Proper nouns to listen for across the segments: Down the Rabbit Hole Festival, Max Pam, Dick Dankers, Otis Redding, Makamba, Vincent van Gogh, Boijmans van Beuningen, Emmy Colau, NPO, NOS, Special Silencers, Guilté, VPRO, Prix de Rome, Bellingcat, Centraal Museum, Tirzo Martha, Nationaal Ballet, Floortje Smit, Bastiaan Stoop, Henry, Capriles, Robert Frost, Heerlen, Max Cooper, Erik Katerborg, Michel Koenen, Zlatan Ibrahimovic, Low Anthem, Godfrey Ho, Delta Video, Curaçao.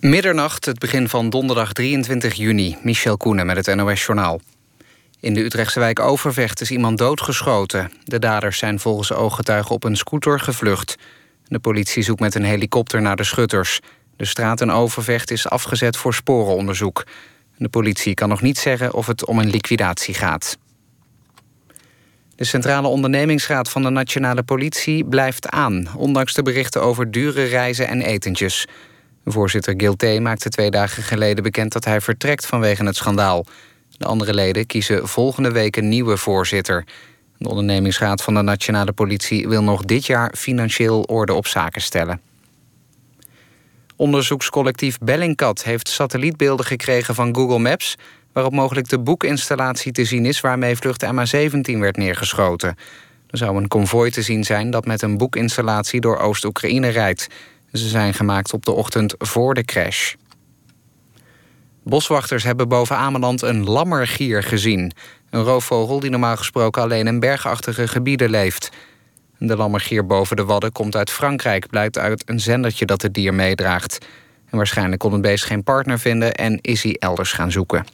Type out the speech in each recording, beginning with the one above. Middernacht, het begin van donderdag 23 juni. Michel Koenen met het NOS-journaal. In de Utrechtse wijk Overvecht is iemand doodgeschoten. De daders zijn volgens ooggetuigen op een scooter gevlucht. De politie zoekt met een helikopter naar de schutters. De straat in Overvecht is afgezet voor sporenonderzoek. De politie kan nog niet zeggen of het om een liquidatie gaat. De Centrale Ondernemingsraad van de Nationale Politie blijft aan, ondanks de berichten over dure reizen en etentjes. Voorzitter Guilté maakte 2 dagen geleden bekend dat hij vertrekt vanwege het schandaal. De andere leden kiezen volgende week een nieuwe voorzitter. De ondernemingsraad van de Nationale Politie wil nog dit jaar financieel orde op zaken stellen. Onderzoekscollectief Bellingcat heeft satellietbeelden gekregen van Google Maps, waarop mogelijk de boekinstallatie te zien is waarmee vlucht MH17 werd neergeschoten. Er zou een konvooi te zien zijn dat met een boekinstallatie door Oost-Oekraïne rijdt. Ze zijn gemaakt op de ochtend voor de crash. Boswachters hebben boven Ameland een lammergier gezien. Een roofvogel die normaal gesproken alleen in bergachtige gebieden leeft. De lammergier boven de Wadden komt uit Frankrijk, blijkt uit een zendertje dat het dier meedraagt. En waarschijnlijk kon het beest geen partner vinden en is hij elders gaan zoeken.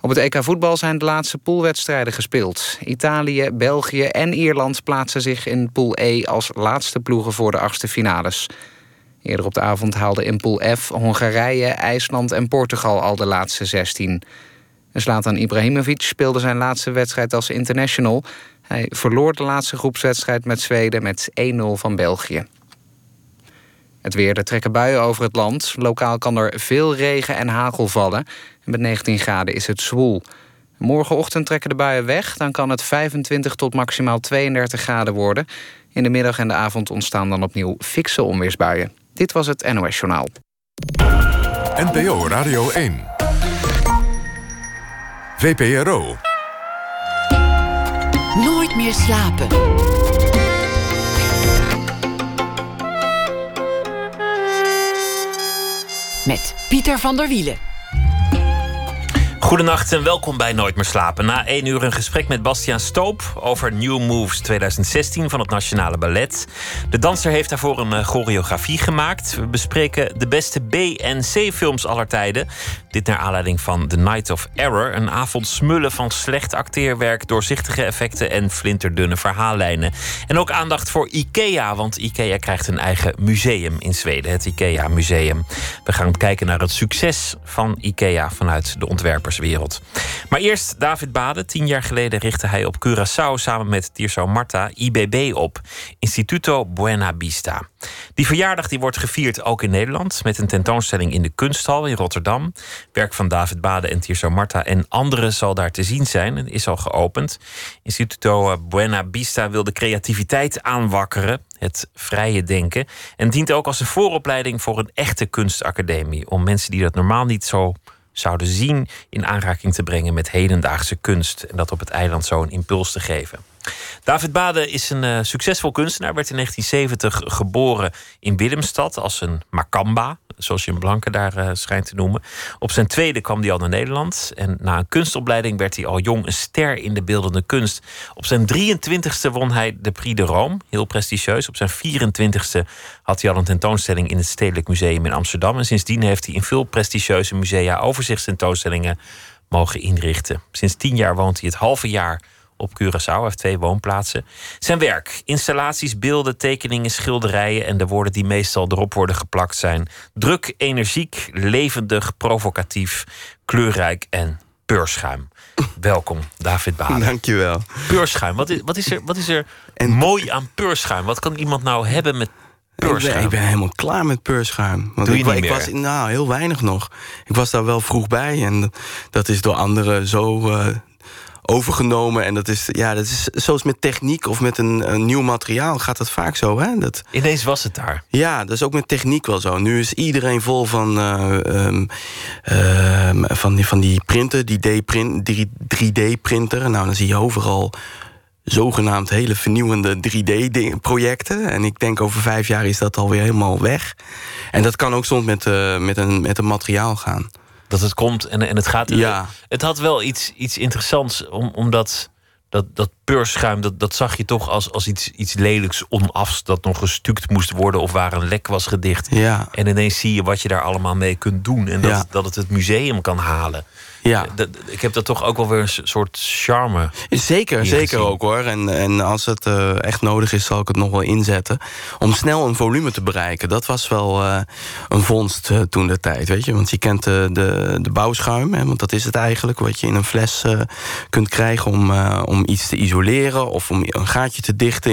Op het EK voetbal zijn de laatste poolwedstrijden gespeeld. Italië, België en Ierland plaatsen zich in pool E als laatste ploegen voor de 8e finales. Eerder op de avond haalden in pool F Hongarije, IJsland en Portugal al de laatste 16. Zlatan Ibrahimovic speelde zijn laatste wedstrijd als international. Hij verloor de laatste groepswedstrijd met Zweden met 1-0 van België. Het weer, er trekken buien over het land. Lokaal kan er veel regen en hagel vallen. Met 19 graden is het zwoel. Morgenochtend trekken de buien weg. Dan kan het 25 tot maximaal 32 graden worden. In de middag en de avond ontstaan dan opnieuw fikse onweersbuien. Dit was het NOS Journaal. NPO Radio 1. VPRO. Nooit meer slapen. Met Pieter van der Wielen. Goedenacht en welkom bij Nooit meer slapen. Na 1 uur een gesprek met Bastiaan Stoop over New Moves 2016 van het Nationale Ballet. De danser heeft daarvoor een choreografie gemaakt. We bespreken de beste B- en C-films aller tijden. Dit naar aanleiding van The Night of Error. Een avond smullen van slecht acteerwerk, doorzichtige effecten en flinterdunne verhaallijnen. En ook aandacht voor IKEA, want IKEA krijgt een eigen museum in Zweden. Het IKEA Museum. We gaan kijken naar het succes van IKEA vanuit de ontwerpers. Wereld. Maar eerst David Bade. 10 jaar geleden richtte hij op Curaçao samen met Tirzo Martha IBB op. Instituto Buena Bista. Die verjaardag die wordt gevierd ook in Nederland met een tentoonstelling in de Kunsthal in Rotterdam. Werk van David Bade en Tirzo Martha en anderen zal daar te zien zijn en is al geopend. Instituto Buena Bista wil de creativiteit aanwakkeren, het vrije denken, en dient ook als een vooropleiding voor een echte kunstacademie om mensen die dat normaal niet zo zouden zien in aanraking te brengen met hedendaagse kunst. En dat op het eiland zo een impuls te geven. David Bade is een succesvol kunstenaar. Werd in 1970 geboren in Willemstad als een Makamba, zoals je een blanke daar schijnt te noemen. Op zijn 2e kwam hij al naar Nederland. En na een kunstopleiding werd hij al jong een ster in de beeldende kunst. Op zijn 23e won hij de Prix de Rome, heel prestigieus. Op zijn 24e had hij al een tentoonstelling in het Stedelijk Museum in Amsterdam. En sindsdien heeft hij in veel prestigieuze musea overzichtstentoonstellingen mogen inrichten. Sinds 10 jaar woont hij het halve jaar op Curaçao. Hij heeft 2 woonplaatsen. Zijn werk, installaties, beelden, tekeningen, schilderijen en de woorden die meestal erop worden geplakt zijn druk, energiek, levendig, provocatief, kleurrijk en peurschuim. Welkom, David Bade. Dankjewel. Peurschuim, wat is er en mooi aan peurschuim? Wat kan iemand nou hebben met peurschuim? Ik ben helemaal klaar met peurschuim. Want ik was heel weinig nog. Ik was daar wel vroeg bij en dat is door anderen zo overgenomen. En dat is zoals met techniek of met een nieuw materiaal gaat dat vaak zo. Hè? Ineens was het daar. Ja, dat is ook met techniek wel zo. Nu is iedereen vol van die printer, die 3D-printer. Nou, dan zie je overal zogenaamd hele vernieuwende 3D-projecten. En ik denk over 5 jaar is dat alweer helemaal weg. En dat kan ook soms met een materiaal gaan. Dat het komt en het gaat. Ja. Het had wel iets interessants, omdat dat beursschuim, dat zag je toch als iets lelijks onafs dat nog gestuukt moest worden of waar een lek was gedicht. Ja. En ineens zie je wat je daar allemaal mee kunt doen en dat het museum kan halen. Ja. Ik heb dat toch ook wel weer een soort charme. Zeker ook hoor. En als het echt nodig is, zal ik het nog wel inzetten. Om snel een volume te bereiken. Dat was wel een vondst toen de tijd, weet je. Want je kent de bouwschuim, hè? Want dat is het eigenlijk. Wat je in een fles kunt krijgen om iets te isoleren. Of om een gaatje te dichten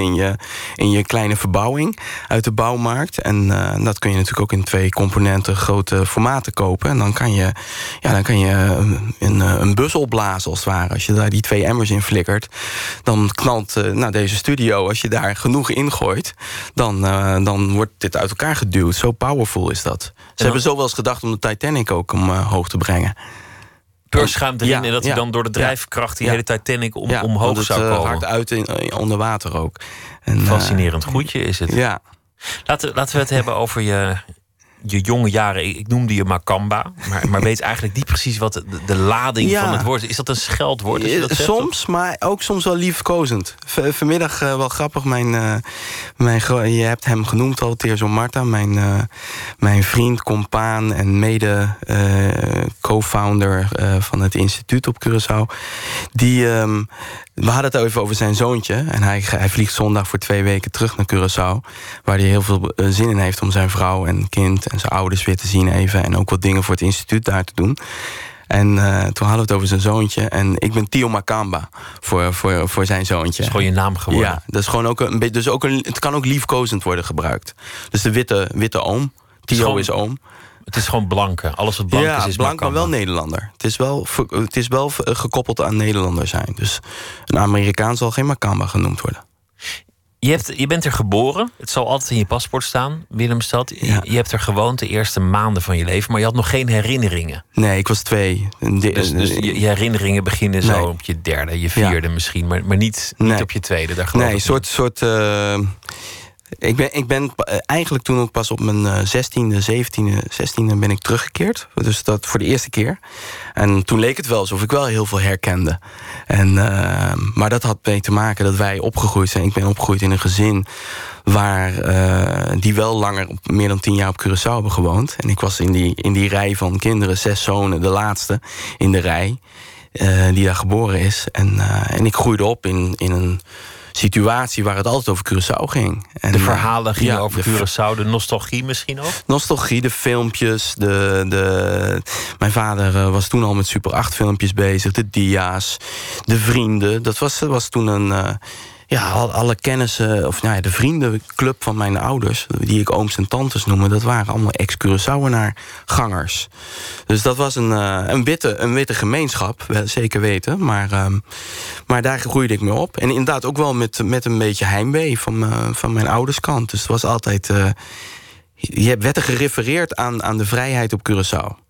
in je kleine verbouwing uit de bouwmarkt. En dat kun je natuurlijk ook in 2 componenten grote formaten kopen. En dan kan je, een bus opblazen als het ware. Als je daar die 2 emmers in flikkert, dan knalt deze studio, als je daar genoeg ingooit, dan wordt dit uit elkaar geduwd. Zo powerful is dat. Ze hebben zo wel eens gedacht om de Titanic ook omhoog te brengen. Doorschuimt erin en dat hij dan door de drijfkracht die hele Titanic omhoog zou komen. Ja, hard uit onder water ook. En, fascinerend goedje is het. Ja. Laten we het hebben over je jonge jaren. Ik noemde je Makamba, maar weet eigenlijk niet precies wat de lading van het woord is. Is dat een scheldwoord? Als je dat zegt, soms, of? Maar ook soms wel liefkozend. Vanmiddag wel grappig. Je hebt hem genoemd al, Tirzo Martha. Mijn vriend, compaan en mede co-founder van het instituut op Curaçao. We hadden het even over zijn zoontje. En hij vliegt zondag voor 2 weken terug naar Curaçao. Waar hij heel veel zin in heeft om zijn vrouw en kind en zijn ouders weer te zien even. En ook wat dingen voor het instituut daar te doen. En toen hadden we het over zijn zoontje. En ik ben Tio Makamba voor zijn zoontje. Dat is gewoon je naam geworden. Ja, dat is gewoon ook het kan ook liefkozend worden gebruikt. Dus de witte oom. Tio is oom. Het is gewoon blanke. Alles wat blank is blank, maar wel Nederlander. Het is wel gekoppeld aan Nederlander zijn. Dus een Amerikaan zal geen Makamba genoemd worden. Je bent er geboren. Het zal altijd in je paspoort staan, Willemstad. Ja. Je hebt er gewoond de eerste maanden van je leven. Maar je had nog geen herinneringen. Nee, ik was 2. Dus je herinneringen beginnen zo op je 3e, je 4e misschien. Maar niet op je 2e. Daar geloof ik soort... Ik ben eigenlijk toen ook pas op mijn 16e ben ik teruggekeerd. Dus dat voor de eerste keer. En toen leek het wel alsof ik wel heel veel herkende. Maar dat had mee te maken dat wij opgegroeid zijn. Ik ben opgegroeid in een gezin waar die wel langer, meer dan 10 jaar op Curaçao hebben gewoond. En ik was in die rij van kinderen, 6 zonen, de laatste in de rij die daar geboren is. En ik groeide op in een situatie waar het altijd over Curaçao ging. En de verhalen gingen over Curaçao, de nostalgie misschien ook? Nostalgie, de filmpjes. Mijn vader was toen al met Super 8 filmpjes bezig. De dia's, de vrienden. Dat was toen een... alle kennissen, of de vriendenclub van mijn ouders, die ik ooms en tantes noemde, dat waren allemaal ex-Curaçaoënaar-gangers. Dus dat was een witte gemeenschap, zeker weten. Maar daar groeide ik mee op. En inderdaad ook wel met een beetje heimwee van mijn ouders kant. Dus het was altijd... je werd er gerefereerd aan de vrijheid op Curaçao.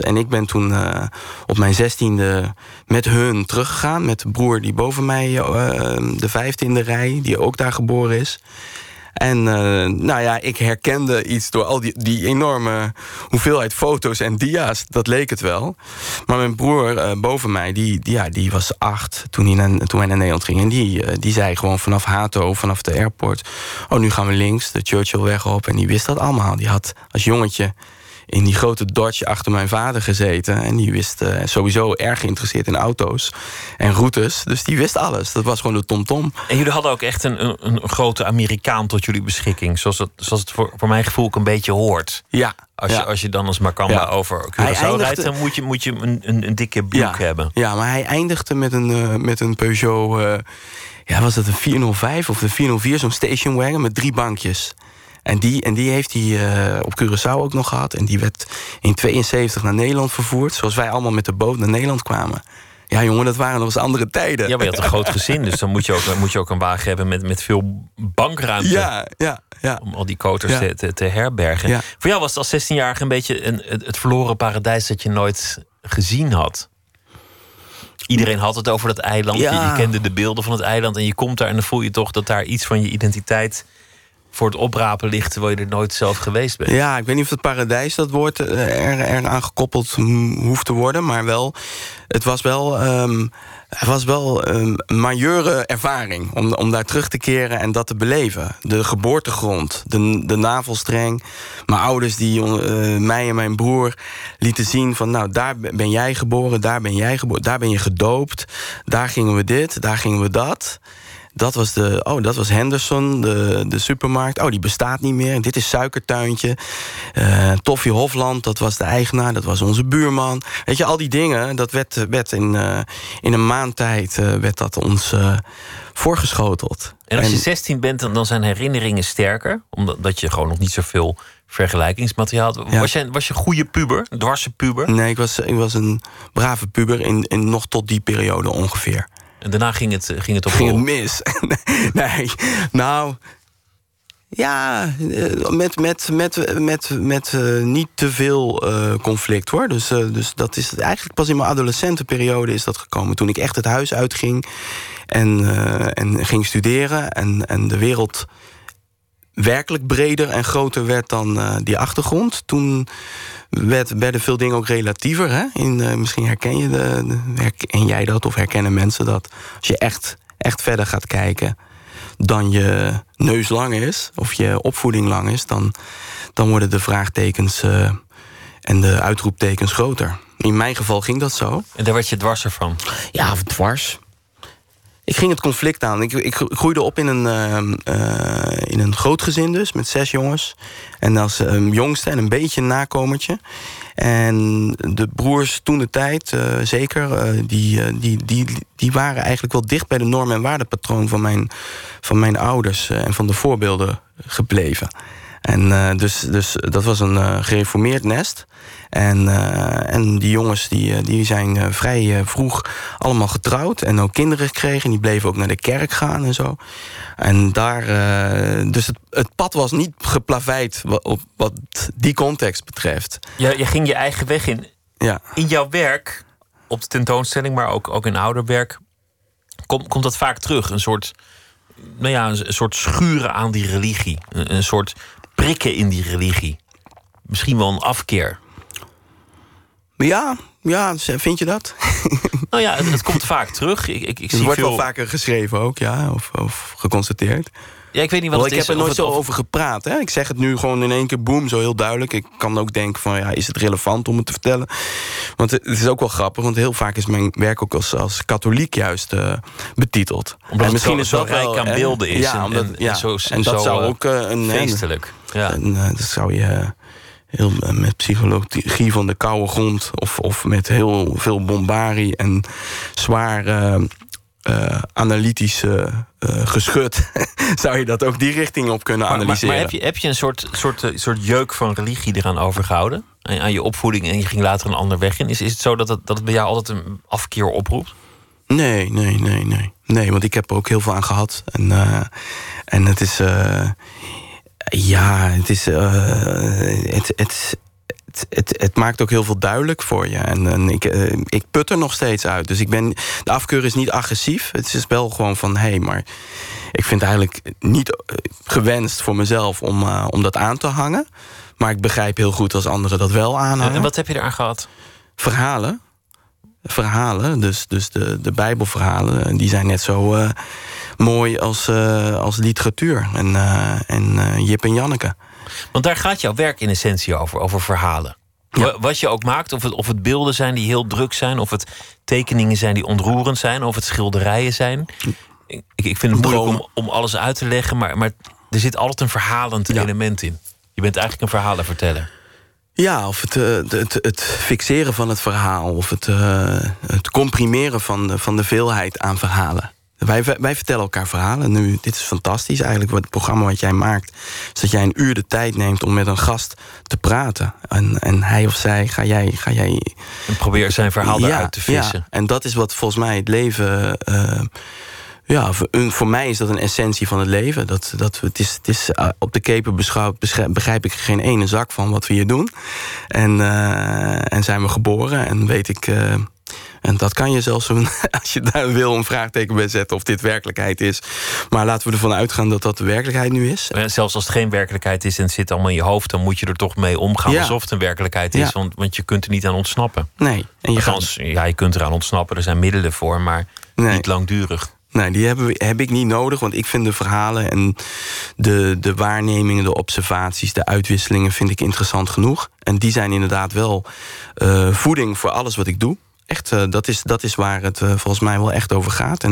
En ik ben toen op mijn 16e met hun teruggegaan. Met de broer die boven mij, de 5e in de rij, die ook daar geboren is. En ik herkende iets door al die enorme hoeveelheid foto's en dia's. Dat leek het wel. Maar mijn broer boven mij, die was 8 toen hij naar Nederland ging. En die zei gewoon vanaf Hato, vanaf de airport... oh, nu gaan we links, de Churchillweg op. En die wist dat allemaal. Die had als jongetje in die grote Dodge achter mijn vader gezeten. En die wist sowieso erg geïnteresseerd in auto's en routes. Dus die wist alles. Dat was gewoon de TomTom. En jullie hadden ook echt een grote Amerikaan tot jullie beschikking. Zoals het voor mijn gevoel ook een beetje hoort. Ja. Als je dan als Makamba over Curaçao rijdt, dan moet je een dikke boek hebben. Ja, maar hij eindigde met een Peugeot... was dat een 405 of een 404? Zo'n station wagon met 3 bankjes. En die heeft hij op Curaçao ook nog gehad. En die werd in 1972 naar Nederland vervoerd. Zoals wij allemaal met de boot naar Nederland kwamen. Ja, jongen, dat waren nog eens andere tijden. Ja, maar je had een groot gezin. Dus dan moet je ook een wagen hebben met veel bankruimte. Ja. Om al die koters te herbergen. Ja. Voor jou was het als 16-jarige een beetje het verloren paradijs dat je nooit gezien had. Iedereen had het over dat eiland. Ja. Je kende de beelden van het eiland. En je komt daar en dan voel je toch dat daar iets van je identiteit voor het oprapen ligt, terwijl je er nooit zelf geweest bent. Ja, ik weet niet of het paradijs, dat woord, eraan gekoppeld hoeft te worden, maar wel, het was wel een majeure ervaring om daar terug te keren en dat te beleven. De geboortegrond, de navelstreng. Mijn ouders die mij en mijn broer lieten zien van, nou, daar ben jij geboren, daar ben jij geboren, daar ben je gedoopt, daar gingen we dit, daar gingen we dat. Dat was Henderson, de supermarkt. Oh, die bestaat niet meer. Dit is Suikertuintje. Toffie Hofland, dat was de eigenaar. Dat was onze buurman. Weet je, al die dingen, dat werd in een maand tijd werd dat ons voorgeschoteld. En als je 16 bent, dan zijn herinneringen sterker. Omdat je gewoon nog niet zoveel vergelijkingsmateriaal had. Ja. Was je een goede puber? Een dwarse puber? Nee, ik was een brave puber in nog tot die periode ongeveer. En daarna ging het op. Ging het mis? Nee, nou, ja, met niet te veel conflict, hoor. Dus dat is eigenlijk pas in mijn adolescentenperiode is dat gekomen. Toen ik echt het huis uitging en ging studeren en de wereld werkelijk breder en groter werd dan die achtergrond. Toen werden veel dingen ook relatiever. Hè? Misschien herken jij dat of herkennen mensen dat. Als je echt verder gaat kijken dan je neus lang is of je opvoeding lang is, dan worden de vraagtekens en de uitroeptekens groter. In mijn geval ging dat zo. En daar werd je dwarser van? Ja, of dwars. Ik ging het conflict aan. Ik groeide op in een groot gezin dus, met 6 jongens. En als jongste en een beetje een nakomertje. En de broers toen de tijd, die waren eigenlijk wel dicht bij de norm- en waardepatroon van mijn ouders en van de voorbeelden gebleven. En dus dat was een gereformeerd nest. En die jongens die zijn vrij vroeg allemaal getrouwd en ook kinderen gekregen. En die bleven ook naar de kerk gaan en zo. En daar, dus het pad was niet geplaveid wat die context betreft. Je ging je eigen weg in. Ja. In jouw werk, op de tentoonstelling, maar ook in ouderwerk, komt dat vaak terug. Een soort schuren aan die religie. Een soort prikken in die religie. Misschien wel een afkeer. Ja, vind je dat? Nou ja, het komt vaak terug. Het wordt wel vaker geschreven ook, ja, of geconstateerd. Ja, ik weet niet wat het is. Ik heb er nooit zo over gepraat. Hè? Ik zeg het nu gewoon in één keer, boem, zo heel duidelijk. Ik kan ook denken van, ja, is het relevant om het te vertellen? Want het is ook wel grappig, want heel vaak is mijn werk ook als katholiek juist betiteld. Omdat en misschien het zo rijk aan beelden is. Ja, en dat zou ook een feestelijk. Ja. Dat zou je heel met psychologie van de koude grond of met heel veel bombarie en zwaar analytisch geschud zou je dat ook die richting op kunnen analyseren. Maar heb je een soort jeuk van religie eraan overgehouden? Aan je opvoeding, en je ging later een ander weg in. Is het zo dat het bij jou altijd een afkeer oproept? Nee, want ik heb er ook heel veel aan gehad. En het is... Het maakt ook heel veel duidelijk voor je. En ik put er nog steeds uit. Dus de afkeur is niet agressief. Het is wel gewoon van, hé, maar ik vind het eigenlijk niet gewenst voor mezelf om dat aan te hangen. Maar ik begrijp heel goed als anderen dat wel aanhangen. En wat heb je eraan gehad? Verhalen, dus de Bijbelverhalen, die zijn net zo mooi als literatuur. En Jip en Janneke. Want daar gaat jouw werk in essentie over verhalen. Ja. Wat je ook maakt, of het beelden zijn die heel druk zijn, of het tekeningen zijn die ontroerend zijn, of het schilderijen zijn. Ik vind het moeilijk om alles uit te leggen, maar er zit altijd een verhalend element in. Je bent eigenlijk een verhalenverteller. Ja, of het fixeren van het verhaal, of het comprimeren van de veelheid aan verhalen. Wij vertellen elkaar verhalen. Nu, dit is fantastisch eigenlijk, het programma wat jij maakt, is dat jij een uur de tijd neemt om met een gast te praten. En hij of zij, ga jij... En probeer zijn verhaal eruit te vissen. Ja, en dat is wat volgens mij het leven... voor mij is dat een essentie van het leven. Het is op de keper beschouwd, begrijp ik geen ene zak van wat we hier doen. En zijn we geboren en weet ik... En dat kan je zelfs als je daar wil een vraagteken bij zetten of dit werkelijkheid is. Maar laten we ervan uitgaan dat dat de werkelijkheid nu is. Zelfs als het geen werkelijkheid is en het zit allemaal in je hoofd, dan moet je er toch mee omgaan alsof het een werkelijkheid is. Want je kunt er niet aan ontsnappen. Nee. En je kunt eraan ontsnappen, er zijn middelen voor, maar niet langdurig. Nee, die heb ik niet nodig, want ik vind de verhalen en de waarnemingen, de observaties, de uitwisselingen vind ik interessant genoeg. En die zijn inderdaad wel voeding voor alles wat ik doe. Echt, dat is waar het volgens mij wel echt over gaat.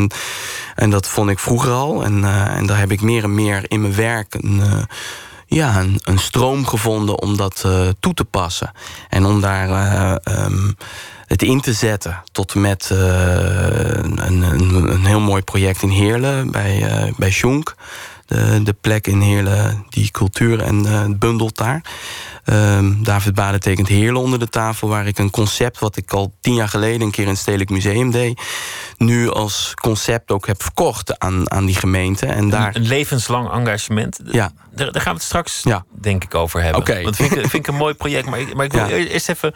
En dat vond ik vroeger al. En daar heb ik meer en meer in mijn werk een stroom gevonden om dat toe te passen. En om daar het in te zetten tot en met een heel mooi project in Heerlen bij Schunk. De plek in Heerlen die cultuur en bundelt daar. David Bade tekent Heerlen onder de tafel, waar ik een concept wat ik al 10 jaar geleden een keer in het Stedelijk Museum deed, nu als concept ook heb verkocht aan die gemeente. En daar... Een levenslang engagement. Ja. Daar gaan we het straks denk ik over hebben. Okay. Want vind ik een mooi project. Maar ik wil eerst even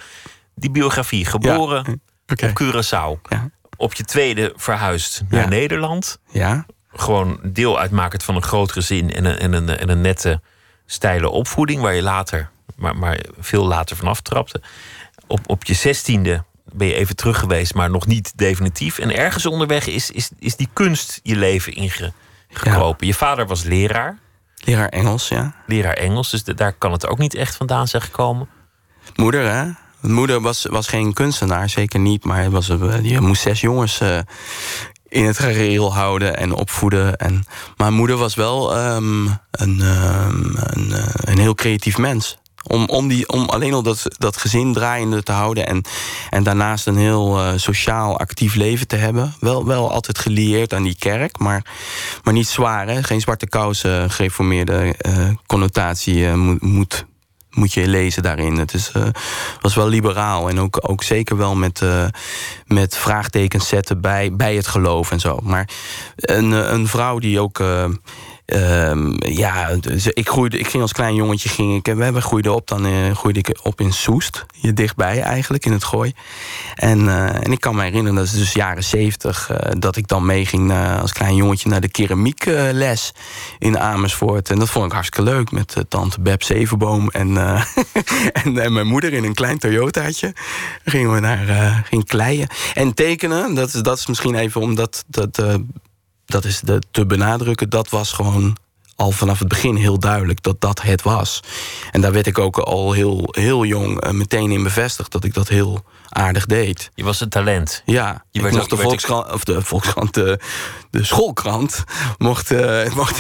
die biografie. Geboren op Curaçao. Ja. Op je tweede verhuisd naar Nederland. Ja. Gewoon deel uitmakend van een groot gezin en een nette, steile opvoeding, waar je later, maar veel later vanaf trapte. Op je 16e ben je even terug geweest, maar nog niet definitief. En ergens onderweg is die kunst je leven ingekropen. Ja. Je vader was leraar. Leraar Engels, ja. Leraar Engels, dus daar kan het ook niet echt vandaan zijn gekomen. Moeder, hè? Moeder was geen kunstenaar, zeker niet. Maar je moest 6 jongens in het gareel houden en opvoeden. Maar moeder was wel een heel creatief mens. Om alleen al dat gezin draaiende te houden en daarnaast een heel sociaal actief leven te hebben. Wel altijd gelieerd aan die kerk, maar niet zwaar. Hè? Geen zwarte kousen, gereformeerde connotatie moet je lezen daarin. Het was wel liberaal en ook zeker wel met vraagtekens zetten bij het geloof en zo. Maar een vrouw die ook... Ik ging als klein jongetje. Groeide ik op in Soest, hier dichtbij eigenlijk, in het Gooi. En ik kan me herinneren, dat is dus jaren 70... dat ik dan meeging als klein jongetje naar de keramiekles in Amersfoort. En dat vond ik hartstikke leuk, met tante Beb Zevenboom en mijn moeder in een klein Toyotaatje. Gingen we naar kleien en tekenen. Dat is misschien even omdat... Dat is te benadrukken, dat was gewoon al vanaf het begin heel duidelijk dat het was. En daar werd ik ook al heel, heel jong meteen in bevestigd dat ik dat heel aardig deed. Je was een talent. Ja, de schoolkrant mocht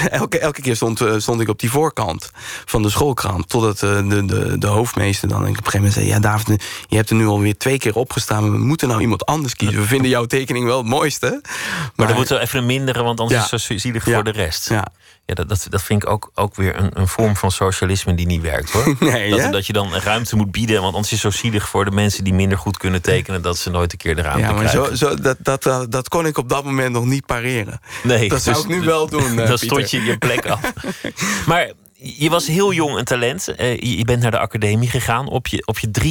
elke keer stond ik op die voorkant van de schoolkrant. Totdat de hoofdmeester dan op een gegeven moment zei: ja, David, je hebt er nu alweer 2 keer opgestaan. We moeten nou iemand anders kiezen. We vinden jouw tekening wel het mooiste. Maar dat moet wel even minderen, want anders is het zo zielig voor de rest. Ja. Ja, dat vind ik ook weer een vorm van socialisme die niet werkt, hoor. Nee, dat je dan ruimte moet bieden, want anders is het zo zielig voor de mensen die minder goed kunnen tekenen dat ze nooit een keer de ruimte krijgen. Ja, maar dat kon ik op dat moment nog niet pareren. Nee, dat zou ik nu wel doen, dan stond je je plek af. Maar je was heel jong een talent. Je bent naar de academie gegaan. Op je 23e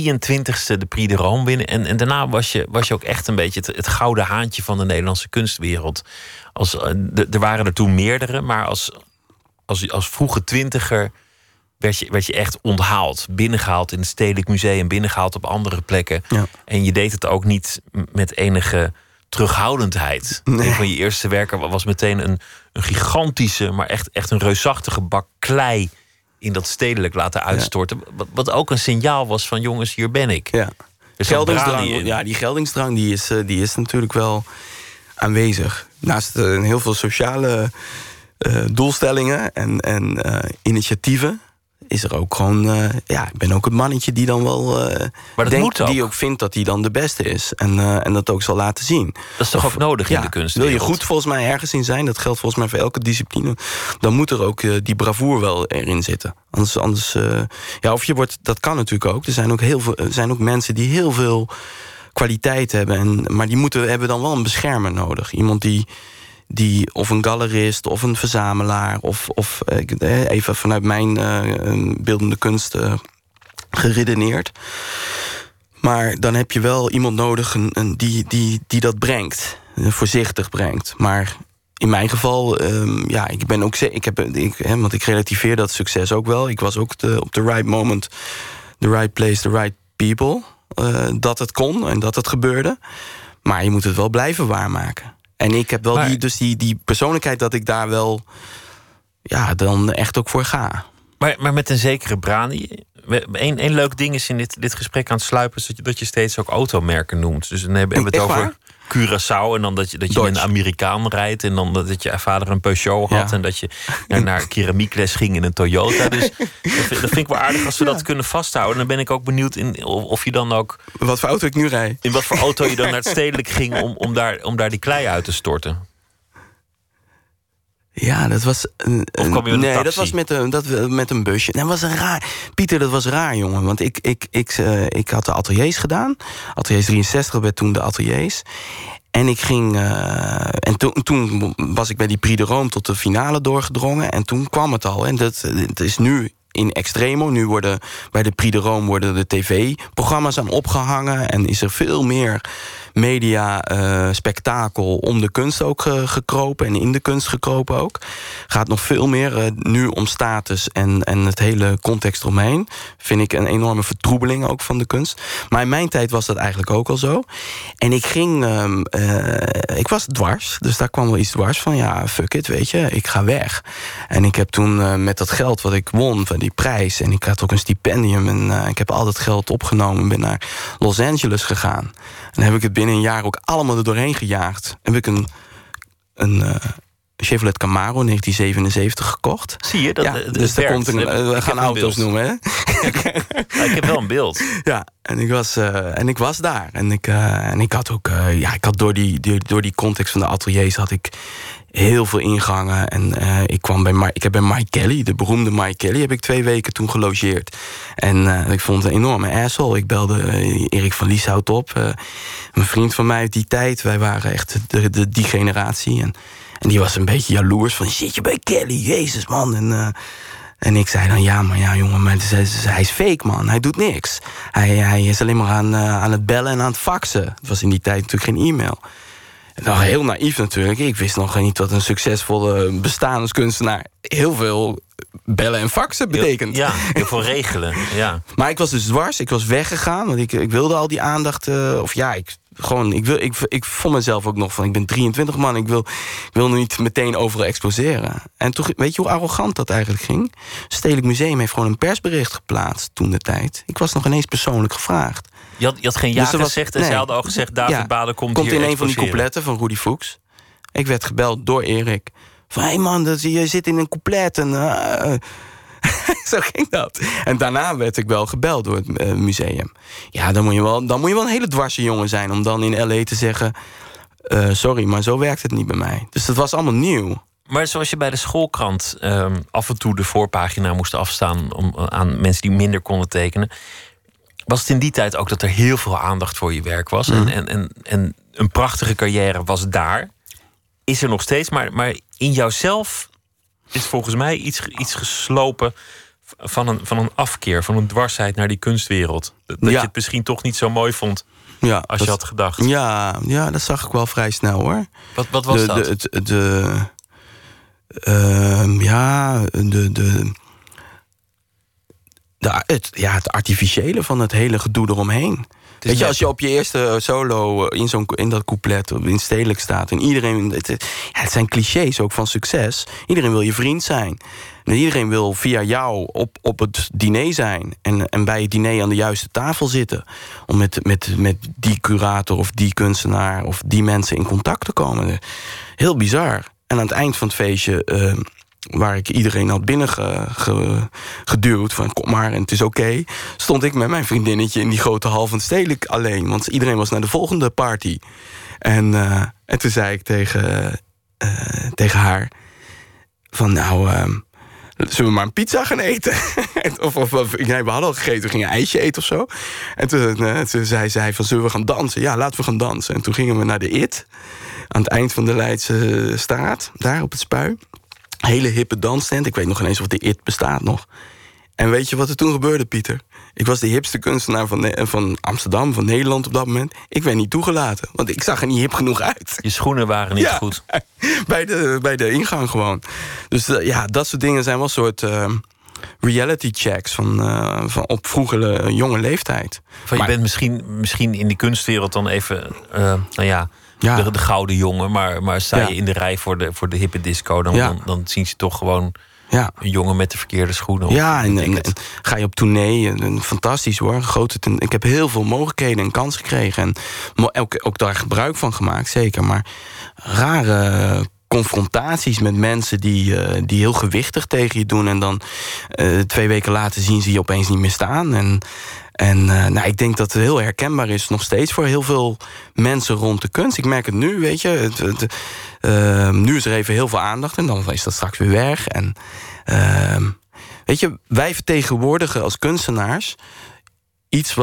de Prix de Rome winnen. En daarna was je ook echt een beetje het gouden haantje van de Nederlandse kunstwereld. Er waren er toen meerdere, maar als vroege twintiger werd je echt onthaald. Binnengehaald in het Stedelijk Museum, binnengehaald op andere plekken. Ja. En je deed het ook niet met enige terughoudendheid. Nee. Een van je eerste werken was meteen een gigantische, maar echt een reusachtige bak klei in dat stedelijk laten uitstorten. Ja. Wat ook een signaal was van: jongens, hier ben ik. Ja. Die geldingsdrang die is natuurlijk wel aanwezig. Naast heel veel sociale doelstellingen en initiatieven is er ook gewoon... ik ben ook het mannetje die dan wel... maar dat moet ook. Die ook vindt dat hij dan de beste is. En dat ook zal laten zien. Dat is toch ook nodig in de kunst? Wil je goed volgens mij ergens in zijn, dat geldt volgens mij voor elke discipline, dan moet er ook die bravoer wel erin zitten. Of je wordt... Dat kan natuurlijk ook. Er zijn ook heel veel mensen die heel veel kwaliteit hebben. Maar die hebben dan wel een beschermer nodig. Iemand die of een galerist of een verzamelaar of even vanuit mijn beeldende kunst geredeneerd. Maar dan heb je wel iemand nodig die dat brengt. Voorzichtig brengt. Maar in mijn geval, ik ben ook... want ik relativeer dat succes ook wel. Ik was ook op the right moment, the right place, the right people. Dat het kon en dat het gebeurde. Maar je moet het wel blijven waarmaken. En ik heb wel die persoonlijkheid dat ik daar wel... ja, dan echt ook voor ga. Maar met een zekere brani... Een leuk ding is in dit gesprek aan het sluipen... is dat je steeds ook automerken noemt. Dus dan hebben we het over Curaçao... en dan dat je in de Amerikaan rijdt... en dan dat je vader een Peugeot had... en dat je naar keramiekles ging in een Toyota. Dus dat vind ik wel aardig als we dat kunnen vasthouden. Dan ben ik ook benieuwd of je dan ook... Wat voor auto ik nu rijd. In wat voor auto je dan naar het Stedelijk ging... om daar die klei uit te storten. Ja, dat was... Of kwam je met een taxi? Dat was met een busje. Dat was een raar... Pieter, dat was raar, jongen. Want ik had de ateliers gedaan. Ateliers 63 werd toen de ateliers. En ik ging... toen was ik bij die Prix de Rome tot de finale doorgedrongen. En toen kwam het al. En dat is nu in extremo. Nu worden bij de Prix de Rome de tv-programma's aan opgehangen. En is er veel meer... media-spektakel om de kunst ook gekropen... en in de kunst gekropen ook. Gaat nog veel meer nu om status en het hele context omheen. Vind ik een enorme vertroebeling ook van de kunst. Maar in mijn tijd was dat eigenlijk ook al zo. En ik ging... ik was dwars, dus daar kwam wel iets dwars van... ja, fuck it, weet je, ik ga weg. En ik heb toen met dat geld wat ik won van die prijs... en ik had ook een stipendium en ik heb al dat geld opgenomen... en ben naar Los Angeles gegaan. En dan heb ik het binnen een jaar ook allemaal er doorheen gejaagd. Heb ik een Chevrolet Camaro 1977 gekocht. Zie je? Dat, ja, dus daar komt we gaan auto's noemen, hè? Ja, ik heb wel een beeld. Ja, en ik was daar. En ik had ook... ik had door die context van de ateliers... had ik heel veel ingangen. En ik heb bij Mike Kelley, de beroemde Mike Kelley... heb ik 2 weken toen gelogeerd. En ik vond het een enorme asshole. Ik belde Erik van Lieshout op. Een vriend van mij uit die tijd. Wij waren echt die generatie... En die was een beetje jaloers van, zit je bij Kelly, jezus man. En ik zei dan, jongen, maar hij is fake, man. Hij doet niks. Hij is alleen maar aan het bellen en aan het faxen. Het was in die tijd natuurlijk geen e-mail. Nou, heel naïef natuurlijk. Ik wist nog niet wat een succesvolle bestaanskunstenaar... heel veel bellen en faxen betekent. Ja, heel veel regelen, ja. Maar ik was dus dwars, ik was weggegaan. Want ik wilde al die aandacht... Ik vond mezelf ook nog van, ik ben 23 man... ik wil niet meteen overal exploseren. En toen, weet je hoe arrogant dat eigenlijk ging? Het Stedelijk Museum heeft gewoon een persbericht geplaatst toen de tijd. Ik was nog ineens persoonlijk gevraagd. Je had geen ja gezegd en ze hadden al gezegd... David Bade komt hier in een van die coupletten van Rudy Fuchs. Ik werd gebeld door Erik. Van, hey man, je zit in een couplet en... Zo ging dat. En daarna werd ik wel gebeld door het museum. Ja, dan moet je wel een hele dwarse jongen zijn... om dan in L.A. te zeggen... sorry, maar zo werkt het niet bij mij. Dus dat was allemaal nieuw. Maar zoals je bij de schoolkrant af en toe de voorpagina moest afstaan... aan mensen die minder konden tekenen... was het in die tijd ook dat er heel veel aandacht voor je werk was. Mm. En een prachtige carrière was daar. Is er nog steeds, maar in jouzelf... is volgens mij iets geslopen van een afkeer... van een dwarsheid naar die kunstwereld. Dat je het misschien toch niet zo mooi vond als je had gedacht. Ja, dat zag ik wel vrij snel, hoor. Wat was dat? Het artificiële van het hele gedoe eromheen. Weet je, als je op je eerste solo in dat couplet in Stedelijk staat... en iedereen... Het zijn clichés ook van succes. Iedereen wil je vriend zijn. En iedereen wil via jou op het diner zijn. En bij het diner aan de juiste tafel zitten. Om met die curator of die kunstenaar... of die mensen in contact te komen. Heel bizar. En aan het eind van het feestje... waar ik iedereen had binnengeduwd... van kom maar en het is oké... stond ik met mijn vriendinnetje in die grote hal van Stedelijk alleen. Want iedereen was naar de volgende party. En toen zei ik tegen haar... van nou, zullen we maar een pizza gaan eten? We hadden al gegeten, we gingen een ijsje eten of zo. En toen zei zij van, zullen we gaan dansen? Ja, laten we gaan dansen. En toen gingen we naar de IT... aan het eind van de Leidse straat, daar op het Spui... hele hippe dansstand. Ik weet nog ineens of de IT bestaat nog. En weet je wat er toen gebeurde, Pieter? Ik was de hipste kunstenaar van Amsterdam, van Nederland op dat moment. Ik werd niet toegelaten, want ik zag er niet hip genoeg uit. Je schoenen waren niet goed. Bij de ingang gewoon. Dus dat soort dingen zijn wel een soort reality checks van op vroege jonge leeftijd. Je bent misschien in die kunstwereld dan even de gouden jongen, maar sta je in de rij voor de hippe disco, dan zien ze toch gewoon... Ja. Een jongen met de verkeerde schoenen. Ja, en ga je op tournee. En fantastisch hoor. Ik heb heel veel mogelijkheden en kans gekregen. En ook daar gebruik van gemaakt, zeker. Maar rare confrontaties met mensen die heel gewichtig tegen je doen. En dan 2 weken later zien ze je opeens niet meer staan. En ik denk dat het heel herkenbaar is nog steeds voor heel veel mensen rond de kunst. Ik merk het nu, weet je. Nu is er even heel veel aandacht en dan is dat straks weer weg. En weet je, wij vertegenwoordigen als kunstenaars iets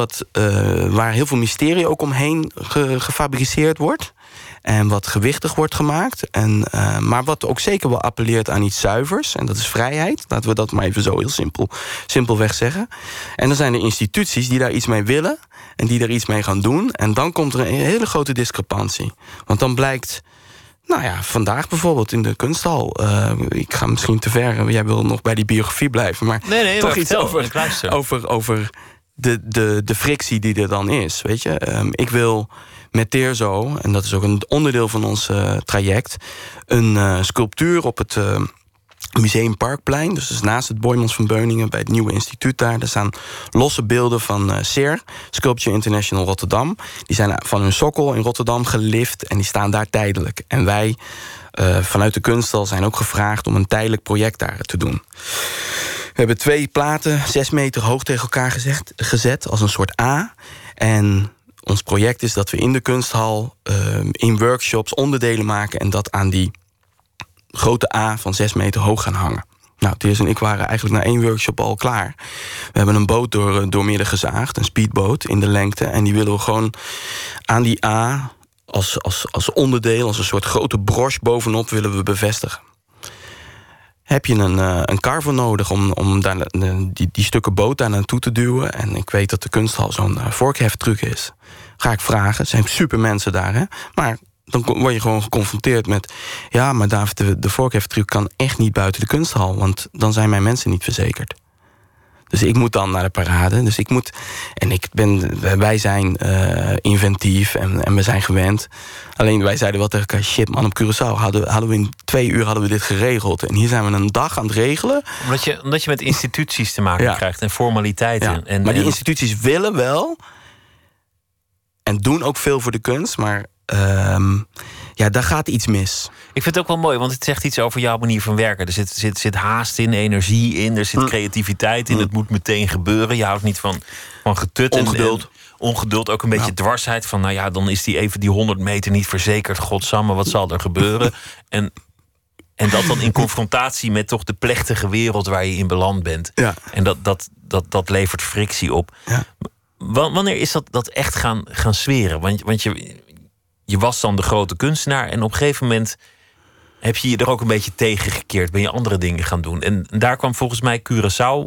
waar heel veel mysterie ook omheen gefabriceerd wordt. En wat gewichtig wordt gemaakt. Maar wat ook zeker wel appelleert aan iets zuivers. En dat is vrijheid. Laten we dat maar even zo heel simpelweg zeggen. En dan zijn er instituties die daar iets mee willen. En die daar iets mee gaan doen. En dan komt er een hele grote discrepantie. Want dan blijkt... vandaag bijvoorbeeld in de Kunsthal. Ik ga misschien te ver. Jij wil nog bij die biografie blijven. Maar toch iets over de frictie die er dan is. Weet je? Ik wil... met Tirzo, en dat is ook een onderdeel van ons traject... een sculptuur op het Museum Parkplein. Dus naast het Boijmans van Beuningen, bij het nieuwe instituut daar. Daar staan losse beelden van SER, Sculpture International Rotterdam. Die zijn van hun sokkel in Rotterdam gelift en die staan daar tijdelijk. En wij vanuit de Kunsthal zijn ook gevraagd om een tijdelijk project daar te doen. We hebben 2 platen 6 meter hoog tegen elkaar gezet als een soort A. En... ons project is dat we in de Kunsthal in workshops onderdelen maken... en dat aan die grote A van 6 meter hoog gaan hangen. Nou, Tirzo en ik waren eigenlijk na 1 workshop al klaar. We hebben een boot doormidden gezaagd, een speedboot in de lengte... en die willen we gewoon aan die A als onderdeel... als een soort grote broche bovenop willen we bevestigen. Heb je een carvo nodig om daar, die stukken boot daar naartoe te duwen? En ik weet dat de Kunsthal zo'n vorkheftruc is. Ga ik vragen, zijn super mensen daar, hè? Maar dan word je gewoon geconfronteerd met... ja, maar David, de vorkheftruc kan echt niet buiten de Kunsthal... want dan zijn mijn mensen niet verzekerd. Dus ik moet dan naar de parade. Dus ik moet, en wij zijn inventief en we zijn gewend. Alleen wij zeiden wel tegen elkaar... shit man, op Curaçao hadden we in 2 uur hadden we dit geregeld. En hier zijn we een dag aan het regelen. Omdat je met instituties te maken krijgt en formaliteiten. Ja. Maar die instituties willen wel... en doen ook veel voor de kunst, maar... daar gaat iets mis. Ik vind het ook wel mooi, want het zegt iets over jouw manier van werken. Er zit haast in, energie in, er zit creativiteit in. Het moet meteen gebeuren. Je houdt niet van getut. Ongeduld. Ongeduld, ook een beetje dwarsheid. Van dan is die even die 100 meter niet verzekerd. Godsamme, wat zal er gebeuren? En dat dan in confrontatie met toch de plechtige wereld waar je in beland bent. Ja. En dat levert frictie op. Ja. Wanneer is dat echt gaan zweren? Want je was dan de grote kunstenaar en op een gegeven moment heb je je er ook een beetje tegengekeerd. Ben je andere dingen gaan doen. En daar kwam volgens mij Curaçao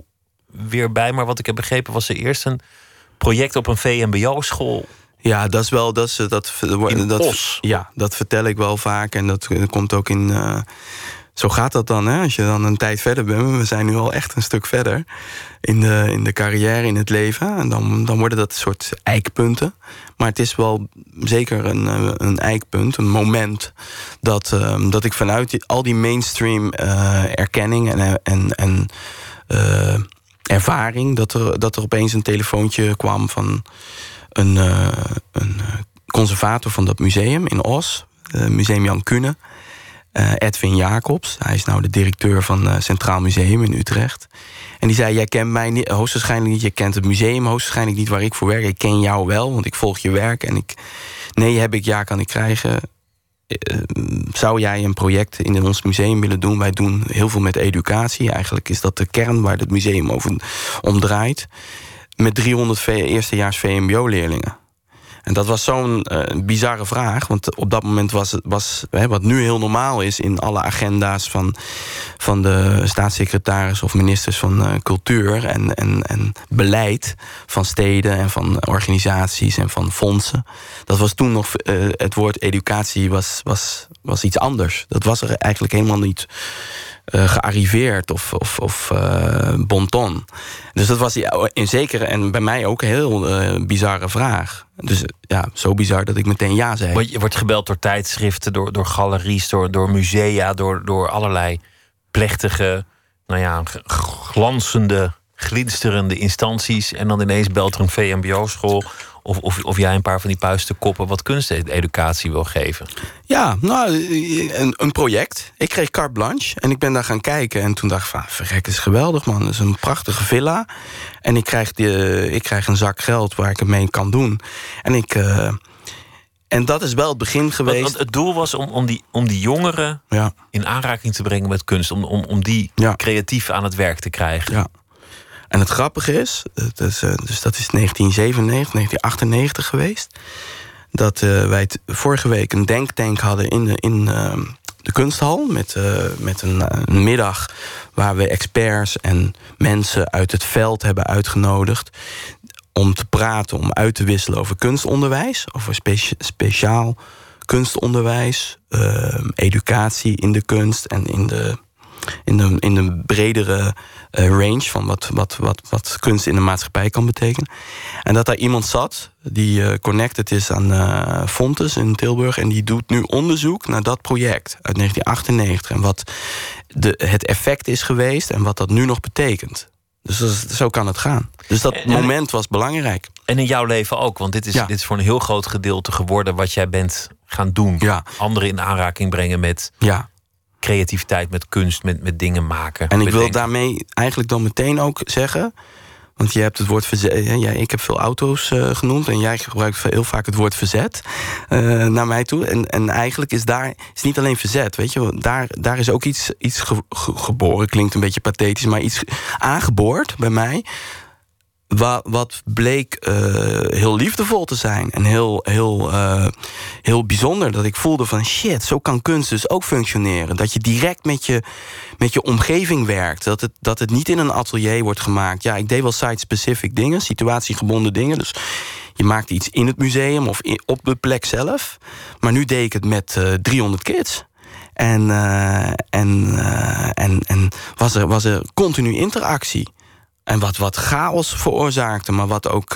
weer bij. Maar wat ik heb begrepen was er eerst een project op een VMBO-school. Ja, dat is wel... Dat vertel ik wel vaak. En dat komt ook in... Zo gaat dat dan, hè? Als je dan een tijd verder bent. We zijn nu al echt een stuk verder in de carrière, in het leven. En dan worden dat een soort eikpunten. Maar het is wel zeker een eikpunt, een moment... dat ik vanuit al die mainstream erkenning en ervaring... Dat er opeens een telefoontje kwam van een conservator van dat museum in Os. Museum Jan Kuenen. Edwin Jacobs, hij is nou de directeur van Centraal Museum in Utrecht. En die zei, jij kent mij niet, hoogstwaarschijnlijk niet. Je kent het museum hoogstwaarschijnlijk niet waar ik voor werk. Ik ken jou wel, want ik volg je werk. En kan ik krijgen. Zou jij een project in ons museum willen doen? Wij doen heel veel met educatie. Eigenlijk is dat de kern waar het museum om draait. Met 300 eerstejaars VMBO-leerlingen. En dat was zo'n bizarre vraag. Want op dat moment was wat nu heel normaal is in alle agenda's van de staatssecretaris of ministers van cultuur en beleid van steden en van organisaties en van fondsen. Dat was toen nog, het woord educatie was iets anders. Dat was er eigenlijk helemaal niet gearriveerd of bonton. Dus dat was die in zekere en bij mij ook een heel bizarre vraag. Dus ja, zo bizar dat ik meteen ja zei. Je wordt gebeld door tijdschriften, door galeries, door musea, door allerlei plechtige, nou ja, glanzende, glinsterende instanties. En dan ineens belt er een VMBO-school. Of jij een paar van die puisten koppen wat kunsteducatie wil geven? Ja, nou, een project. Ik kreeg carte blanche en ik ben daar gaan kijken. En toen dacht ik van, verrek, is geweldig, man. Dat is een prachtige villa. En ik krijg een zak geld waar ik het mee kan doen. En en dat is wel het begin geweest. Want het doel was om die jongeren in aanraking te brengen met kunst. Om die creatief aan het werk te krijgen. Ja. En het grappige is, dus dat is 1997, 1998 geweest, dat wij vorige week een denktank hadden in de Kunsthal met een middag waar we experts en mensen uit het veld hebben uitgenodigd om te praten, om uit te wisselen over kunstonderwijs, over speciaal kunstonderwijs, educatie in de kunst en in de bredere range van wat kunst in de maatschappij kan betekenen. En dat daar iemand zat die connected is aan Fontes in Tilburg, en die doet nu onderzoek naar dat project uit 1998... en wat het effect is geweest en wat dat nu nog betekent. Dus zo kan het gaan. Dus dat moment was belangrijk. En in jouw leven ook, want dit is voor een heel groot gedeelte geworden wat jij bent gaan doen. Ja. Anderen in aanraking brengen met... Ja. Creativiteit, met kunst, met dingen maken. En ik wil daarmee eigenlijk dan meteen ook zeggen... want je hebt het woord verzet... ik heb veel auto's genoemd... en jij gebruikt heel vaak het woord verzet naar mij toe. En eigenlijk is daar is niet alleen verzet, weet je. Daar is ook iets geboren, klinkt een beetje pathetisch... maar iets aangeboord bij mij... wat bleek heel liefdevol te zijn en heel bijzonder. Dat ik voelde van shit, zo kan kunst dus ook functioneren. Dat je direct met je omgeving werkt. Dat het niet in een atelier wordt gemaakt. Ja, ik deed wel site-specific dingen, situatiegebonden dingen. Dus je maakt iets in het museum of op de plek zelf. Maar nu deed ik het met 300 kids. En was er continu interactie. En wat chaos veroorzaakte, maar wat ook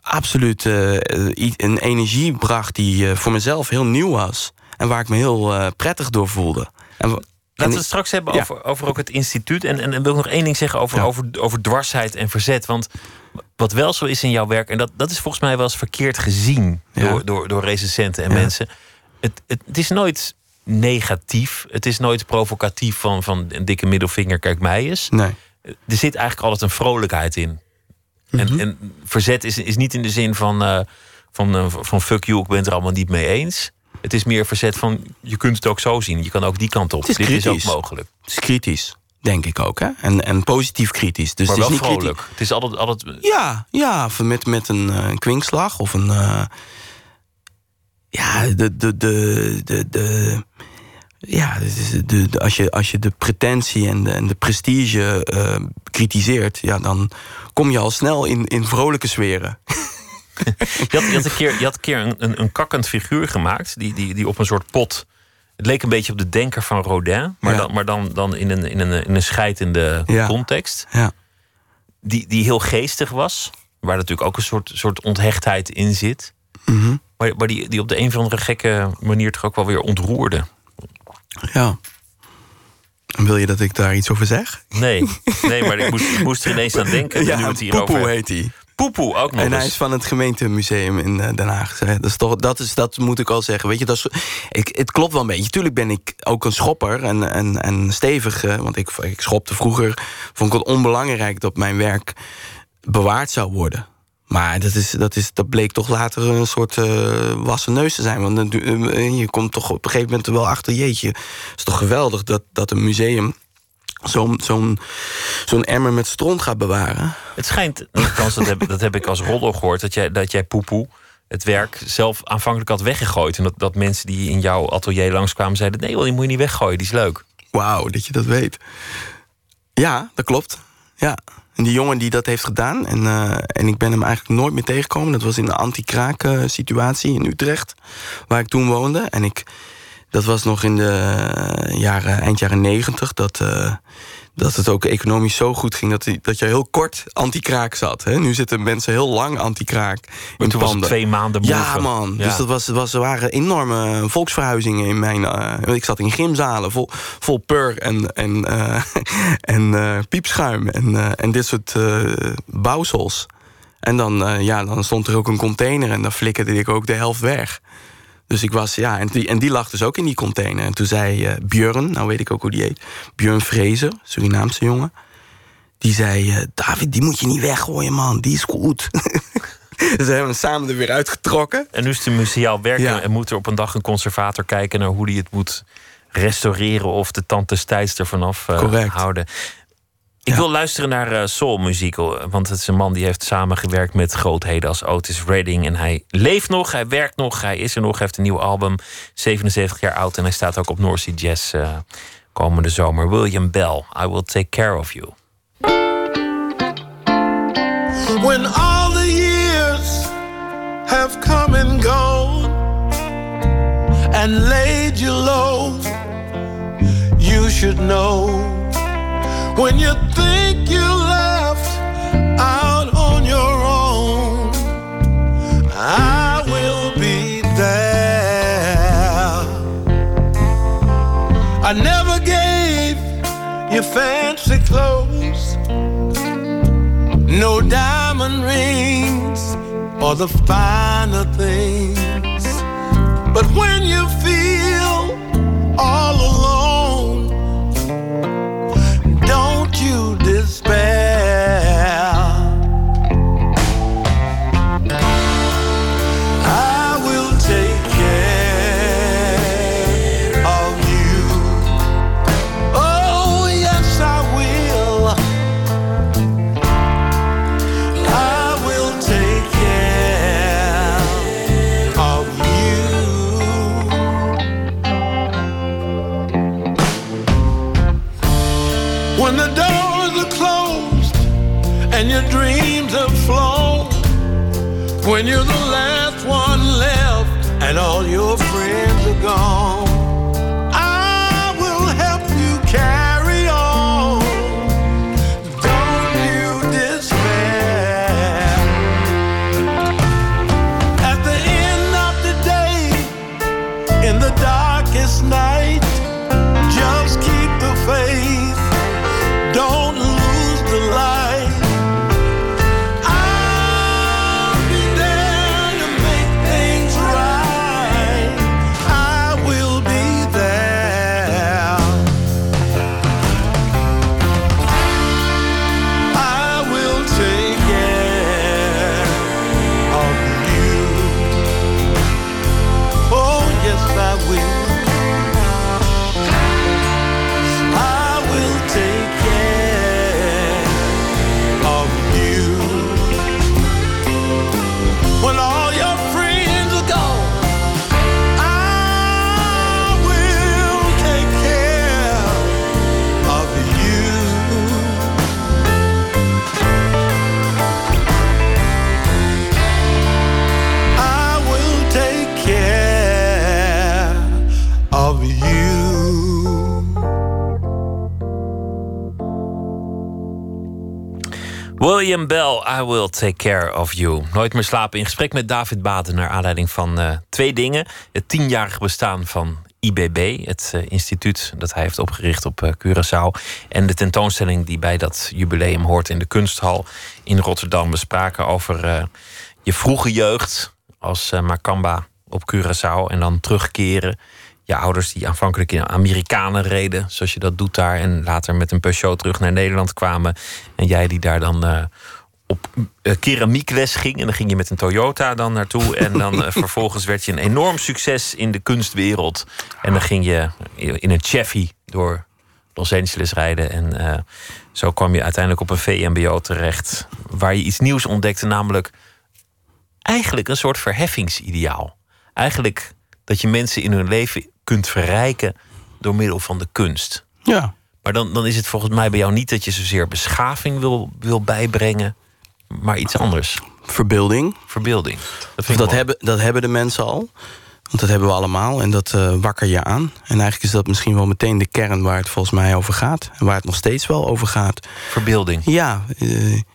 absoluut een energie bracht die voor mezelf heel nieuw was. En waar ik me heel prettig door voelde. Laten we het straks hebben over ook het instituut. En wil ik nog één ding zeggen over dwarsheid en verzet. Want wat wel zo is in jouw werk, en dat is volgens mij wel eens verkeerd gezien door recensenten en mensen. Het is nooit negatief. Het is nooit provocatief van een dikke middelvinger, kijk mij eens. Nee. Er zit eigenlijk altijd een vrolijkheid in. Mm-hmm. En verzet is niet in de zin van fuck you, ik ben het er allemaal niet mee eens. Het is meer verzet van, je kunt het ook zo zien. Je kan ook die kant op. Dit is ook mogelijk. Het is kritisch, denk ik ook. Hè? En positief kritisch. Dus maar het is wel niet vrolijk. Kritisch. Het is altijd... Ja, met een kwinkslag of een... Ja, als je de pretentie en de prestige kritiseert... Ja, dan kom je al snel in vrolijke sferen. Je had een keer een kakkend figuur gemaakt... Die op een soort pot... Het leek een beetje op de denker van Rodin... maar dan in een scheidende context. Ja. Die heel geestig was. Waar natuurlijk ook een soort onthechtheid in zit. Mm-hmm. Maar die op de een of andere gekke manier... toch ook wel weer ontroerde. Ja. Wil je dat ik daar iets over zeg? Nee, maar ik moest er ineens aan denken. Ja, Poepoe heet hij. Poepoe, ook nog. En hij is van het gemeentemuseum in Den Haag. Dat moet ik al zeggen. Weet je, het klopt wel een beetje. Tuurlijk ben ik ook een schopper en stevig. Want ik schopte vroeger. Vond ik het onbelangrijk dat mijn werk bewaard zou worden. Maar dat bleek toch later een soort wassen neus te zijn. Want je komt toch op een gegeven moment er wel achter... jeetje, het is toch geweldig dat een museum zo'n emmer met stront gaat bewaren. Het schijnt, dat heb ik als rollo gehoord... dat jij poepoe het werk zelf aanvankelijk had weggegooid. En dat mensen die in jouw atelier langskwamen zeiden... nee, wel, die moet je niet weggooien, die is leuk. Wauw, dat je dat weet. Ja, dat klopt. Ja. En die jongen die dat heeft gedaan... en ik ben hem eigenlijk nooit meer tegengekomen... dat was in een anti-kraak situatie in Utrecht... waar ik toen woonde. En dat was nog in de eind jaren 90... dat het ook economisch zo goed ging... dat je heel kort anti-kraak zat. Hè? Nu zitten mensen heel lang anti-kraak in toen panden. Was 2 maanden boven. Ja, man. Ja. Dus dat waren enorme volksverhuizingen in mijn... ik zat in gymzalen vol pur en piepschuim en dit soort bouwsels. En dan stond er ook een container... en dan flikkerde ik ook de helft weg. Dus ik was, en die lag dus ook in die container. En toen zei Björn, nou weet ik ook hoe die heet... Björn Fraser, Surinaamse jongen... die zei, David, die moet je niet weggooien, man. Die is goed. Dus we hebben hem samen er weer uitgetrokken. En nu is het een museaal werk. Ja. En moet er op een dag een conservator kijken... naar hoe die het moet restaureren... of de tand des tijds er vanaf houden. Ik wil luisteren naar soulmuziek. Want het is een man die heeft samengewerkt met grootheden als Otis Redding. En hij leeft nog, hij werkt nog, hij is er nog. Hij heeft een nieuw album, 77 jaar oud. En hij staat ook op North Sea Jazz komende zomer. William Bell, I Will Take Care of You. When all the years have come and gone and laid you low, you should know. When you think you're left out on your own, I will be there. I never gave you fancy clothes, no diamond rings or the finer things. But when you feel all alone, don't you despair. I will take care of you. Oh, yes, I will. I will take care of you. When the and your dreams have flown, when you're the last one left and all your friends are gone, I will help you carry on. Don't you despair. At the end of the day, in the darkest night, just keep the faith. Don't lose the light. William Bell, I Will Take Care of You. Nooit meer slapen in gesprek met David Bade... naar aanleiding van 2 dingen. Het 10-jarig bestaan van IBB, het instituut dat hij heeft opgericht op Curaçao... en de tentoonstelling die bij dat jubileum hoort in de Kunsthal in Rotterdam. We spraken over je vroege jeugd als Makamba op Curaçao... en dan terugkeren. Je ouders die aanvankelijk in Amerikanen reden, zoals je dat doet daar... en later met een Peugeot terug naar Nederland kwamen. En jij die daar dan op keramiekles ging. En dan ging je met een Toyota dan naartoe. En dan vervolgens werd je een enorm succes in de kunstwereld. En dan ging je in een Chevy door Los Angeles rijden. En zo kwam je uiteindelijk op een VMBO terecht... waar je iets nieuws ontdekte, namelijk... eigenlijk een soort verheffingsideaal. Eigenlijk dat je mensen in hun leven kunt verrijken door middel van de kunst. Ja. Maar dan is het volgens mij bij jou niet dat je zozeer beschaving wil bijbrengen, maar iets anders. Verbeelding. Verbeelding. Dat hebben de mensen al. Want dat hebben we allemaal en dat wakker je aan. En eigenlijk is dat misschien wel meteen de kern waar het volgens mij over gaat. En waar het nog steeds wel over gaat. Verbeelding. Ja,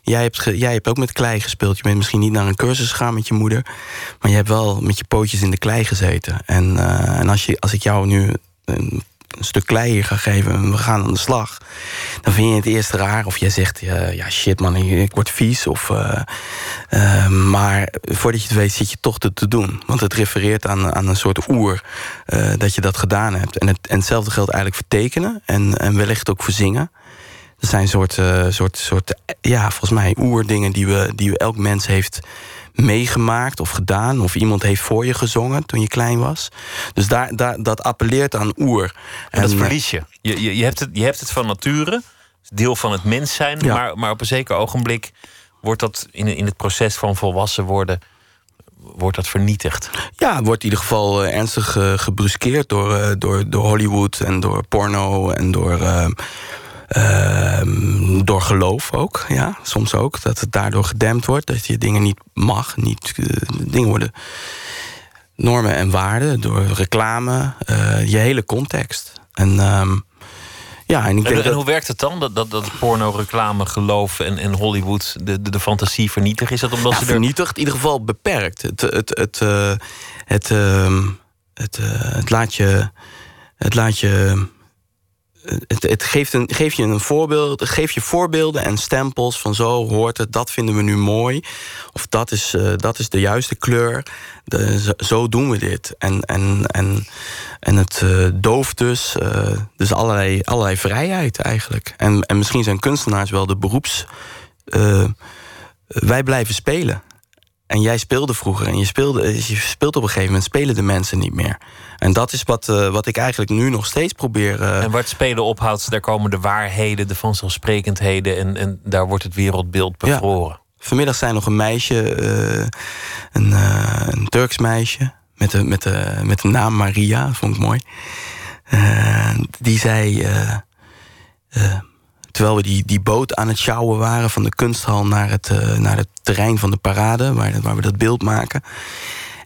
jij hebt ook met klei gespeeld. Je bent misschien niet naar een cursus gegaan met je moeder. Maar je hebt wel met je pootjes in de klei gezeten. En als ik jou nu een stuk klei hier ga geven en we gaan aan de slag, dan vind je het eerst raar. Of jij zegt, ja shit man, ik word vies. Maar voordat je het weet zit je toch te doen. Want het refereert aan een soort oer dat je dat gedaan hebt. En hetzelfde geldt eigenlijk voor tekenen en wellicht ook voor zingen. Dat zijn volgens mij oerdingen die elk mens heeft meegemaakt of gedaan, of iemand heeft voor je gezongen toen je klein was. Dus dat appelleert aan oer. En dat verlies je. Je hebt het van nature, deel van het mens zijn, ja. maar op een zeker ogenblik wordt dat in het proces van volwassen worden, wordt dat vernietigd? Ja, wordt in ieder geval ernstig gebruskeerd door Hollywood en door porno en door geloof ook, ja, soms ook. Dat het daardoor gedempt wordt, dat je dingen niet mag. Dingen worden normen en waarden door reclame, je hele context. En hoe werkt het dan, dat porno, reclame, geloof en Hollywood de fantasie vernietigt? Is dat omdat ze vernietigt, in ieder geval beperkt. Het laat je... Het geeft je voorbeelden en stempels van zo hoort het, dat vinden we nu mooi. Of dat is de juiste kleur. Zo doen we dit. En het dooft dus. Dus allerlei vrijheid eigenlijk. En misschien zijn kunstenaars wel de beroeps. Wij blijven spelen. En jij speelde vroeger en je speelt op een gegeven moment, spelen de mensen niet meer. En dat is wat ik eigenlijk nu nog steeds probeer. En waar het spelen ophoudt, daar komen de waarheden, de vanzelfsprekendheden en daar wordt het wereldbeeld bevroren. Ja. Vanmiddag zei nog een meisje, een Turks meisje, met de naam Maria, dat vond ik mooi. Die zei, terwijl we die boot aan het sjouwen waren van de Kunsthal naar het terrein van de parade, waar we dat beeld maken.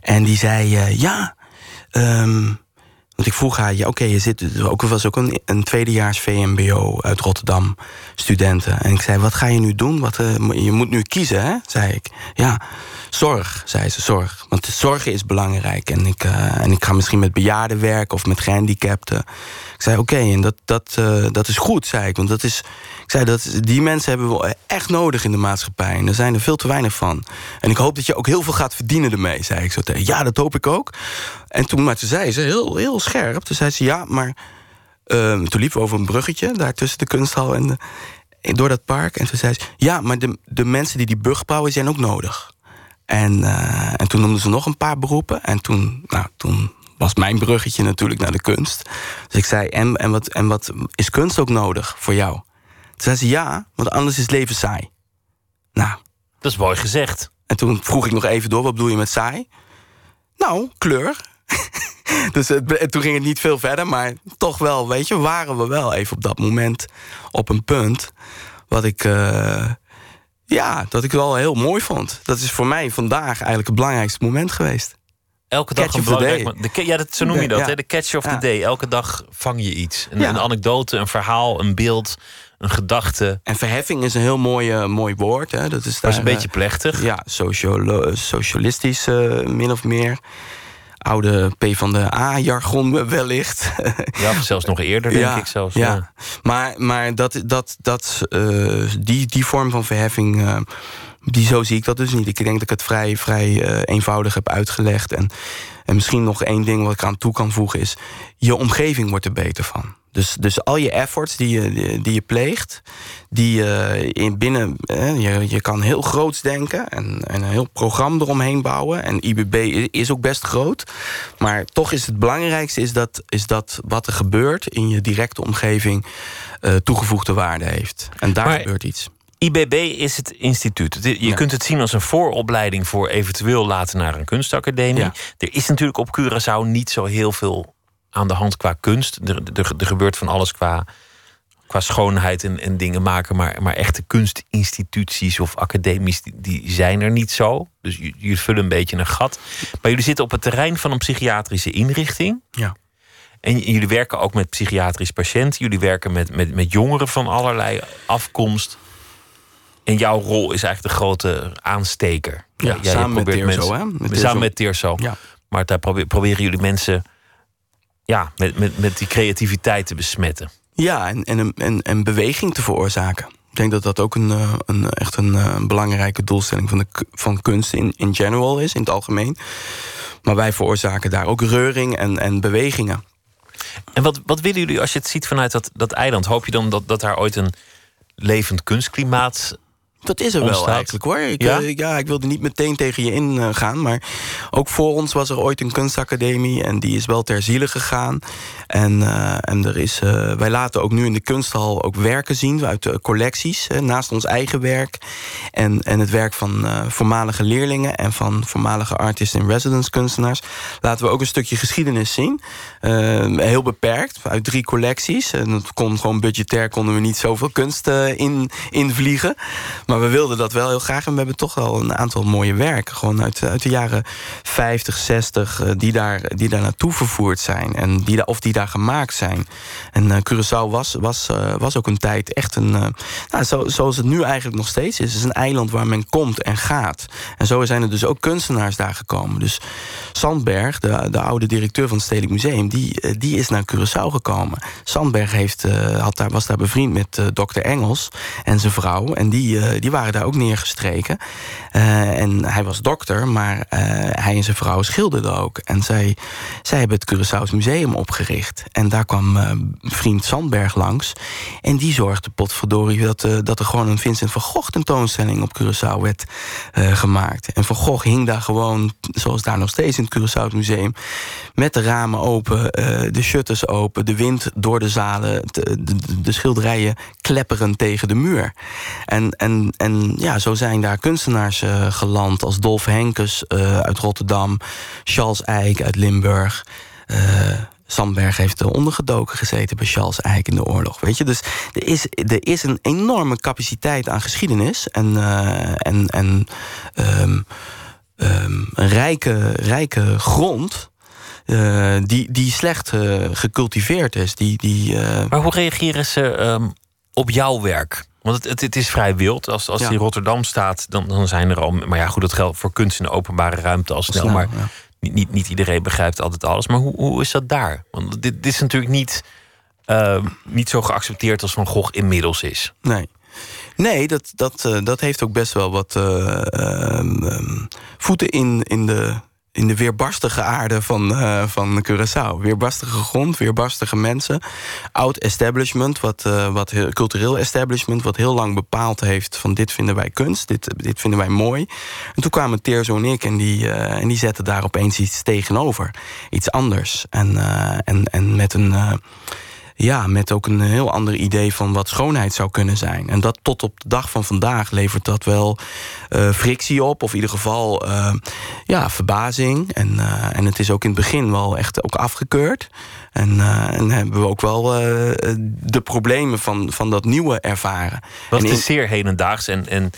En die zei, want ik vroeg haar, was ook een tweedejaars VMBO uit Rotterdam, studenten. En ik zei, wat ga je nu doen? Je moet nu kiezen, hè? Zei ik. Ja, zorg, zei ze, zorg. Want zorgen is belangrijk. En ik ga misschien met bejaarden werken of met gehandicapten. Ik zei, oké, en dat is goed, zei ik. Want die mensen hebben we echt nodig in de maatschappij. En er zijn er veel te weinig van. En ik hoop dat je ook heel veel gaat verdienen ermee, zei ik zo tegen. Ja, dat hoop ik ook. En toen zei ze heel scherp. Toen zei ze, ja, maar toen liepen we over een bruggetje daar tussen de Kunsthal en door dat park. En toen zei ze, ja, maar de mensen die brug bouwen zijn ook nodig. En toen noemden ze nog een paar beroepen. En toen was mijn bruggetje natuurlijk naar de kunst. Dus ik zei, en wat is kunst ook nodig voor jou? Toen zei ze, ja, want anders is het leven saai. Nou. Dat is mooi gezegd. En toen vroeg ik nog even door, wat bedoel je met saai? Nou, kleur. Dus toen ging het niet veel verder, maar toch wel, weet je, waren we wel even op dat moment op een punt dat ik wel heel mooi vond. Dat is voor mij vandaag eigenlijk het belangrijkste moment geweest. Elke dag een belangrijk. Zo noem je dat, hè? De catch of the day. Elke dag vang je iets. Een anekdote, een verhaal, een beeld, een gedachte. En verheffing is een heel mooi woord. Hè? Dat is een beetje plechtig. Ja, socialistisch min of meer. Oude P van de A-jargon wellicht. Ja, zelfs nog eerder, denk ik zelfs. Ja. Ja. Maar die vorm van verheffing, zo zie ik dat dus niet. Ik denk dat ik het vrij eenvoudig heb uitgelegd. En misschien nog één ding wat ik aan toe kan voegen is, je omgeving wordt er beter van. Dus al je efforts die je pleegt, je kan heel groots denken en een heel programma eromheen bouwen. En IBB is ook best groot. Maar toch is het belangrijkste is dat wat er gebeurt in je directe omgeving toegevoegde waarde heeft. En daar gebeurt iets. IBB is het instituut. Je kunt het zien als een vooropleiding voor eventueel later naar een kunstacademie. Ja. Er is natuurlijk op Curaçao niet zo heel veel aan de hand qua kunst. Er gebeurt van alles qua schoonheid en dingen maken. Maar echte kunstinstituties of academies, die zijn er niet zo. Dus jullie vullen een beetje een gat. Maar jullie zitten op het terrein van een psychiatrische inrichting. Ja. En jullie werken ook met psychiatrisch patiënten. Jullie werken met jongeren van allerlei afkomst. En jouw rol is eigenlijk de grote aansteker. Ja, jij samen met Tirzo. Samen met Tirzo. Ja. Maar daar proberen jullie mensen met die creativiteit te besmetten. Ja, en beweging te veroorzaken. Ik denk dat dat ook echt een belangrijke doelstelling van kunst in general is, in het algemeen. Maar wij veroorzaken daar ook reuring en bewegingen. En wat willen jullie als je het ziet vanuit dat eiland? Hoop je dan dat daar ooit een levend kunstklimaat... Dat is er ontstaat. Wel eigenlijk hoor. Ik wilde niet meteen tegen je ingaan. Maar ook voor ons was er ooit een kunstacademie. En die is wel ter ziele gegaan. En er is, wij laten ook nu in de Kunsthal ook werken zien uit de collecties. Naast ons eigen werk. En het werk van voormalige leerlingen. En van voormalige artist-in-residence kunstenaars. Laten we ook een stukje geschiedenis zien. Heel beperkt. Uit 3 collecties. En dat kon gewoon budgetair. Konden we niet zoveel kunst invliegen. Maar we wilden dat wel heel graag. En we hebben toch wel een aantal mooie werken. Gewoon uit de jaren 50, 60. Die daar naartoe vervoerd zijn. En die daar gemaakt zijn. En Curaçao was ook een tijd echt een... zoals het nu eigenlijk nog steeds is. Het is een eiland waar men komt en gaat. En zo zijn er dus ook kunstenaars daar gekomen. Dus Sandberg, de oude directeur van het Stedelijk Museum... die is naar Curaçao gekomen. Sandberg was daar bevriend met dokter Engels en zijn vrouw. En die waren daar ook neergestreken. En hij was dokter, maar hij en zijn vrouw schilderden ook. En zij hebben het Curaçao's Museum opgericht. En daar kwam vriend Sandberg langs. En die zorgde potverdorie dat er gewoon een Vincent van Gogh tentoonstelling op Curaçao werd gemaakt. En Van Gogh hing daar gewoon, zoals daar nog steeds in het Curaçao's Museum, met de ramen open, de shutters open, de wind door de zalen, de schilderijen klepperend tegen de muur. En zo zijn daar kunstenaars geland als Dolf Henkes uit Rotterdam, Charles Eyck uit Limburg. Sandberg heeft ondergedoken gezeten bij Charles Eyck in de oorlog. Weet je? Dus er is een enorme capaciteit aan geschiedenis en een rijke grond. Die slecht gecultiveerd is. Maar hoe reageren ze op jouw werk? Want het is vrij wild. Als die in Rotterdam staat, dan zijn er al... Maar ja, goed, dat geldt voor kunst in de openbare ruimte al snel. Maar niet iedereen begrijpt altijd alles. Maar hoe is dat daar? Want dit is natuurlijk niet zo geaccepteerd als Van Gogh inmiddels is. Nee, dat heeft ook best wel wat voeten in de weerbarstige aarde van Curaçao. Weerbarstige grond, weerbarstige mensen. Oud establishment, wat cultureel establishment... wat heel lang bepaald heeft van dit vinden wij kunst, dit vinden wij mooi. En toen kwamen Tirzo en ik en die zetten daar opeens iets tegenover. Iets anders. En met een... met ook een heel ander idee van wat schoonheid zou kunnen zijn. En dat tot op de dag van vandaag levert dat wel frictie op. Of in ieder geval verbazing. En het is ook in het begin wel echt ook afgekeurd. En hebben we ook wel de problemen van dat nieuwe ervaren. Dat is zeer hedendaags. En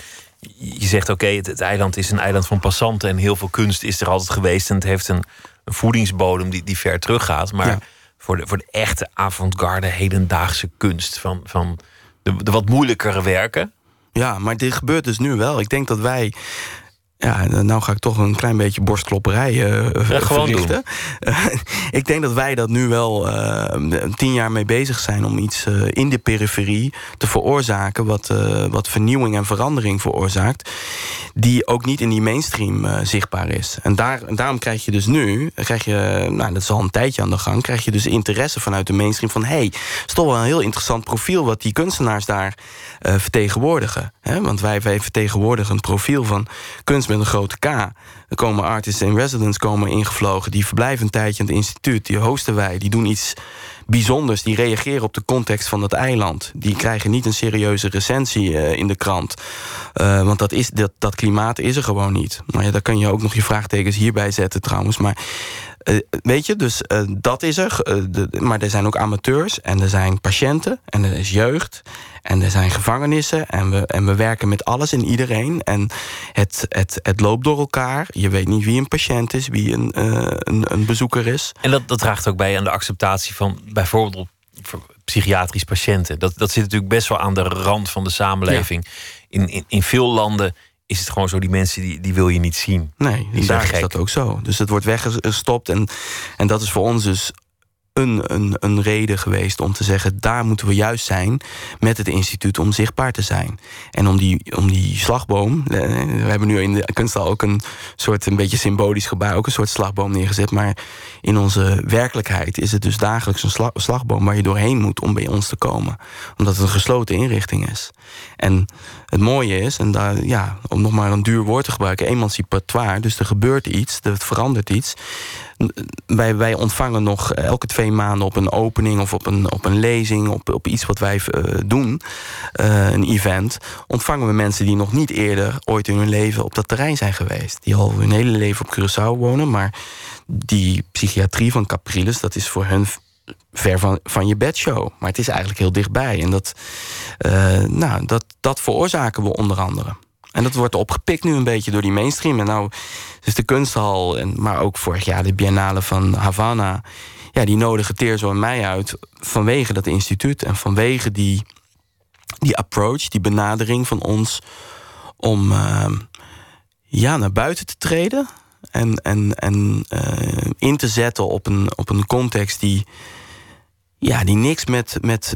je zegt het eiland is een eiland van passanten. En heel veel kunst is er altijd geweest. En het heeft een voedingsbodem die ver teruggaat. Maar... Ja. Voor de echte avant-garde hedendaagse kunst van de wat moeilijkere werken. Ja, maar dit gebeurt dus nu wel. Ik denk dat wij... Ja, nou ga ik toch een klein beetje borstklopperij verrichten. Ik denk dat wij dat nu wel 10 jaar mee bezig zijn... om iets in de periferie te veroorzaken... wat vernieuwing en verandering veroorzaakt... die ook niet in die mainstream zichtbaar is. En daarom krijg je dus nu... dat is al een tijdje aan de gang... krijg je dus interesse vanuit de mainstream van... hey, het is toch wel een heel interessant profiel... wat die kunstenaars daar vertegenwoordigen. Hè? Want wij vertegenwoordigen een profiel van kunst... met een grote K. Er komen artists in residence ingevlogen... die verblijven een tijdje aan het instituut, die hosten wij... die doen iets bijzonders. Die reageren op de context van dat eiland. Die krijgen niet een serieuze recensie in de krant. Want dat klimaat is er gewoon niet. Maar ja, daar kun je ook nog je vraagtekens hierbij zetten trouwens. Maar weet je, dus dat is er. Maar er zijn ook amateurs en er zijn patiënten en er is jeugd. En er zijn gevangenissen en we werken met alles en iedereen. En het loopt door elkaar. Je weet niet wie een patiënt is, wie een bezoeker is. En dat draagt ook bij aan de acceptatie van bijvoorbeeld psychiatrisch patiënten. Dat zit natuurlijk best wel aan de rand van de samenleving. Ja. In veel landen is het gewoon zo, die mensen die wil je niet zien. Nee, die daar gek. Is dat ook zo. Dus het wordt weggestopt en dat is voor ons dus een reden geweest om te zeggen, daar moeten we juist zijn met het instituut om zichtbaar te zijn. En om die slagboom, we hebben nu in de Kunsthal ook een beetje symbolisch gebaar, ook een soort slagboom neergezet, maar in onze werkelijkheid is het dus dagelijks een slagboom waar je doorheen moet om bij ons te komen. Omdat het een gesloten inrichting is. En het mooie is, en daar, ja, om nog maar een duur woord te gebruiken, emancipatoire, dus er gebeurt iets, er verandert iets. Wij ontvangen nog elke 2 maanden op een opening of op een lezing, op iets wat wij doen, een event, ontvangen we mensen die nog niet eerder ooit in hun leven op dat terrein zijn geweest. Die al hun hele leven op Curaçao wonen, maar die psychiatrie van Capriles, dat is voor hun ver van je bedshow. Maar het is eigenlijk heel dichtbij. En dat veroorzaken we onder andere. En dat wordt opgepikt nu een beetje door die mainstream. En nou is de Kunsthal, maar ook vorig jaar de Biennale van Havana, ja, die nodigen Tirzo en mij uit vanwege dat instituut en vanwege die approach, die benadering van ons om naar buiten te treden en in te zetten op een context die niks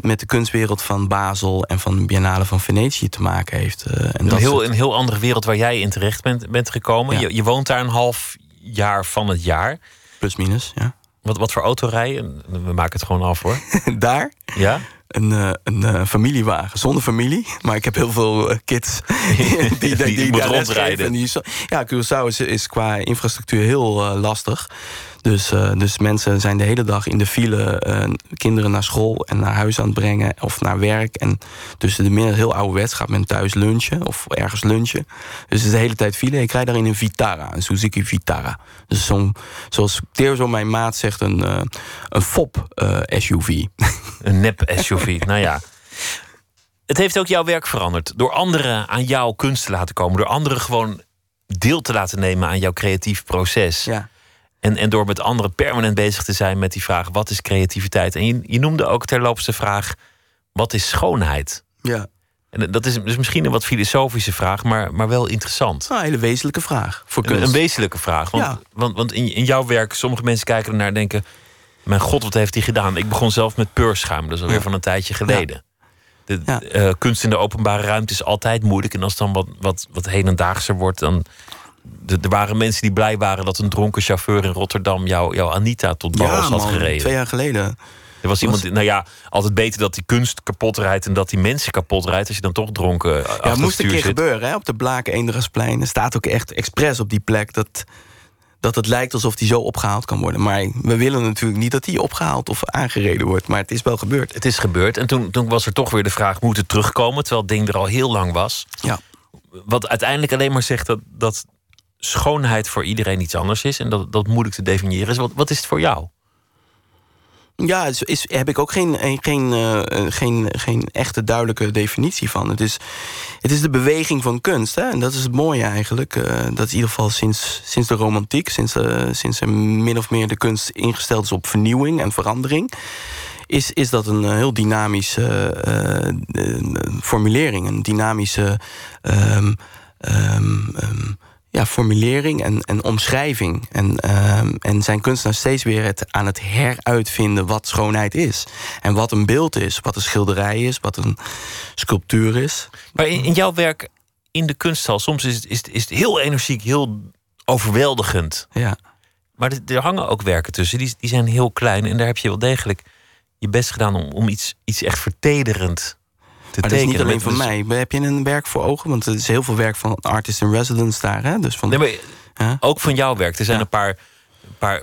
met de kunstwereld van Basel en van de Biennale van Venetië te maken heeft. Een heel andere wereld waar jij in terecht bent gekomen. Ja. Je woont daar een half jaar van het jaar. Plus minus, ja. Wat voor auto rij je? We maken het gewoon af, hoor. Daar? Ja. Een familiewagen. Zonder familie. Maar ik heb heel veel kids die moet rondrijden. Curaçao is qua infrastructuur heel lastig. Dus mensen zijn de hele dag in de file, kinderen naar school en naar huis aan het brengen of naar werk. En tussen de middag, heel ouderwets, gaat men thuis lunchen of ergens lunchen. Dus het is de hele tijd file. Ik rijd daarin een Vitara, een Suzuki Vitara. Dus zoals Tirzo, mijn maat, zegt, een FOP-SUV. Een nep-SUV, nou ja. Het heeft ook jouw werk veranderd. Door anderen aan jouw kunst te laten komen. Door anderen gewoon deel te laten nemen aan jouw creatief proces. Ja. En door met anderen permanent bezig te zijn met die vraag, wat is creativiteit? En je noemde ook terloops de vraag, wat is schoonheid? Ja. En dat is dus misschien een wat filosofische vraag, maar wel interessant. Een hele wezenlijke vraag voor kunst. Een wezenlijke vraag. Want in jouw werk, sommige mensen kijken ernaar en denken, mijn god, wat heeft hij gedaan? Ik begon zelf met peurschuim, dat is alweer van een tijdje geleden. Kunst in de openbare ruimte is altijd moeilijk. En als het dan wat hedendaagser wordt, dan... Er waren mensen die blij waren dat een dronken chauffeur in Rotterdam jouw Anita tot ballast had gereden. 2 jaar geleden. Er was iemand, altijd beter dat die kunst kapot rijdt en dat die mensen kapot rijdt als je dan toch dronken achter het stuur zit. Ja, moest een keer gebeuren, hè? Op de Blaak-Eendrachtsplein. Er staat ook echt expres op die plek dat het lijkt alsof die zo opgehaald kan worden. Maar we willen natuurlijk niet dat die opgehaald of aangereden wordt. Maar het is wel gebeurd. Het is gebeurd. En toen was er toch weer de vraag, moet het terugkomen? Terwijl het ding er al heel lang was. Ja. Wat uiteindelijk alleen maar zegt dat schoonheid voor iedereen iets anders is en dat moeilijk te definiëren is. Wat is het voor jou? Ja, heb ik ook geen echte duidelijke definitie van. Het is de beweging van kunst, hè? En dat is het mooie eigenlijk. Dat is in ieder geval sinds de romantiek, sinds er min of meer de kunst ingesteld is op vernieuwing en verandering, is dat een heel dynamische formulering, een dynamische formulering en omschrijving. En zijn kunstenaars steeds weer aan het heruitvinden wat schoonheid is. En wat een beeld is, wat een schilderij is, wat een sculptuur is. Maar in jouw werk in de Kunsthal, soms is het heel energiek, heel overweldigend. Ja. Maar er hangen ook werken tussen, die zijn heel klein. En daar heb je wel degelijk je best gedaan om iets echt vertederend maar dat is niet alleen van mij. Heb je een werk voor ogen? Want er is heel veel werk van artist in residence daar. Hè? Dus van... Nee, maar ook van jouw werk. Er zijn een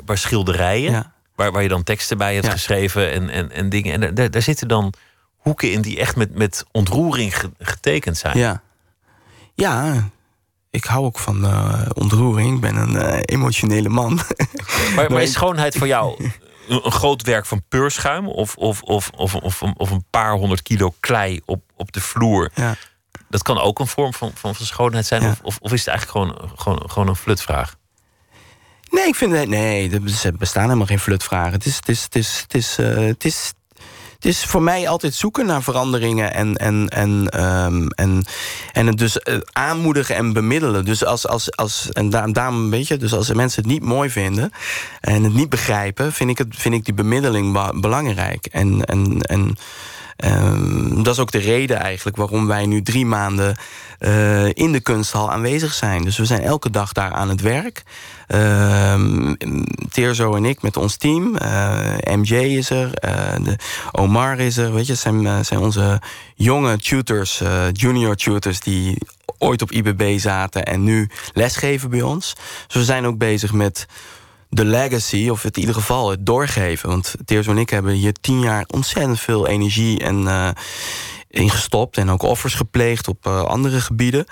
paar schilderijen... Ja. waar je dan teksten bij hebt geschreven en dingen. En daar zitten dan hoeken in die echt met ontroering getekend zijn. Ja. Ja, ik hou ook van ontroering. Ik ben een emotionele man. Maar is schoonheid voor jou een groot werk van peurschuim? Of een paar 100 kilo klei op de vloer? Ja. Dat kan ook een vorm van schoonheid zijn? Ja. Of is het eigenlijk gewoon een flutvraag? Nee, ik vind... Nee, er bestaan helemaal geen flutvragen. Het is voor mij altijd zoeken naar veranderingen en het dus aanmoedigen en bemiddelen. Dus daarom weet je, dus als mensen het niet mooi vinden en het niet begrijpen, vind ik die bemiddeling belangrijk. En dat is ook de reden eigenlijk waarom wij nu 3 maanden in de Kunsthal aanwezig zijn. Dus we zijn elke dag daar aan het werk. Tirzo en ik met ons team. MJ is er. Omar is er. Weet je, zijn onze jonge tutors, junior tutors die ooit op IBB zaten en nu lesgeven bij ons. Dus we zijn ook bezig met de legacy, of in ieder geval het doorgeven. Want Tirzo en ik hebben hier 10 jaar ontzettend veel energie in gestopt en ook offers gepleegd op andere gebieden.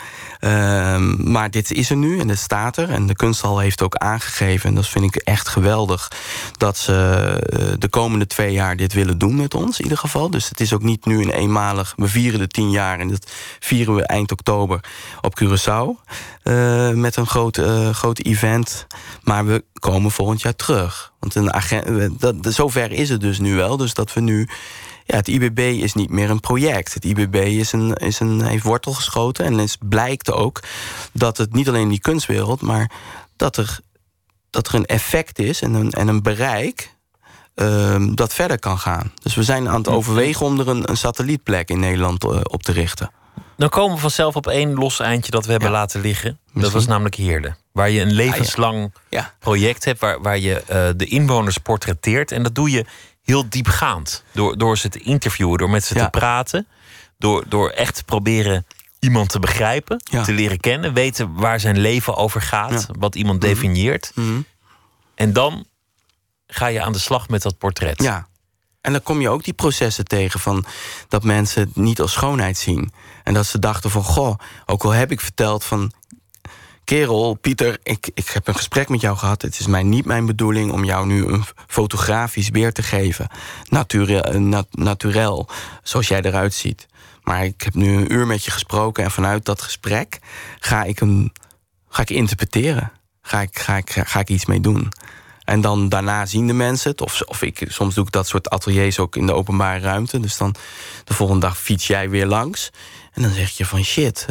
Maar dit is er nu en dit staat er. En de Kunsthal heeft ook aangegeven, en dat vind ik echt geweldig, dat ze de komende 2 jaar dit willen doen met ons in ieder geval. Dus het is ook niet nu een eenmalig. We vieren de 10 jaar en dat vieren we eind oktober op Curaçao. Met een groot event. Maar we komen volgend jaar terug. Want zover is het dus nu wel. Dus dat we nu... Ja, het IBB is niet meer een project. Het IBB heeft wortel geschoten. En het blijkt ook dat het niet alleen die kunstwereld... maar dat er een effect is en een bereik... dat verder kan gaan. Dus we zijn aan het overwegen om er een satellietplek in Nederland op te richten. Nou komen we vanzelf op 1 los eindje dat we hebben laten liggen. Misschien. Dat was namelijk Heerlen. Waar je een levenslang project hebt... waar je de inwoners portretteert. En dat doe je... heel diepgaand. Door ze te interviewen, door met ze te praten. Door echt te proberen iemand te begrijpen, te leren kennen. Weten waar zijn leven over gaat, wat iemand definieert. Mm-hmm. En dan ga je aan de slag met dat portret. Ja. En dan kom je ook die processen tegen van dat mensen het niet als schoonheid zien. En dat ze dachten van, goh, ook al heb ik verteld van... kerel, Pieter, ik heb een gesprek met jou gehad. Het is niet mijn bedoeling om jou nu een fotografisch beeld te geven. Naturel, zoals jij eruit ziet. Maar ik heb nu een uur met je gesproken... en vanuit dat gesprek ga ik interpreteren. Ga ik iets mee doen. En dan daarna zien de mensen het. Soms doe ik dat soort ateliers ook in de openbare ruimte. Dus dan de volgende dag fiets jij weer langs. En dan zeg je van shit,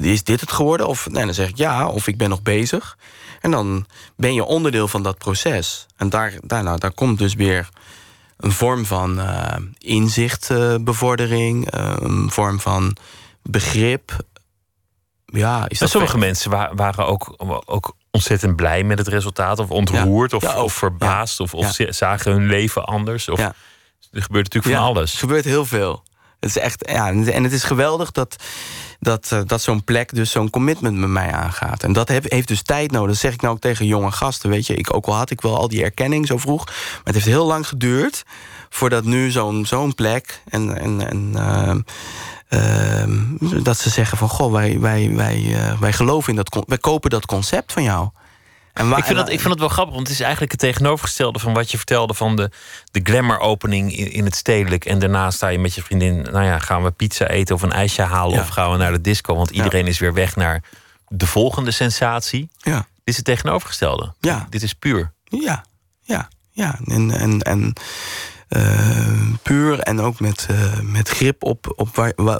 is dit het geworden? Dan zeg ik ja, of ik ben nog bezig. En dan ben je onderdeel van dat proces. En daar komt dus weer een vorm van inzichtbevordering. Een vorm van begrip. Ja, is dat sommige mensen waren ook ontzettend blij met het resultaat. Of ontroerd, of verbaasd. Ja. Of zagen hun leven anders. Of, er gebeurt natuurlijk van alles. Er gebeurt heel veel. Het is echt, en het is geweldig dat zo'n plek dus zo'n commitment met mij aangaat. En dat heeft dus tijd nodig. Dat zeg ik nou ook tegen jonge gasten. Weet je, ook al had ik al die erkenning zo vroeg. Maar het heeft heel lang geduurd voordat nu zo'n plek... dat ze zeggen van, goh, wij geloven in dat... wij kopen dat concept van jou. Ik vind dat wel grappig, want het is eigenlijk het tegenovergestelde... van wat je vertelde van de glamour-opening in het Stedelijk... en daarna sta je met je vriendin... gaan we pizza eten of een ijsje halen... of gaan we naar de disco, want iedereen is weer weg... naar de volgende sensatie. Ja. Dit is het tegenovergestelde. Ja. Dit is puur. Ja. En puur en ook met grip op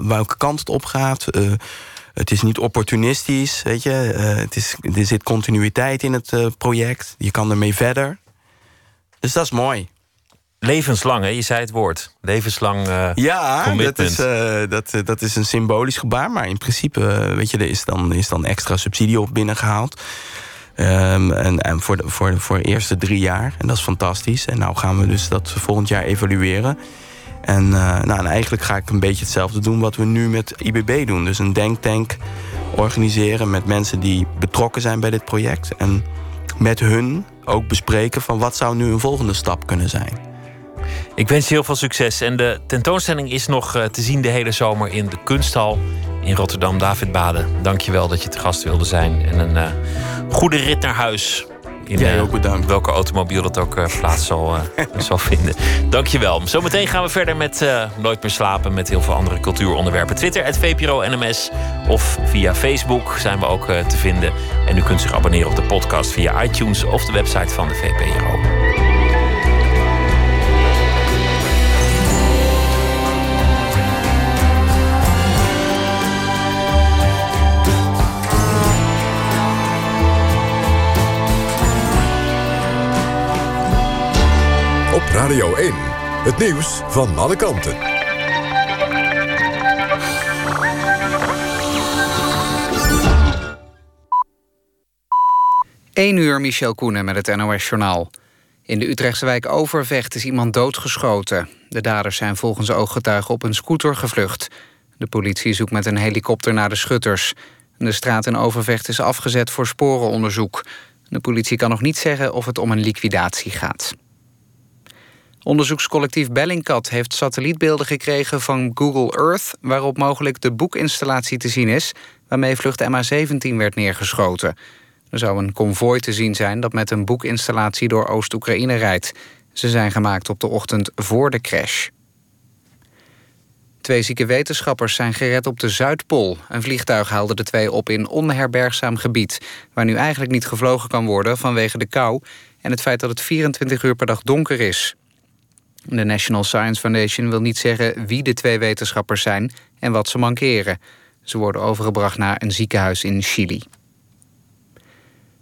welke kant het op gaat... Het is niet opportunistisch, weet je. Er zit continuïteit in het project. Je kan ermee verder. Dus dat is mooi. Levenslang, hè? Je zei het woord. Levenslang commitment. Dat is een symbolisch gebaar. Maar in principe, weet je, er is dan extra subsidie op binnengehaald. En voor de eerste 3 jaar. En dat is fantastisch. En nou gaan we dus dat volgend jaar evalueren. En eigenlijk ga ik een beetje hetzelfde doen wat we nu met IBB doen. Dus een denktank organiseren met mensen die betrokken zijn bij dit project. En met hun ook bespreken van wat zou nu een volgende stap kunnen zijn. Ik wens je heel veel succes. En de tentoonstelling is nog te zien de hele zomer in de Kunsthal in Rotterdam. David Bade, dank je wel dat je te gast wilde zijn. En een goede rit naar huis. Jij ook bedankt. Welke automobiel dat ook plaats zal vinden. Dank je wel. Zometeen gaan we verder met Nooit meer slapen. Met heel veel andere cultuuronderwerpen. Twitter, @VPRO NMS. Of via Facebook zijn we ook te vinden. En u kunt zich abonneren op de podcast via iTunes of de website van de VPRO. Op Radio 1, het nieuws van alle kanten. 1 uur, Michel Koenen met het NOS-journaal. In de Utrechtse wijk Overvecht is iemand doodgeschoten. De daders zijn volgens ooggetuigen op een scooter gevlucht. De politie zoekt met een helikopter naar de schutters. De straat in Overvecht is afgezet voor sporenonderzoek. De politie kan nog niet zeggen of het om een liquidatie gaat. Onderzoekscollectief Bellingcat heeft satellietbeelden gekregen van Google Earth, waarop mogelijk de boekinstallatie te zien is waarmee vlucht MH17 werd neergeschoten. Er zou een konvooi te zien zijn dat met een boekinstallatie door Oost-Oekraïne rijdt. Ze zijn gemaakt op de ochtend voor de crash. 2 zieke wetenschappers zijn gered op de Zuidpool. Een vliegtuig haalde de 2 op in onherbergzaam gebied, waar nu eigenlijk niet gevlogen kan worden vanwege de kou en het feit dat het 24 uur per dag donker is. De National Science Foundation wil niet zeggen wie de 2 wetenschappers zijn en wat ze mankeren. Ze worden overgebracht naar een ziekenhuis in Chili.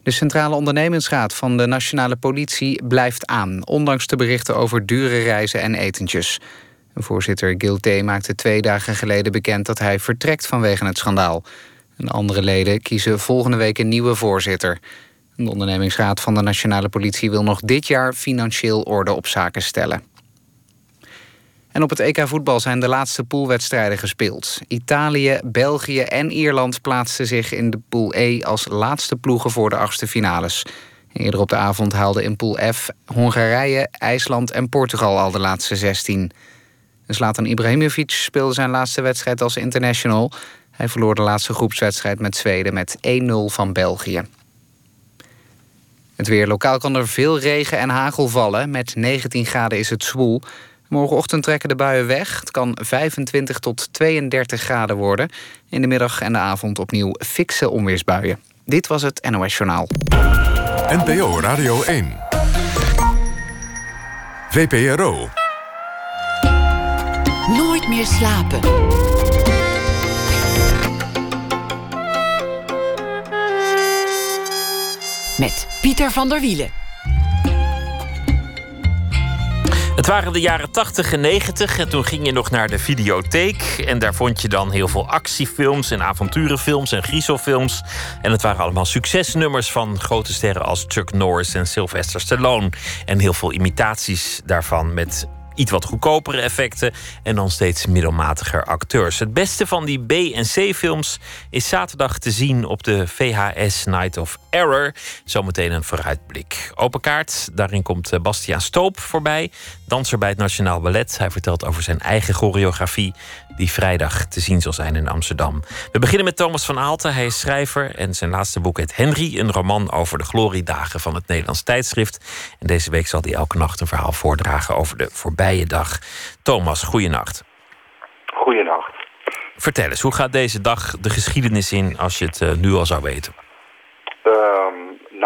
De Centrale Ondernemingsraad van de Nationale Politie blijft aan, ondanks de berichten over dure reizen en etentjes. Voorzitter Guilté maakte 2 dagen geleden bekend dat hij vertrekt vanwege het schandaal. En andere leden kiezen volgende week een nieuwe voorzitter. De ondernemingsraad van de Nationale Politie wil nog dit jaar financieel orde op zaken stellen. En op het EK voetbal zijn de laatste poolwedstrijden gespeeld. Italië, België en Ierland plaatsten zich in de pool E als laatste ploegen voor de 8e finales. Eerder op de avond haalden in pool F Hongarije, IJsland en Portugal al de laatste 16. Zlatan Ibrahimovic speelde zijn laatste wedstrijd als international. Hij verloor de laatste groepswedstrijd met Zweden met 1-0 van België. Het weer. Lokaal kan er veel regen en hagel vallen. Met 19 graden is het zwoel. Morgenochtend trekken de buien weg. Het kan 25 tot 32 graden worden. In de middag en de avond opnieuw fikse onweersbuien. Dit was het NOS Journaal. NPO Radio 1. VPRO. Nooit meer slapen. Met Pieter van der Wielen. Het waren de jaren 80 en 90 en toen ging je nog naar de videotheek. En daar vond je dan heel veel actiefilms en avonturenfilms en griezelfilms. En het waren allemaal succesnummers van grote sterren als Chuck Norris en Sylvester Stallone. En heel veel imitaties daarvan met iets wat goedkopere effecten en dan steeds middelmatiger acteurs. Het beste van die B- en C-films is zaterdag te zien op de VHS Night of Error. Zometeen een vooruitblik. Open kaart, daarin komt Bastiaan Stoop voorbij. Danser bij het Nationaal Ballet. Hij vertelt over zijn eigen choreografie die vrijdag te zien zal zijn in Amsterdam. We beginnen met Thomas van Aalten. Hij is schrijver en zijn laatste boek heet Henry, een roman over de gloriedagen van het Nederlands Tijdschrift. En deze week zal hij elke nacht een verhaal voordragen over de voorbije dag. Thomas, goeienacht. Goeienacht. Vertel eens, hoe gaat deze dag de geschiedenis in als je het nu al zou weten?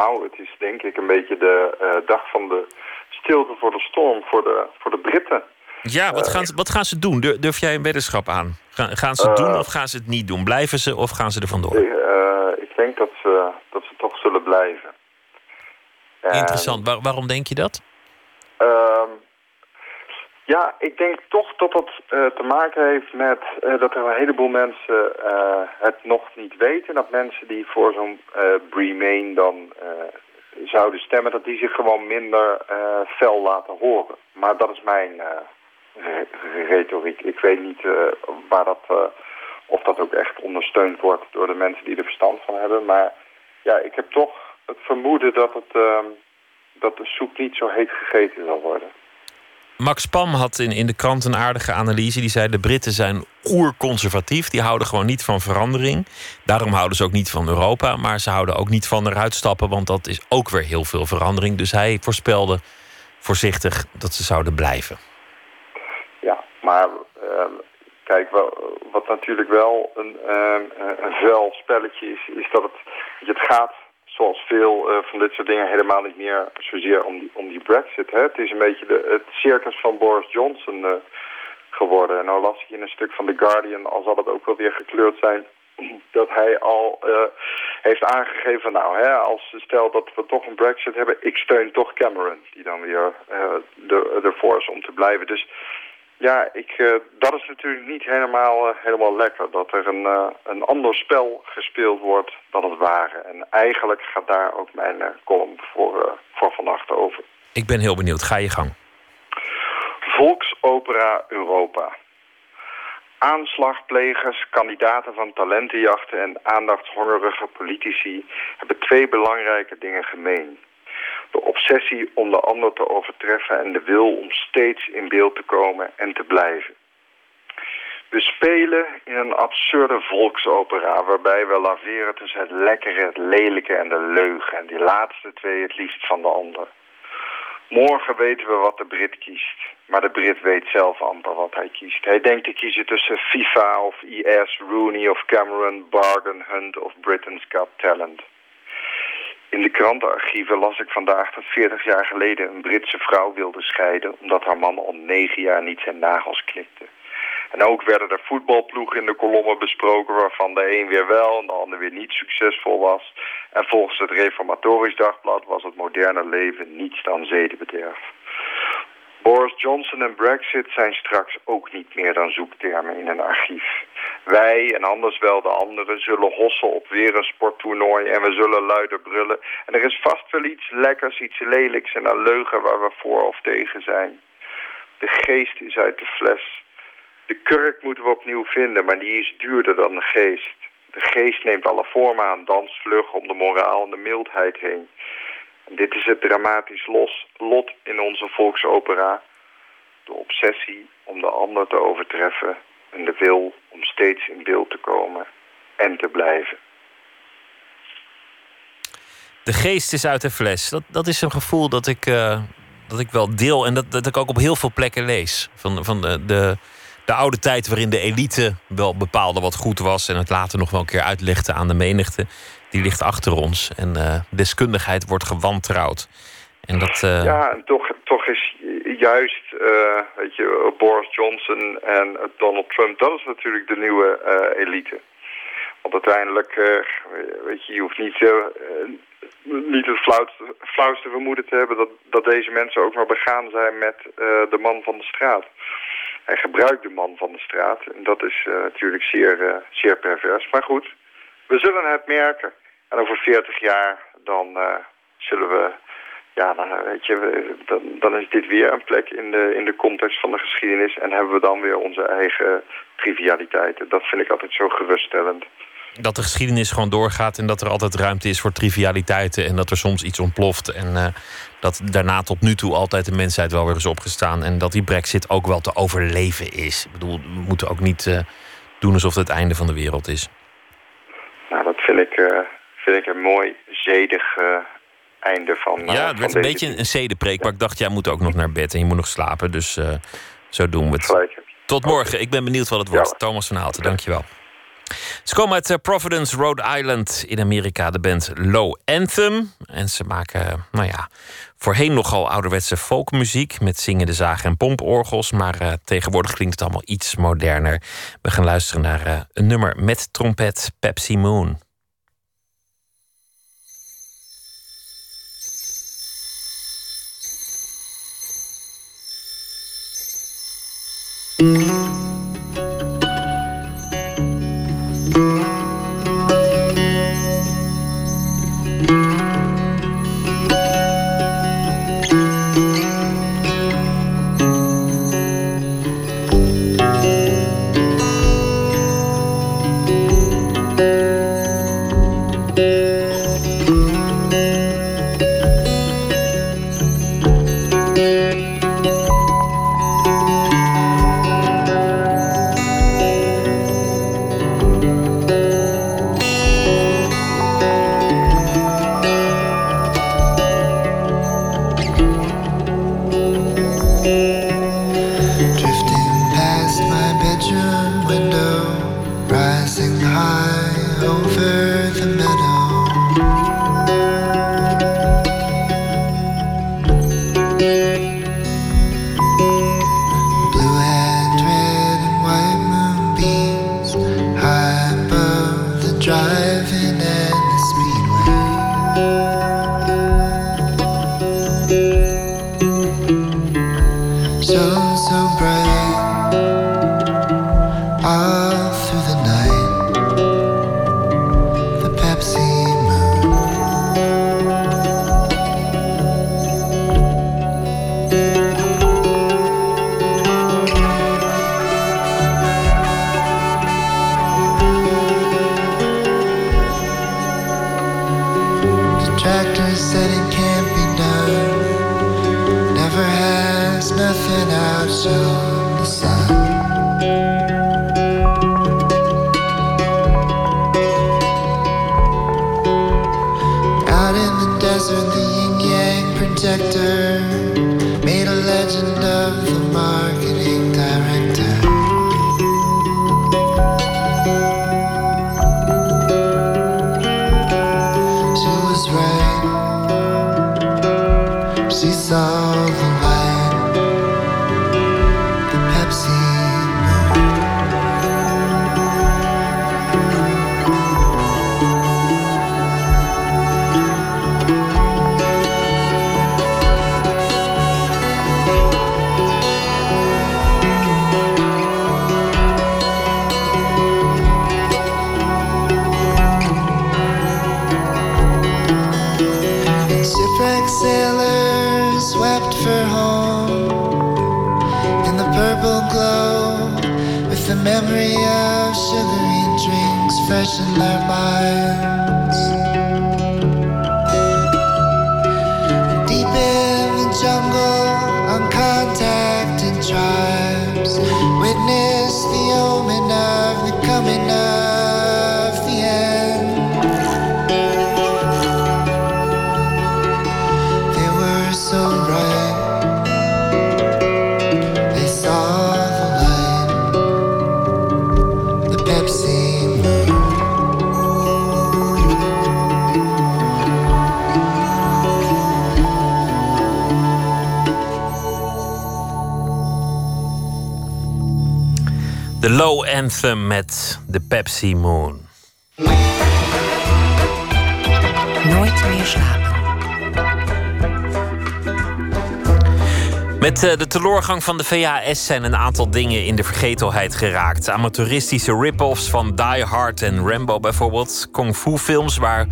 Nou, het is denk ik een beetje de dag van de stilte voor de storm, voor de Britten. Ja, wat gaan ze doen? Durf jij een weddenschap aan? Gaan ze het doen of gaan ze het niet doen? Blijven ze of gaan ze er vandoor? Ik denk dat ze toch zullen blijven. Interessant. Waarom denk je dat? Ja, ik denk toch dat dat te maken heeft met dat er een heleboel mensen het nog niet weten. Dat mensen die voor zo'n Remain dan zouden stemmen, dat die zich gewoon minder fel laten horen. Maar dat is mijn retoriek. Ik weet niet of dat ook echt ondersteund wordt door de mensen die er verstand van hebben. Maar ja, ik heb toch het vermoeden dat het dat de soep niet zo heet gegeten zal worden. Max Pam had in de krant een aardige analyse. Die zei, de Britten zijn oerconservatief. Die houden gewoon niet van verandering. Daarom houden ze ook niet van Europa. Maar ze houden ook niet van eruit stappen. Want dat is ook weer heel veel verandering. Dus hij voorspelde voorzichtig dat ze zouden blijven. Ja, maar kijk, wat natuurlijk wel een vuil spelletje is, is dat het gaat, zoals veel van dit soort dingen, helemaal niet meer zozeer om die Brexit. Hè? Het is een beetje het circus van Boris Johnson geworden. En nou las ik in een stuk van The Guardian, al zal het ook wel weer gekleurd zijn, dat hij al heeft aangegeven, stel dat we toch een Brexit hebben, ik steun toch Cameron, die dan weer ervoor is om te blijven. Dus ja, dat is natuurlijk niet helemaal lekker. Dat er een ander spel gespeeld wordt dan het ware. En eigenlijk gaat daar ook mijn column voor vannacht over. Ik ben heel benieuwd. Ga je gang. Volksopera Europa. Aanslagplegers, kandidaten van talentenjachten en aandachtshongerige politici hebben twee belangrijke dingen gemeen. De obsessie om de ander te overtreffen en de wil om steeds in beeld te komen en te blijven. We spelen in een absurde volksopera waarbij we laveren tussen het lekkere, het lelijke en de leugen. En die laatste twee het liefst van de ander. Morgen weten we wat de Brit kiest. Maar de Brit weet zelf amper wat hij kiest. Hij denkt te kiezen tussen FIFA of IS, Rooney of Cameron, Bargain Hunt of Britain's Got Talent. In de krantenarchieven las ik vandaag dat 40 jaar geleden een Britse vrouw wilde scheiden omdat haar man al 9 jaar niet zijn nagels knipte. En ook werden er voetbalploegen in de kolommen besproken waarvan de een weer wel en de ander weer niet succesvol was. En volgens het Reformatorisch Dagblad was het moderne leven niets dan zedenbederf. Boris Johnson en Brexit zijn straks ook niet meer dan zoektermen in een archief. Wij en anders wel de anderen zullen hossen op weer een sporttoernooi en we zullen luider brullen. En er is vast wel iets lekkers, iets lelijks en een leugen waar we voor of tegen zijn. De geest is uit de fles. De kurk moeten we opnieuw vinden, maar die is duurder dan de geest. De geest neemt alle vormen aan, danst vlug om de moraal en de mildheid heen. Dit is het dramatisch lot in onze volksopera. De obsessie om de ander te overtreffen en de wil om steeds in beeld te komen en te blijven. De geest is uit de fles. Dat is een gevoel dat ik wel deel en dat ik ook op heel veel plekken lees. Van de oude tijd waarin de elite wel bepaalde wat goed was en het later nog wel een keer uitlegde aan de menigte. Die ligt achter ons en deskundigheid wordt gewantrouwd. En dat, Ja, en toch is juist weet je, Boris Johnson en Donald Trump, dat is natuurlijk de nieuwe elite. Want uiteindelijk, weet je, je hoeft niet het flauwste vermoeden te hebben dat deze mensen ook maar begaan zijn met de man van de straat. Hij gebruikt de man van de straat en dat is natuurlijk zeer pervers. Maar goed, we zullen het merken. En over 40 jaar, dan is dit weer een plek in de context van de geschiedenis. En hebben we dan weer onze eigen trivialiteiten. Dat vind ik altijd zo geruststellend. Dat de geschiedenis gewoon doorgaat en dat er altijd ruimte is voor trivialiteiten. En dat er soms iets ontploft. En dat daarna tot nu toe altijd de mensheid wel weer is opgestaan. En dat die Brexit ook wel te overleven is. Ik bedoel, we moeten ook niet doen alsof het einde van de wereld is. Nou, dat vind ik een mooi zedig einde van. Ja, het werd een beetje een zedenpreek, maar ik dacht, jij moet ook nog naar bed en je moet nog slapen. Dus zo doen we het. Tot morgen. Ik ben benieuwd wat het wordt. Ja. Thomas van Aalten, dankjewel. Ze komen uit Providence, Rhode Island in Amerika, de band Low Anthem. En ze maken, voorheen nogal ouderwetse folkmuziek met zingende zagen en pomporgels. Maar tegenwoordig klinkt het allemaal iets moderner. We gaan luisteren naar een nummer met trompet, Pepsi Moon. director said it can't be done. Never has nothing out shown the sun. Out in the desert, the yin-yang projector made a legend of the marketing director. She saw the light, the Pepsi Moon. And shipwrecked sailors swept for home in the purple glow, with the memory of sugary drinks fresh in their minds. Deep in the jungle, uncontacted tribes witness the omen of the coming of the end. They were so The Low Anthem met de Pepsi Moon. Nooit meer slapen. Met de teloorgang van de VHS zijn een aantal dingen in de vergetelheid geraakt. Amateuristische rip-offs van Die Hard en Rambo bijvoorbeeld. Kung fu films waar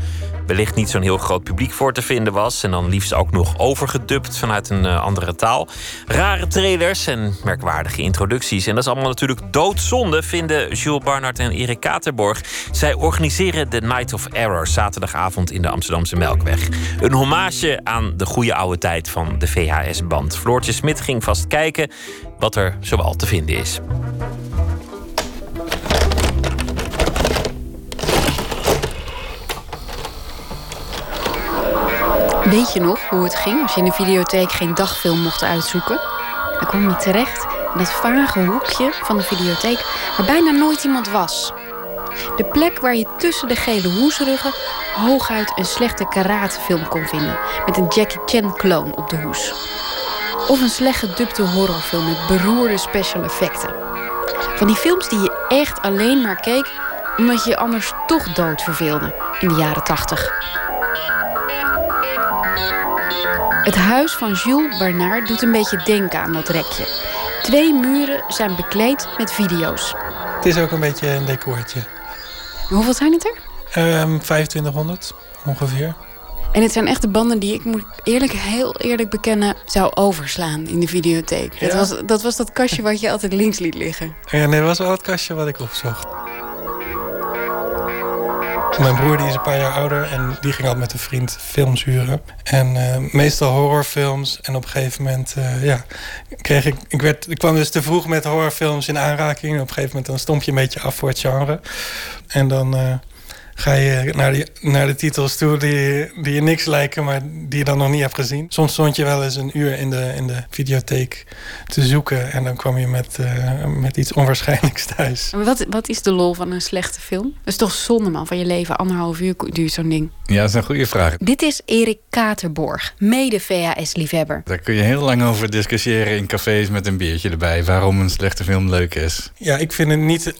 wellicht niet zo'n heel groot publiek voor te vinden was. En dan liefst ook nog overgedubt vanuit een andere taal. Rare trailers en merkwaardige introducties. En dat is allemaal natuurlijk doodzonde, vinden Jules Barnard en Erik Katerborg. Zij organiseren de Night of Error, zaterdagavond in de Amsterdamse Melkweg. Een hommage aan de goede oude tijd van de VHS-band. Floortje Smit ging vast kijken wat er zoal te vinden is. Weet je nog hoe het ging als je in de videotheek geen dagfilm mocht uitzoeken? Dan kwam je terecht in dat vage hoekje van de videotheek waar bijna nooit iemand was. De plek waar je tussen de gele hoesruggen hooguit een slechte karatefilm kon vinden met een Jackie Chan-kloon op de hoes. Of een slecht gedubte horrorfilm met beroerde special effecten. Van die films die je echt alleen maar keek omdat je je anders toch dood verveelde in de jaren 80. Het huis van Jules Barnard doet een beetje denken aan dat rekje. Twee muren zijn bekleed met video's. Het is ook een beetje een decoortje. Hoeveel zijn het er? 2500 ongeveer. En het zijn echt de banden die ik, moet heel eerlijk bekennen, zou overslaan in de videotheek. Ja. Dat was dat kastje wat je altijd links liet liggen. Ja, nee, dat was wel het kastje wat ik opzocht. Mijn broer die is een paar jaar ouder en die ging altijd met een vriend films huren. En meestal horrorfilms. En op een gegeven moment kreeg ik... Ik kwam dus te vroeg met horrorfilms in aanraking. En op een gegeven moment dan stomp je een beetje af voor het genre. En dan ga je naar de titels toe die je niks lijken, maar die je dan nog niet hebt gezien. Soms stond je wel eens een uur in de videotheek te zoeken. En dan kwam je met iets onwaarschijnlijks thuis. Wat is de lol van een slechte film? Dat is toch zonde, man, van je leven. 1,5 uur duurt zo'n ding. Ja, dat is een goede vraag. Dit is Erik Katerborg, mede VHS-liefhebber. Daar kun je heel lang over discussiëren in cafés met een biertje erbij. Waarom een slechte film leuk is. Ja, ik vind het niet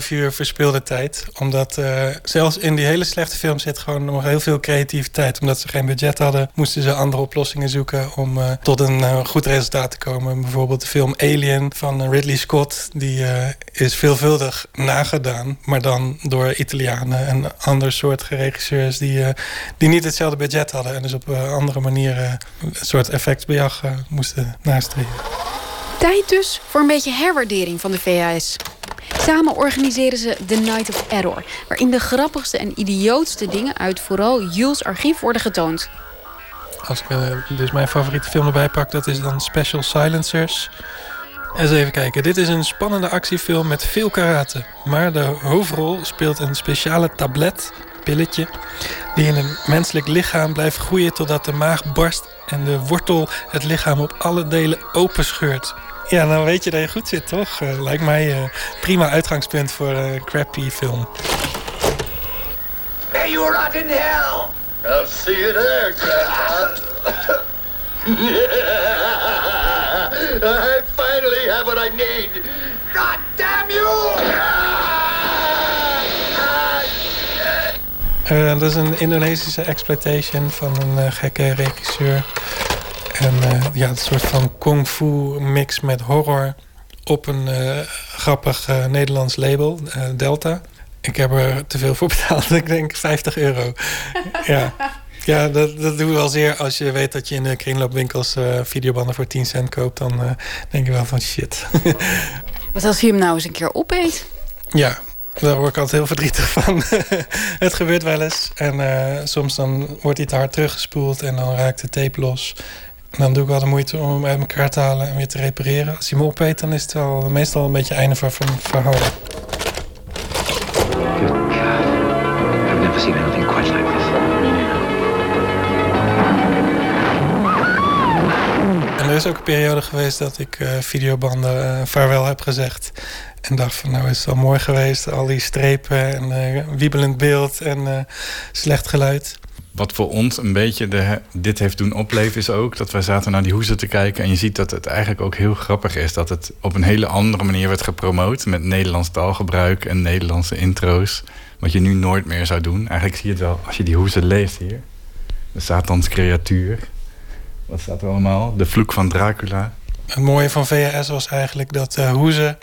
1,5 uur verspilde tijd. Omdat zelfs in die hele slechte film zit gewoon nog heel veel creativiteit. Omdat ze geen budget hadden, moesten ze andere oplossingen zoeken om tot een goed resultaat te komen. Bijvoorbeeld de film Alien van Ridley Scott. Die is veelvuldig nagedaan, maar dan door Italianen en ander soort regisseurs die niet hetzelfde budget hadden. En dus op andere manieren een soort effectbejag moesten nastreven. Tijd dus voor een beetje herwaardering van de VHS. Samen organiseren ze The Night of Error, waarin de grappigste en idiootste dingen uit vooral Jules' archief worden getoond. Als ik dus mijn favoriete film erbij pak, dat is dan Special Silencers. Eens even kijken. Dit is een spannende actiefilm met veel karate. Maar de hoofdrol speelt een speciale tablet, pilletje, die in een menselijk lichaam blijft groeien totdat de maag barst en de wortel het lichaam op alle delen openscheurt. Ja, dan weet je dat je goed zit, toch? Lijkt mij prima uitgangspunt voor een crappy film. Hey, you rot in hell! I'll see you there, Grandpa. I finally have what I need. God damn you! Dat is een Indonesische exploitation van een gekke regisseur. En ja, een soort van kung fu mix met horror op een grappig Nederlands label, Delta. Ik heb er te veel voor betaald, ik denk €50. Ja, ja, dat doe je wel zeer. Als je weet dat je in de kringloopwinkels videobanden voor 10 cent koopt, dan denk je wel van shit. Wat als je hem nou eens een keer opeet? Ja, daar word ik altijd heel verdrietig van. Het gebeurt wel eens. En soms dan wordt hij te hard teruggespoeld en dan raakt de tape los. En dan doe ik wel de moeite om hem uit elkaar te halen en weer te repareren. Als hij hem opeet, dan is het wel meestal een beetje het einde van het verhaal. Good God. I've never seen anything quite like this. En er is ook een periode geweest dat ik videobanden vaarwel heb gezegd. En dacht van, nou is het wel mooi geweest. Al die strepen en wiebelend beeld en slecht geluid. Wat voor ons een beetje dit heeft doen opleven is ook dat wij zaten naar die hoezen te kijken. En je ziet dat het eigenlijk ook heel grappig is. Dat het op een hele andere manier werd gepromoot. Met Nederlands taalgebruik en Nederlandse intro's. Wat je nu nooit meer zou doen. Eigenlijk zie je het wel als je die hoezen leest hier. De Satans creatuur. Wat staat er allemaal? De vloek van Dracula. Het mooie van VHS was eigenlijk dat hoezen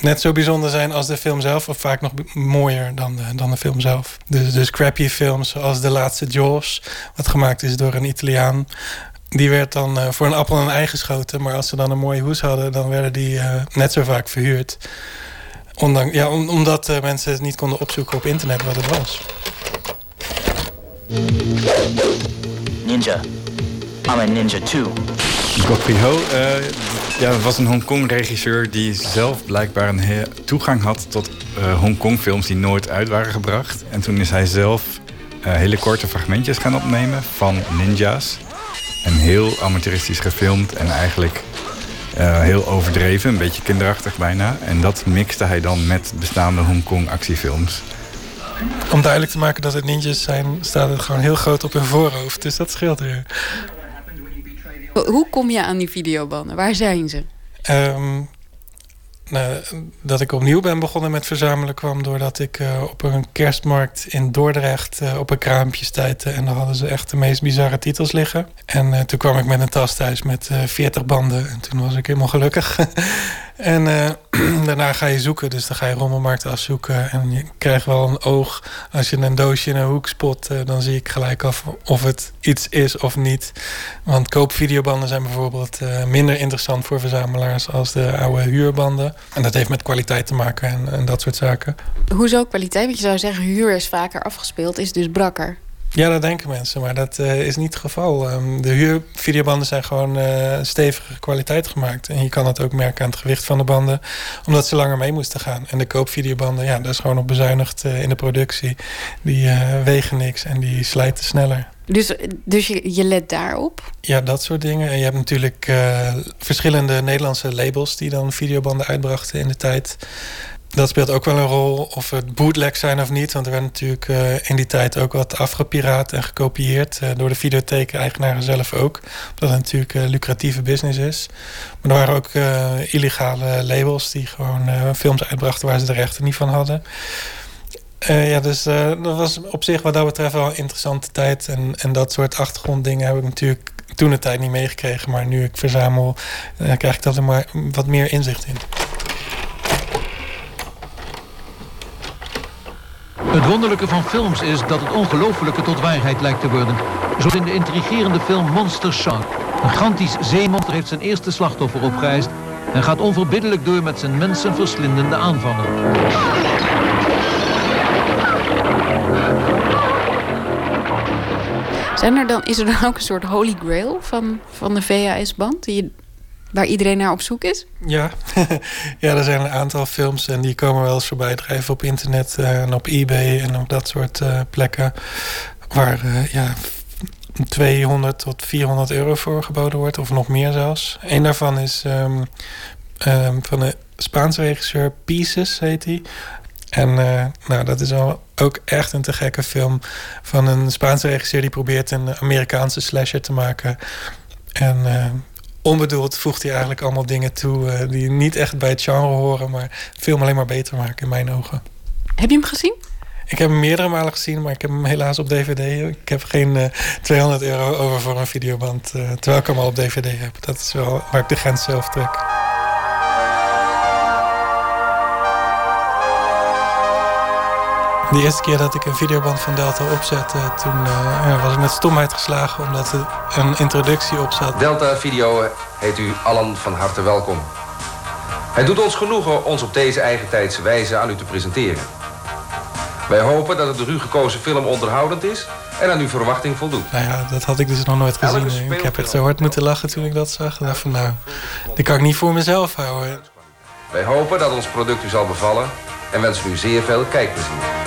net zo bijzonder zijn als de film zelf, of vaak nog mooier dan de film zelf. Dus crappy films zoals De Laatste Jaws, wat gemaakt is door een Italiaan. Die werd dan voor een appel en een ei geschoten, maar als ze dan een mooie hoes hadden, dan werden die net zo vaak verhuurd. Omdat mensen het niet konden opzoeken op internet wat het was. Ninja. I'm a ninja too. Godfrey Ho, was een Hongkong-regisseur die zelf blijkbaar een toegang had tot Hongkong-films die nooit uit waren gebracht. En toen is hij zelf hele korte fragmentjes gaan opnemen van ninja's. En heel amateuristisch gefilmd en eigenlijk heel overdreven, een beetje kinderachtig bijna. En dat mixte hij dan met bestaande Hongkong-actiefilms. Om duidelijk te maken dat het ninjas zijn, staat het gewoon heel groot op hun voorhoofd. Dus dat scheelt weer. Hoe kom je aan die videobanden? Waar zijn ze? Dat ik opnieuw ben begonnen met verzamelen kwam doordat ik op een kerstmarkt in Dordrecht op een kraampje stuitte. En daar hadden ze echt de meest bizarre titels liggen. En toen kwam ik met een tas thuis met 40 banden. En toen was ik helemaal gelukkig. En daarna ga je zoeken. Dus dan ga je rommelmarkten afzoeken. En je krijgt wel een oog. Als je een doosje in een hoek spot, dan zie ik gelijk af of het iets is of niet. Want koopvideobanden zijn bijvoorbeeld minder interessant voor verzamelaars als de oude huurbanden. En dat heeft met kwaliteit te maken en dat soort zaken. Hoezo kwaliteit? Want je zou zeggen, huur is vaker afgespeeld, is dus brakker. Ja, dat denken mensen, maar dat is niet het geval. De huurvideobanden zijn gewoon stevige kwaliteit gemaakt. En je kan dat ook merken aan het gewicht van de banden, omdat ze langer mee moesten gaan. En de koopvideobanden, ja, daar is gewoon op bezuinigd in de productie. Die wegen niks en die slijten sneller. Dus je let daarop? Ja, dat soort dingen. En je hebt natuurlijk verschillende Nederlandse labels die dan videobanden uitbrachten in de tijd. Dat speelt ook wel een rol, of het bootleg zijn of niet. Want er werd natuurlijk in die tijd ook wat afgepiraat en gekopieerd. Door de videotheek-eigenaren zelf ook. Omdat het natuurlijk lucratieve business is. Maar er waren ook illegale labels die gewoon films uitbrachten waar ze de rechten niet van hadden. Dat was op zich wat dat betreft wel een interessante tijd. En dat soort achtergronddingen heb ik natuurlijk toen de tijd niet meegekregen. Maar nu ik verzamel, krijg ik dat er maar wat meer inzicht in. Het wonderlijke van films is dat het ongelofelijke tot waarheid lijkt te worden. Zoals in de intrigerende film Monster Shark. Een gigantisch zeemonster heeft zijn eerste slachtoffer opgeëist en gaat onverbiddelijk door met zijn mensenverslindende aanvallen. Is er dan ook een soort holy grail van de VHS-band waar iedereen naar op zoek is? Ja. Ja, er zijn een aantal films en die komen wel eens voorbij drijven op internet en op eBay en op dat soort plekken waar 200 tot 400 euro voor geboden wordt, of nog meer zelfs. Een daarvan is van een Spaanse regisseur, Pieces heet hij. En dat is ook echt een te gekke film van een Spaanse regisseur die probeert een Amerikaanse slasher te maken. En onbedoeld voegt hij eigenlijk allemaal dingen toe die niet echt bij het genre horen, maar film alleen maar beter maken in mijn ogen. Heb je hem gezien? Ik heb hem meerdere malen gezien, maar ik heb hem helaas op DVD. Ik heb geen €200 over voor een videoband, terwijl ik hem al op DVD heb. Dat is wel waar ik de grens zelf trek. De eerste keer dat ik een videoband van Delta opzette, toen was ik met stomheid geslagen omdat er een introductie op zat. Delta Video heet u allen van harte welkom. Het doet ons genoegen ons op deze eigentijdse wijze aan u te presenteren. Wij hopen dat het door u gekozen film onderhoudend is en aan uw verwachting voldoet. Nou ja, dat had ik dus nog nooit gezien. Ik heb echt zo hard moeten lachen toen ik dat zag. En dacht van dit kan ik niet voor mezelf houden. Wij hopen dat ons product u zal bevallen en wensen u zeer veel kijkplezier.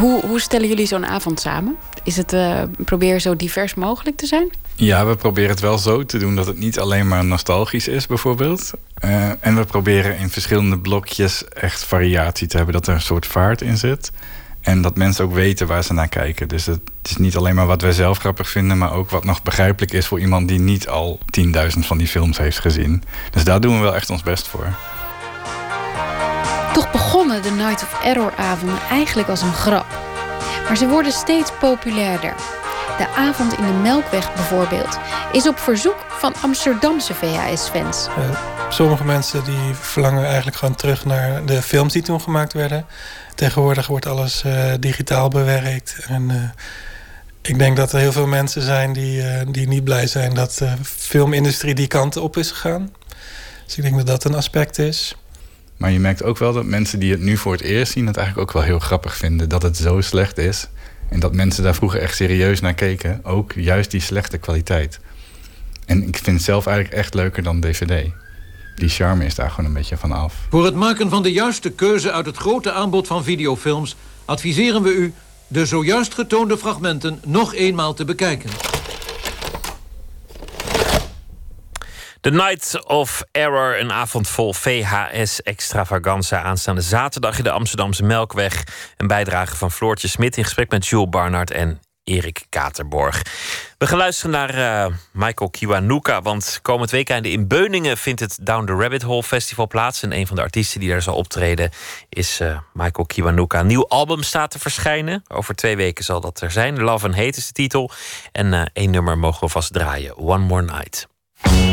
Hoe stellen jullie zo'n avond samen? Is het probeer zo divers mogelijk te zijn? Ja, we proberen het wel zo te doen dat het niet alleen maar nostalgisch is bijvoorbeeld. En we proberen in verschillende blokjes echt variatie te hebben. Dat er een soort vaart in zit. En dat mensen ook weten waar ze naar kijken. Dus het is niet alleen maar wat wij zelf grappig vinden, maar ook wat nog begrijpelijk is voor iemand die niet al 10.000 van die films heeft gezien. Dus daar doen we wel echt ons best voor. Toch begonnen de Night of Error-avonden eigenlijk als een grap. Maar ze worden steeds populairder. De avond in de Melkweg bijvoorbeeld is op verzoek van Amsterdamse VHS-fans. Sommige mensen die verlangen eigenlijk gewoon terug naar de films die toen gemaakt werden. Tegenwoordig wordt alles digitaal bewerkt. En ik denk dat er heel veel mensen zijn die niet blij zijn dat de filmindustrie die kant op is gegaan. Dus ik denk dat dat een aspect is. Maar je merkt ook wel dat mensen die het nu voor het eerst zien het eigenlijk ook wel heel grappig vinden dat het zo slecht is. En dat mensen daar vroeger echt serieus naar keken. Ook juist die slechte kwaliteit. En ik vind het zelf eigenlijk echt leuker dan DVD. Die charme is daar gewoon een beetje van af. Voor het maken van de juiste keuze uit het grote aanbod van videofilms adviseren we u de zojuist getoonde fragmenten nog eenmaal te bekijken. The Night of Error, een avond vol VHS-extravaganza. Aanstaande zaterdag in de Amsterdamse Melkweg. Een bijdrage van Floortje Smit in gesprek met Jules Barnard en Erik Katerborg. We gaan luisteren naar Michael Kiwanuka. Want komend weekende in Beuningen vindt het Down the Rabbit Hole Festival plaats. En een van de artiesten die daar zal optreden is Michael Kiwanuka. Een nieuw album staat te verschijnen. Over 2 weken zal dat er zijn. Love and Hate is de titel. En 1 nummer mogen we vast draaien. One More Night. I'll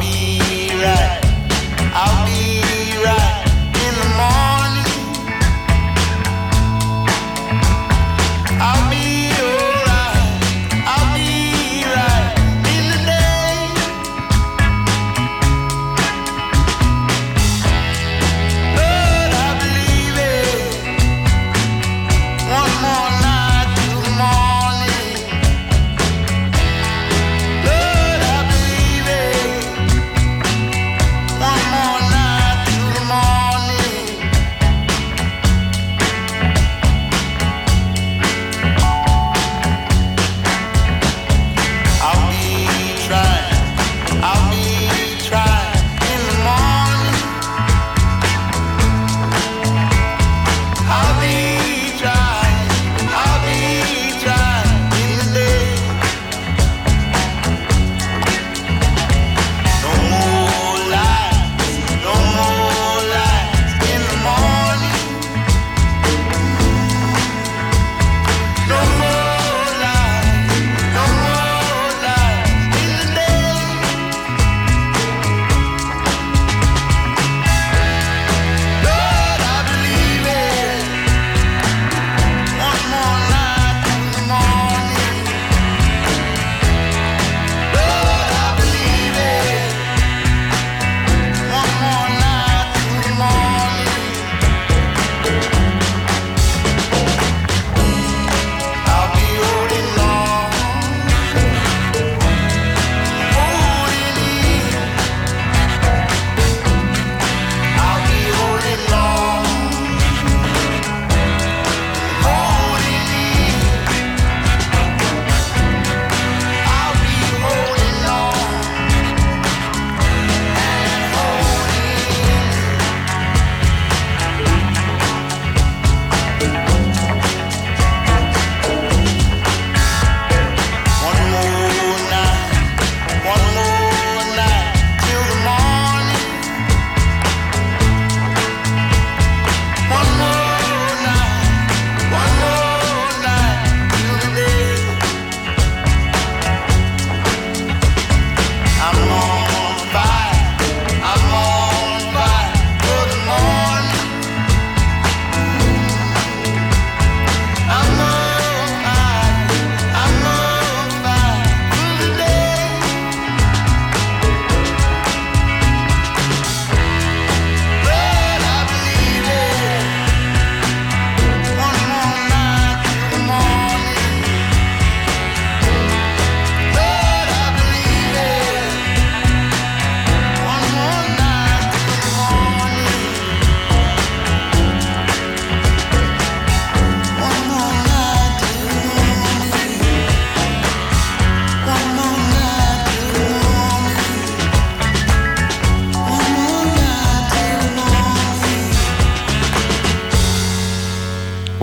be right.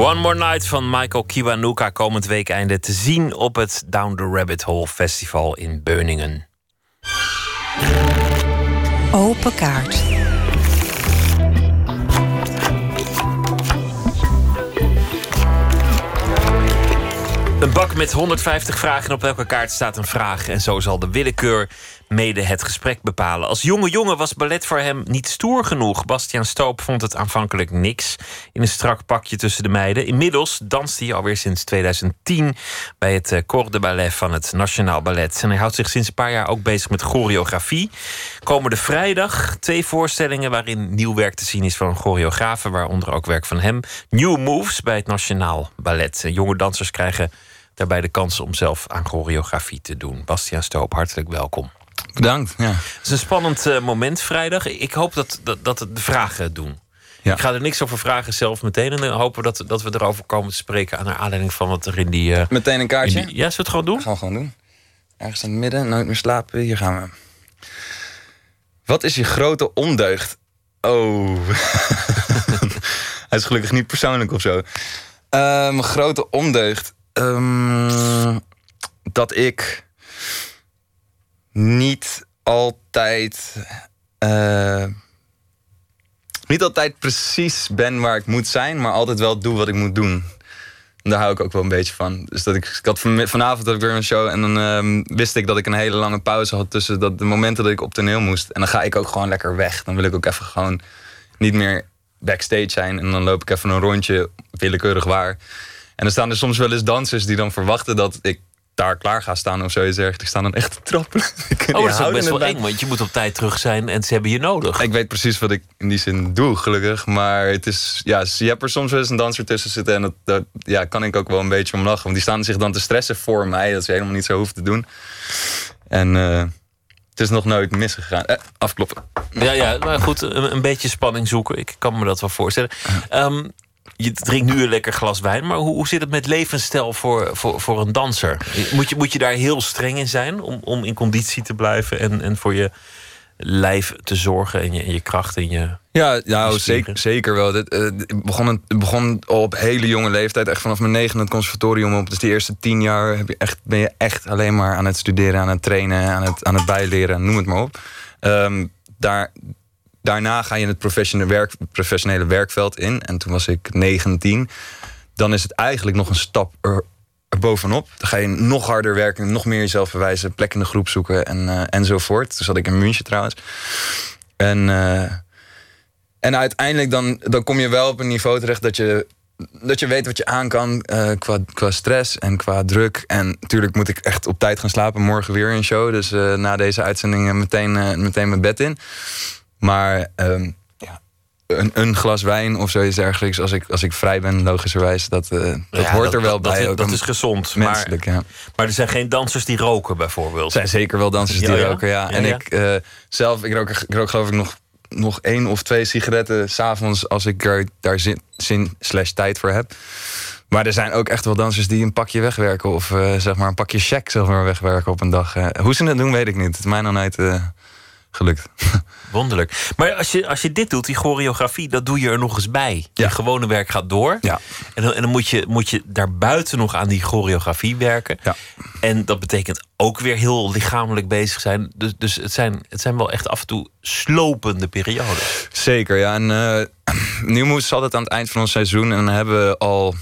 One More Night van Michael Kiwanuka, komend weekeinde te zien op het Down the Rabbit Hole Festival in Beuningen. Open kaart. Een bak met 150 vragen en op elke kaart staat een vraag. En zo zal de willekeur mede het gesprek bepalen. Als jonge jongen was ballet voor hem niet stoer genoeg. Bastiaan Stoop vond het aanvankelijk niks in een strak pakje tussen de meiden. Inmiddels danst hij alweer sinds 2010 bij het Corps de Ballet van het Nationaal Ballet. En hij houdt zich sinds een paar jaar ook bezig met choreografie. Komende vrijdag 2 voorstellingen waarin nieuw werk te zien is van choreografen, waaronder ook werk van hem. New Moves bij het Nationaal Ballet. Jonge dansers krijgen daarbij de kans om zelf aan choreografie te doen. Bastiaan Stoop, hartelijk welkom. Bedankt. Ja. Het is een spannend moment vrijdag. Ik hoop dat de vragen doen. Ja. Ik ga er niks over vragen zelf meteen. En dan hopen we dat we erover komen te spreken aan naar aanleiding van wat er in die... Meteen een kaartje? Ja, zullen we het gewoon doen? Dat gaan we gewoon doen. Ergens in het midden, nooit meer slapen. Hier gaan we. Wat is je grote ondeugd? Oh. Hij is gelukkig niet persoonlijk of zo. Mijn grote ondeugd. Dat ik niet altijd precies ben waar ik moet zijn, maar altijd wel doe wat ik moet doen. En daar hou ik ook wel een beetje van. Dus dat ik had vanavond had ik weer een show en dan wist ik dat ik een hele lange pauze had tussen de momenten dat ik op toneel moest. En dan ga ik ook gewoon lekker weg. Dan wil ik ook even gewoon niet meer backstage zijn. En dan loop ik even een rondje, willekeurig waar. En dan staan er soms wel eens dansers die dan verwachten dat ik daar klaar ga staan of zoiets erg. Die staan dan echt te trappelen. Oh, dat is ook best wel eng, want je moet op tijd terug zijn en ze hebben je nodig. Ik weet precies wat ik in die zin doe, gelukkig. Maar het is, ja, je hebt er soms wel eens een danser tussen zitten en dat kan ik ook wel een beetje om lachen. Want die staan zich dan te stressen voor mij, dat ze helemaal niet zo hoeven te doen. En het is nog nooit misgegaan. Afkloppen. Ja, maar goed, een beetje spanning zoeken. Ik kan me dat wel voorstellen. Je drinkt nu een lekker glas wijn, maar hoe zit het met levensstijl voor een danser? Moet je daar heel streng in zijn om in conditie te blijven en voor je lijf te zorgen en je kracht en je... Ja, nou, zeker wel. Het begon al op hele jonge leeftijd, echt vanaf mijn 9e het conservatorium op. Dus de eerste 10 jaar ben je echt alleen maar aan het studeren, aan het trainen, aan het bijleren, noem het maar op. Daarna ga je in het professionele werkveld in. En toen was ik 19. Dan is het eigenlijk nog een stap bovenop. Dan ga je nog harder werken, nog meer jezelf verwijzen, plek in de groep zoeken enzovoort. Toen zat ik in München trouwens. En uiteindelijk dan kom je wel op een niveau terecht dat je weet wat je aan kan qua stress en qua druk. En natuurlijk moet ik echt op tijd gaan slapen. Morgen weer een show. Dus na deze uitzending meteen mijn bed in. Maar een glas wijn of zoiets dergelijks, als ik vrij ben, logischerwijs, dat hoort er wel bij. Dat is gezond. Menselijk, maar er zijn geen dansers die roken, bijvoorbeeld. Er zijn zeker wel dansers die roken, ja. En ik rook geloof ik nog 1 of 2 sigaretten 's avonds als ik er daar zin/tijd voor heb. Maar er zijn ook echt wel dansers die een pakje wegwerken of zeg maar een pakje check wegwerken op een dag. Hoe ze dat doen, weet ik niet. Het is mij dan uit... gelukt. Wonderlijk. Maar als je dit doet, die choreografie, dat doe je er nog eens bij. Ja. Je gewone werk gaat door. Ja. En dan moet je daarbuiten nog aan die choreografie werken. Ja. En dat betekent ook weer heel lichamelijk bezig zijn. Dus het zijn wel echt af en toe slopende periodes. Zeker, ja. En New Moves zat het aan het eind van ons seizoen. En dan hebben we al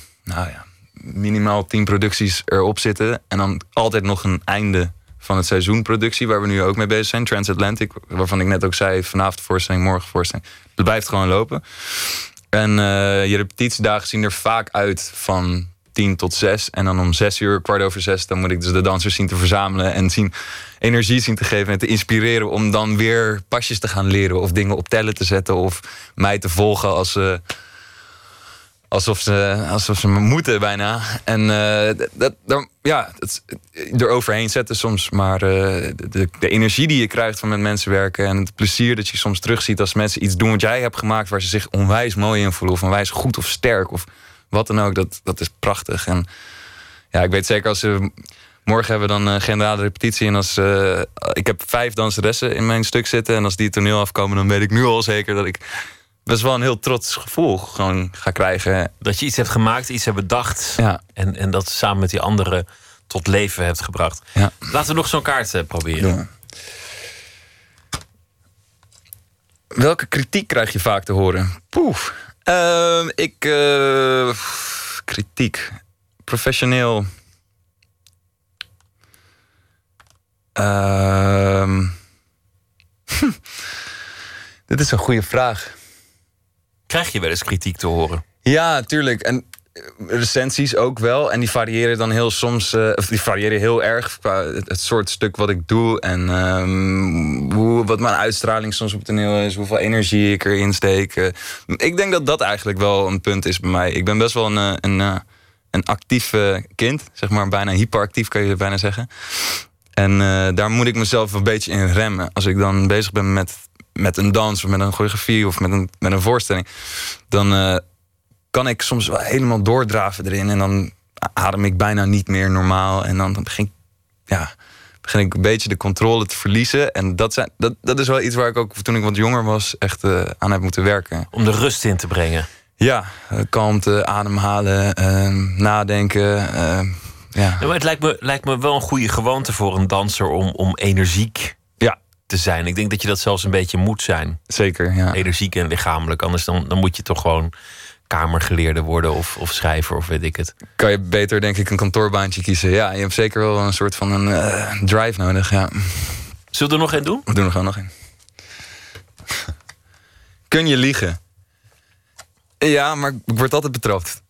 minimaal 10 producties erop zitten. En dan altijd nog een einde van het seizoenproductie, waar we nu ook mee bezig zijn. Transatlantic, waarvan ik net ook zei, vanavond voorstelling, morgen voorstelling. Het blijft gewoon lopen. En je repetitiedagen zien er vaak uit van 10 tot 6. En dan om 6 uur, 5:45, dan moet ik dus de dansers zien te verzamelen en energie zien te geven en te inspireren om dan weer pasjes te gaan leren of dingen op tellen te zetten of mij te volgen alsof ze me moeten bijna. En er overheen zetten soms. Maar de energie die je krijgt van met mensen werken en het plezier dat je soms terugziet als mensen iets doen wat jij hebt gemaakt waar ze zich onwijs mooi in voelen of onwijs goed of sterk of wat dan ook, dat is prachtig. En ja, ik weet zeker als ze... Morgen hebben we dan een generale repetitie. En als ik heb 5 danseressen in mijn stuk zitten. En als die het toneel afkomen, dan weet ik nu al zeker dat ik was wel een heel trots gevoel gewoon gaan krijgen. Dat je iets hebt gemaakt, iets hebt bedacht. Ja. En dat samen met die anderen tot leven hebt gebracht. Ja. Laten we nog zo'n kaart proberen. Ja. Welke kritiek krijg je vaak te horen? Poef. Kritiek. Professioneel. Dit is een goede vraag. Krijg je wel eens kritiek te horen? Ja, tuurlijk. En recensies ook wel. En die variëren dan heel soms... die variëren heel erg qua het soort stuk wat ik doe. En wat mijn uitstraling soms op het toneel is. Hoeveel energie ik erin steek. Ik denk dat dat eigenlijk wel een punt is bij mij. Ik ben best wel een actief kind. Zeg maar bijna hyperactief, kan je bijna zeggen. En daar moet ik mezelf een beetje in remmen. Als ik dan bezig ben met een dans of met een choreografie of met een voorstelling... dan kan ik soms wel helemaal doordraven erin... en dan adem ik bijna niet meer normaal. En dan begin ik een beetje de controle te verliezen. En dat is wel iets waar ik ook toen ik wat jonger was... echt aan heb moeten werken. Om de rust in te brengen. Ja, kalmte, ademhalen, nadenken... Ja. Ja, maar het lijkt me wel een goede gewoonte voor een danser om energiek te zijn. Ik denk dat je dat zelfs een beetje moet zijn. Zeker, ja. Energiek en lichamelijk. Anders dan moet je toch gewoon kamergeleerde worden of schrijver of weet ik het. Kan je beter denk ik een kantoorbaantje kiezen. Ja, je hebt zeker wel een soort van een drive nodig, ja. Zullen we er nog één doen? We doen er gewoon nog één. Kun je liegen? Ja, maar ik word altijd betrapt.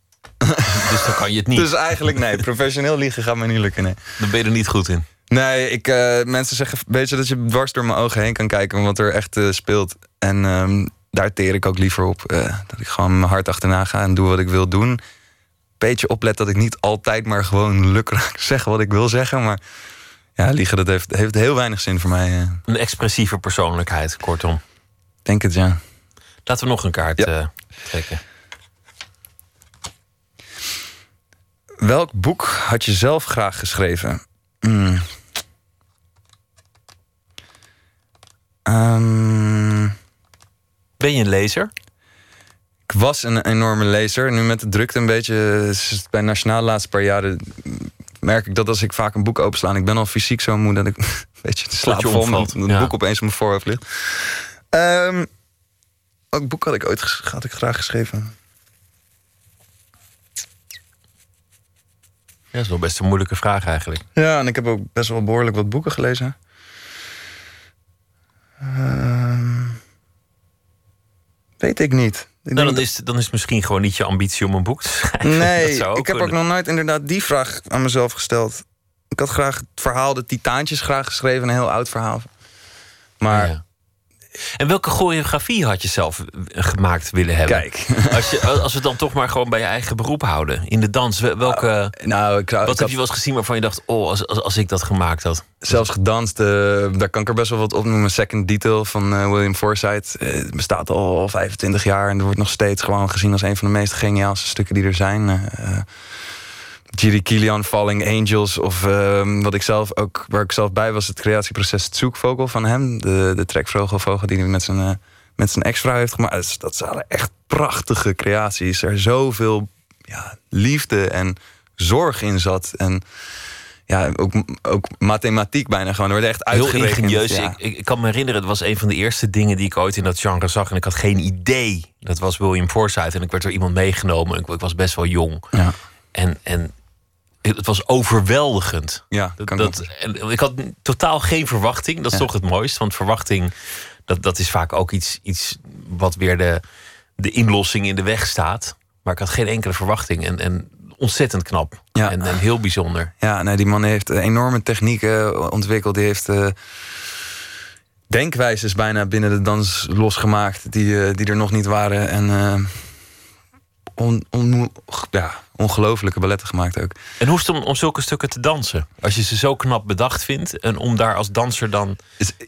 Dus dan kan je het niet. Dus eigenlijk nee, professioneel liegen gaat mij niet lukken. Nee. Dan ben je er niet goed in. Nee, mensen zeggen een beetje dat je dwars door mijn ogen heen kan kijken... wat er echt speelt. En daar teer ik ook liever op. Dat ik gewoon mijn hart achterna ga en doe wat ik wil doen. Beetje oplet dat ik niet altijd maar gewoon lukraak zeg wat ik wil zeggen. Maar ja, liegen, dat heeft heel weinig zin voor mij. Een expressieve persoonlijkheid, kortom. Denk het, ja. Laten we nog een kaart trekken. Welk boek had je zelf graag geschreven? Ben je een lezer? Ik was een enorme lezer. Nu met de drukte een beetje... Bij Nationaal de laatste paar jaren... merk ik dat als ik vaak een boek opensla... ik ben al fysiek zo moe dat ik een beetje te slaap val... omdat het boek opeens op mijn voorhoofd ligt. Welk boek had ik ooit graag geschreven? Ja, dat is wel best een moeilijke vraag eigenlijk. Ja, en ik heb ook best wel behoorlijk wat boeken gelezen. Weet ik niet. Dan is het misschien gewoon niet je ambitie om een boek te schrijven. Nee, ik heb ook nog nooit inderdaad die vraag aan mezelf gesteld. Ik had graag het verhaal De Titaantjes graag geschreven. Een heel oud verhaal. Maar... Ja. En welke choreografie had je zelf gemaakt willen hebben? Kijk. Als we dan toch maar gewoon bij je eigen beroep houden. In de dans, welke... wat heb je wel eens gezien waarvan je dacht... als ik dat gemaakt had? Zelfs gedanst, daar kan ik best wel wat op noemen. Second Detail van William Forsythe. Het bestaat al 25 jaar... en er wordt nog steeds gewoon gezien als een van de meest geniaalste stukken die er zijn. Jiri Kilian, Falling Angels. Of waar ik zelf bij was, het creatieproces Het Zoekvogel van hem. De track Vogel die hij met zijn ex-vrouw heeft gemaakt. Dat waren echt prachtige creaties. Er zoveel liefde en zorg in zat. En ja, ook mathematiek bijna gewoon. Er werd echt uitgerekend. Heel ingenieus. Ja. Ik kan me herinneren, het was een van de eerste dingen die ik ooit in dat genre zag. En ik had geen idee. Dat was William Forsythe. En ik werd door iemand meegenomen. Ik was best wel jong. Ja. En het was overweldigend. Ja, ik had totaal geen verwachting. Dat is toch het mooiste. Want verwachting, dat is vaak ook iets wat weer de inlossing in de weg staat. Maar ik had geen enkele verwachting. En ontzettend knap. Ja. En heel bijzonder. Ja, nee, die man heeft enorme technieken ontwikkeld. Die heeft denkwijzes bijna binnen de dans losgemaakt. Die er nog niet waren. En... ongelooflijke balletten gemaakt ook. En hoe is het om zulke stukken te dansen? Als je ze zo knap bedacht vindt... en om daar als danser dan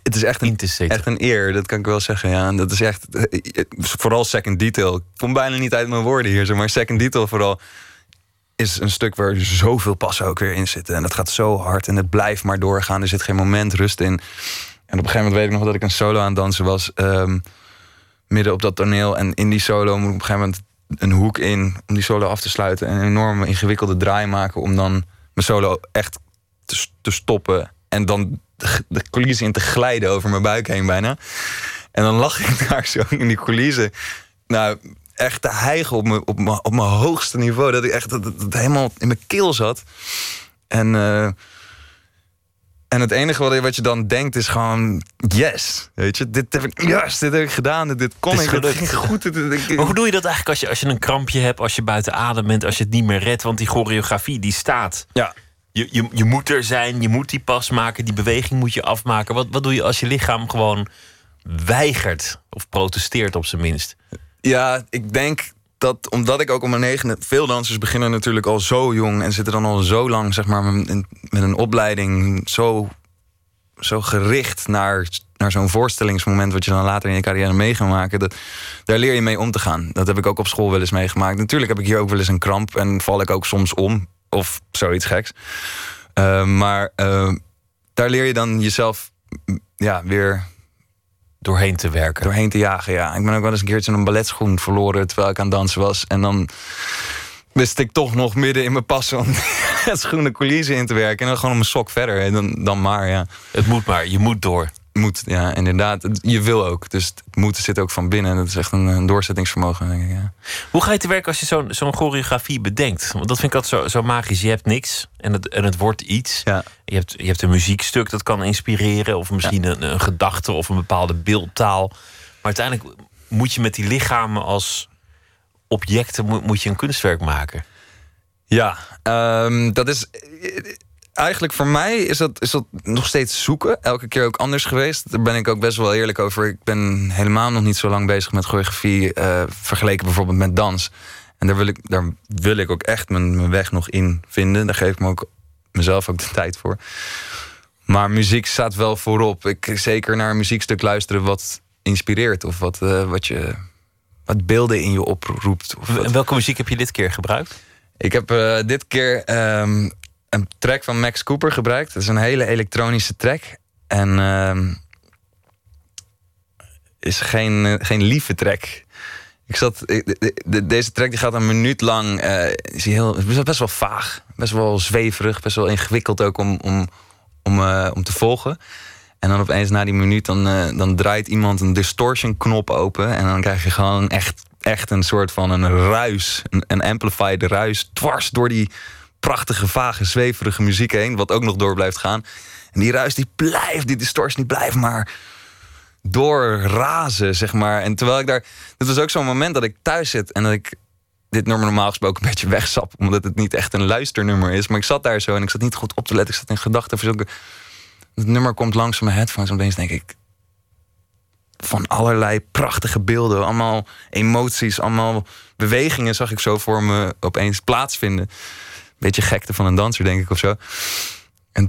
het is echt in te zitten. Echt een eer, dat kan ik wel zeggen. Ja. Dat is echt... Vooral Second Detail. Ik kom bijna niet uit mijn woorden hier. Maar Second Detail vooral is een stuk waar zoveel passen ook weer in zitten. En dat gaat zo hard en het blijft maar doorgaan. Er zit geen moment rust in. En op een gegeven moment weet ik nog dat ik een solo aan het dansen was... midden op dat toneel. En in die solo moet op een gegeven moment een hoek in om die solo af te sluiten. En een enorme ingewikkelde draai maken om dan mijn solo echt te stoppen. En dan de coulissen in te glijden over mijn buik heen bijna. En dan lag ik daar zo in die coulissen. Nou, echt te hijgen op mijn hoogste niveau. Dat ik echt dat helemaal in mijn keel zat. En het enige wat je dan denkt is gewoon... Yes, weet je, dit heb ik gedaan, dit kon ik, dit ging goed. Maar hoe doe je dat eigenlijk als je een krampje hebt... als je buiten adem bent, als je het niet meer redt? Want die choreografie, die staat. Ja. Je moet er zijn, je moet die pas maken, die beweging moet je afmaken. Wat doe je als je lichaam gewoon weigert of protesteert op zijn minst? Ja, ik denk dat omdat ik ook om mijn 9e... Veel dansers beginnen natuurlijk al zo jong en zitten dan al zo lang, zeg maar, met een opleiding zo gericht naar zo'n voorstellingsmoment wat je dan later in je carrière mee gaat maken. Daar leer je mee om te gaan. Dat heb ik ook op school wel eens meegemaakt. Natuurlijk heb ik hier ook wel eens een kramp en val ik ook soms om of zoiets geks. Maar daar leer je dan jezelf weer... Doorheen te werken. Doorheen te jagen, ja. Ik ben ook wel eens een keertje een balletschoen verloren terwijl ik aan het dansen was. En dan wist ik toch nog midden in mijn passen om het schoenen coulissen in te werken. En dan gewoon om mijn sok verder. En dan maar, ja. Het moet maar, je moet door. Moet, ja, inderdaad. Je wil ook. Dus het moeten zit ook van binnen. Dat is echt een doorzettingsvermogen, denk ik, ja. Hoe ga je te werk als je zo'n choreografie bedenkt? Want dat vind ik altijd zo magisch. Je hebt niks en het wordt iets. Ja. Je hebt een muziekstuk dat kan inspireren. Of misschien een gedachte of een bepaalde beeldtaal. Maar uiteindelijk moet je met die lichamen als objecten... moet je een kunstwerk maken. Ja, dat is... Eigenlijk voor mij is dat nog steeds zoeken. Elke keer ook anders geweest. Daar ben ik ook best wel eerlijk over. Ik ben helemaal nog niet zo lang bezig met choreografie... vergeleken bijvoorbeeld met dans. En daar wil ik ook echt mijn weg nog in vinden. Daar geef ik mezelf ook de tijd voor. Maar muziek staat wel voorop. Ik zeker naar een muziekstuk luisteren wat inspireert... of wat beelden in je oproept. En welke muziek heb je dit keer gebruikt? Ik heb dit keer... een track van Max Cooper gebruikt. Dat is een hele elektronische track. En is geen lieve track. Deze track die gaat een minuut lang... is best wel vaag. Best wel zweverig. Best wel ingewikkeld ook om te volgen. En dan opeens na die minuut... Dan draait iemand een distortion knop open. En dan krijg je gewoon echt een soort van een ruis. Een amplified ruis. Dwars door die... prachtige, vage, zweverige muziek heen... wat ook nog door blijft gaan. En die ruis, die distortion, die blijft maar doorrazen, zeg maar. En terwijl ik daar... Dit was ook zo'n moment dat ik thuis zit... en dat ik dit nummer normaal gesproken een beetje wegsap... omdat het niet echt een luisternummer is. Maar ik zat daar zo en ik zat niet goed op te letten. Ik zat in gedachten. Het nummer komt langs mijn headphones. En opeens denk ik... van allerlei prachtige beelden. Allemaal emoties, allemaal bewegingen... zag ik zo voor me opeens plaatsvinden... Beetje gekte van een danser, denk ik, of zo. En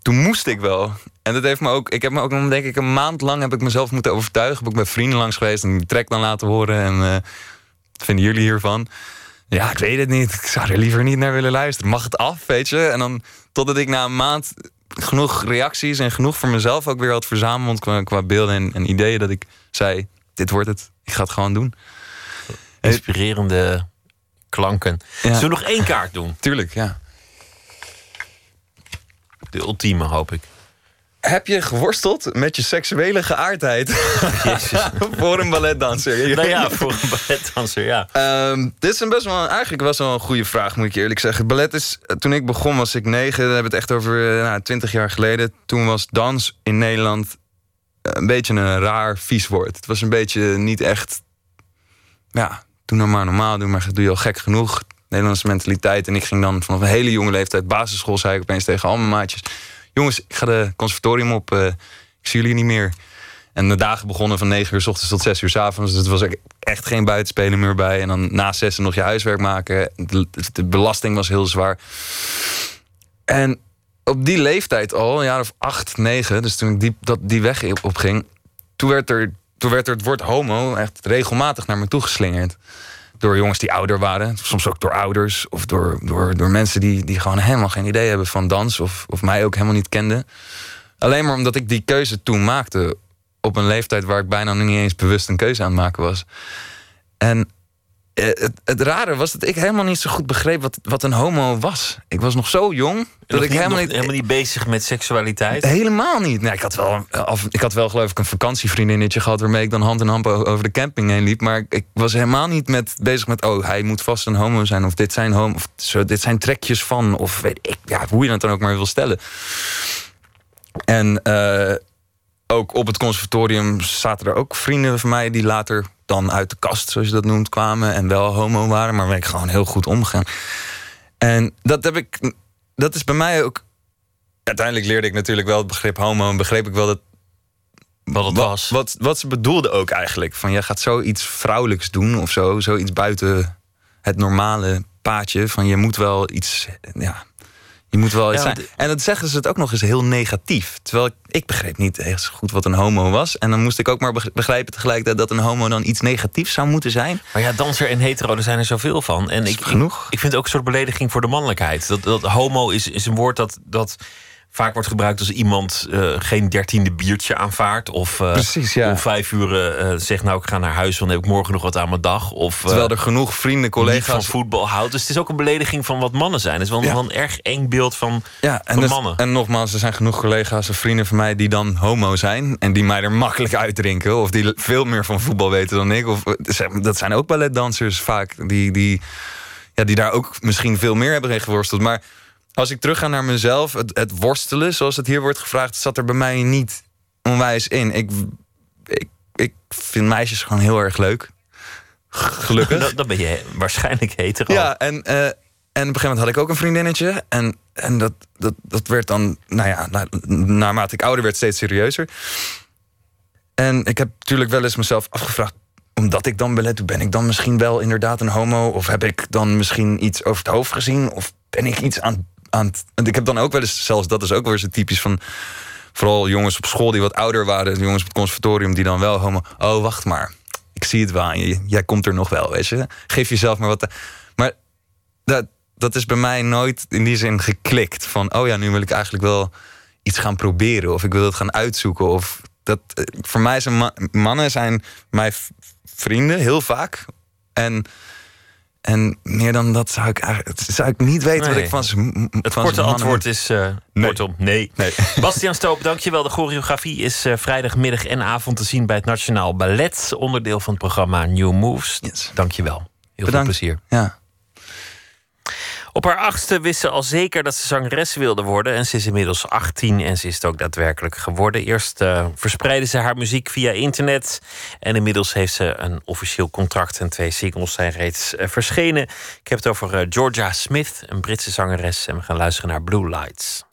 toen moest ik wel. En dat heeft me ook... Ik heb me ook, denk ik, een maand lang heb ik mezelf moeten overtuigen. Heb ik met vrienden langs geweest en die track dan laten horen. En wat vinden jullie hiervan? Ja, ik weet het niet. Ik zou er liever niet naar willen luisteren. Mag het af, weet je? En dan totdat ik na een maand genoeg reacties... en genoeg voor mezelf ook weer had verzameld... qua beelden en ideeën, dat ik zei... dit wordt het. Ik ga het gewoon doen. Inspirerende... klanken. Ja. Zullen we nog 1 kaart doen? Tuurlijk, ja. De ultieme, hoop ik. Heb je geworsteld met je seksuele geaardheid? Jezus. Voor een balletdanser. Nou ja, voor een balletdanser, ja. Dit is eigenlijk best wel een goede vraag, moet ik je eerlijk zeggen. Ballet is, toen ik begon was ik 9. Dan hebben we het echt over 20 jaar geleden. Toen was dans in Nederland een beetje een raar vies woord. Het was een beetje niet echt... ja. Doe nou maar normaal, doe je al gek genoeg. Nederlandse mentaliteit. En ik ging dan vanaf een hele jonge leeftijd basisschool... zei ik opeens tegen al mijn maatjes... jongens, ik ga de conservatorium op. Ik zie jullie niet meer. En de dagen begonnen van 9 uur 's ochtends tot 6 uur 's avonds. Dus het was echt geen buitenspelen meer bij. En dan na 6 nog je huiswerk maken. De belasting was heel zwaar. En op die leeftijd al, een jaar of 8, 9... dus toen ik die weg opging... Toen werd er het woord homo echt regelmatig naar me toe geslingerd. Door jongens die ouder waren. Soms ook door ouders. Of door mensen die gewoon helemaal geen idee hebben van dans. Of mij ook helemaal niet kenden. Alleen maar omdat ik die keuze toen maakte. op een leeftijd waar ik bijna niet eens bewust een keuze aan het maken was. En het rare was dat ik helemaal niet zo goed begreep wat een homo was. Ik was nog zo jong helemaal niet bezig met seksualiteit. Helemaal niet. Nee, ik had wel geloof ik een vakantievriendinnetje gehad waarmee ik dan hand in hand over de camping heen liep. Maar ik was helemaal niet bezig met hij moet vast een homo zijn of dit zijn homo of zo, dit zijn trekjes van of weet ik hoe je dat dan ook maar wil stellen. En ook op het conservatorium zaten er ook vrienden van mij die later dan uit de kast, zoals je dat noemt, kwamen en wel homo waren, maar waar ik gewoon heel goed omgegaan. En dat is bij mij ook. Uiteindelijk leerde ik natuurlijk wel het begrip homo en begreep ik wel dat wat het was. Wat ze bedoelden ook eigenlijk. Van jij gaat zoiets vrouwelijks doen of zo, zoiets buiten het normale paadje. Van je moet wel iets. Ja, je moet wel iets zijn. En dat zeggen ze het ook nog eens heel negatief. Terwijl ik begreep niet echt goed wat een homo was. En dan moest ik ook maar begrijpen tegelijkertijd dat een homo dan iets negatiefs zou moeten zijn. Maar ja, danser en hetero, er zijn er zoveel van. En ik vind het ook een soort belediging voor de mannelijkheid. Dat homo is een woord dat vaak wordt gebruikt als iemand geen 13e biertje aanvaardt. Of precies, ja. Om 5 uur zegt nou ik ga naar huis, want dan heb ik morgen nog wat aan mijn dag. Of, terwijl er genoeg vrienden, collega's van voetbal houdt. Dus het is ook een belediging van wat mannen zijn. Het is wel een erg eng beeld van mannen. En nogmaals, er zijn genoeg collega's en vrienden van mij die dan homo zijn. En die mij er makkelijk uitdrinken. Of die veel meer van voetbal weten dan ik. Of, dat zijn ook balletdansers vaak. Die daar ook misschien veel meer hebben geworsteld. Maar als ik terugga naar mezelf, het worstelen, zoals het hier wordt gevraagd, zat er bij mij niet onwijs in. Ik vind meisjes gewoon heel erg leuk. Gelukkig. Dan ben je waarschijnlijk hetero. Ja, en op een gegeven moment had ik ook een vriendinnetje. En dat werd dan, naarmate ik ouder werd, steeds serieuzer. En ik heb natuurlijk wel eens mezelf afgevraagd, omdat ik dan ballet doe, ben ik dan misschien wel inderdaad een homo? Of heb ik dan misschien iets over het hoofd gezien? Of ben ik iets ik heb dan ook wel eens, zelfs dat is ook wel eens typisch van, vooral jongens op school die wat ouder waren, de jongens op het conservatorium die dan wel homo. Oh, wacht maar. Ik zie het wel aan je. Jij komt er nog wel, weet je. Geef jezelf maar wat. Maar dat is bij mij nooit in die zin geklikt. Van, oh ja, nu wil ik eigenlijk wel iets gaan proberen. Of ik wil het gaan uitzoeken. Of dat, voor mij zijn mannen zijn mijn vrienden, heel vaak. En meer dan dat zou ik niet weten wat ik van ze. Het korte antwoord is kortom, nee. Bastiaan Stoop, dankjewel. De choreografie is vrijdagmiddag en avond te zien bij het Nationaal Ballet, onderdeel van het programma New Moves. Yes. Dankjewel. Bedankt. Veel plezier. Ja. Op haar 8e wist ze al zeker dat ze zangeres wilde worden. En ze is inmiddels 18 en ze is het ook daadwerkelijk geworden. Eerst verspreidde ze haar muziek via internet. En inmiddels heeft ze een officieel contract. En 2 singles zijn reeds verschenen. Ik heb het over Georgia Smith, een Britse zangeres. En we gaan luisteren naar Blue Lights.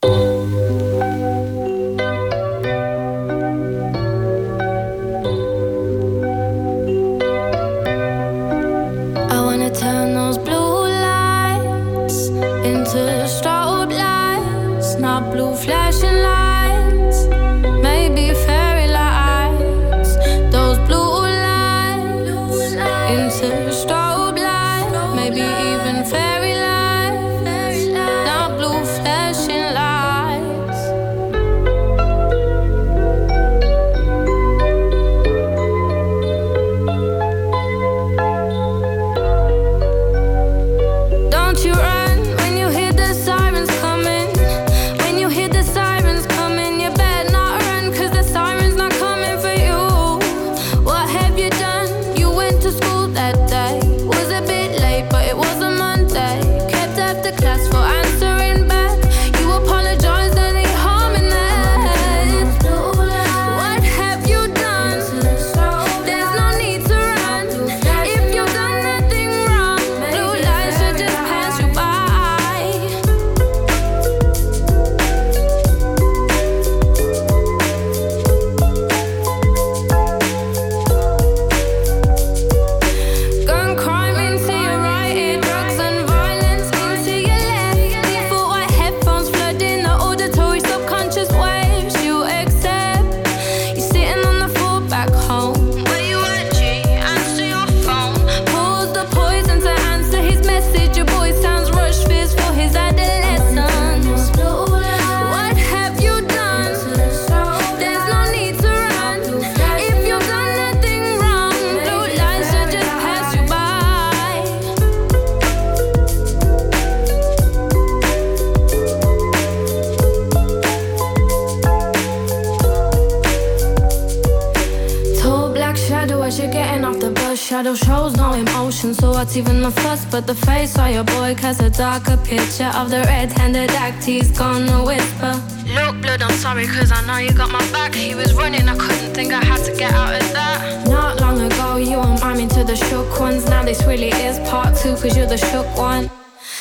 shadow shows no emotion, so what's even the fuss but the face on your boy casts a darker picture of the red-handed act. He's gonna whisper, look blood, I'm sorry cause I know you got my back. He was running, I couldn't think, I had to get out of that. Not long ago you remind me to the shook ones. Now this really is part two cause you're the shook one.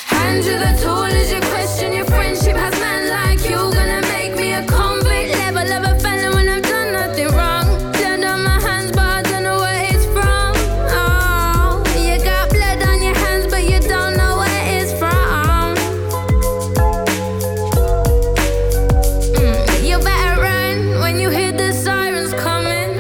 Hand you the tool as you question your friendship has men like you. Gonna make me a convict, level of a felon when I've done nothing wrong. Blood on my hands but I don't know where it's from. Oh, you got blood on your hands but you don't know where it's from. You better run when you hear the sirens coming.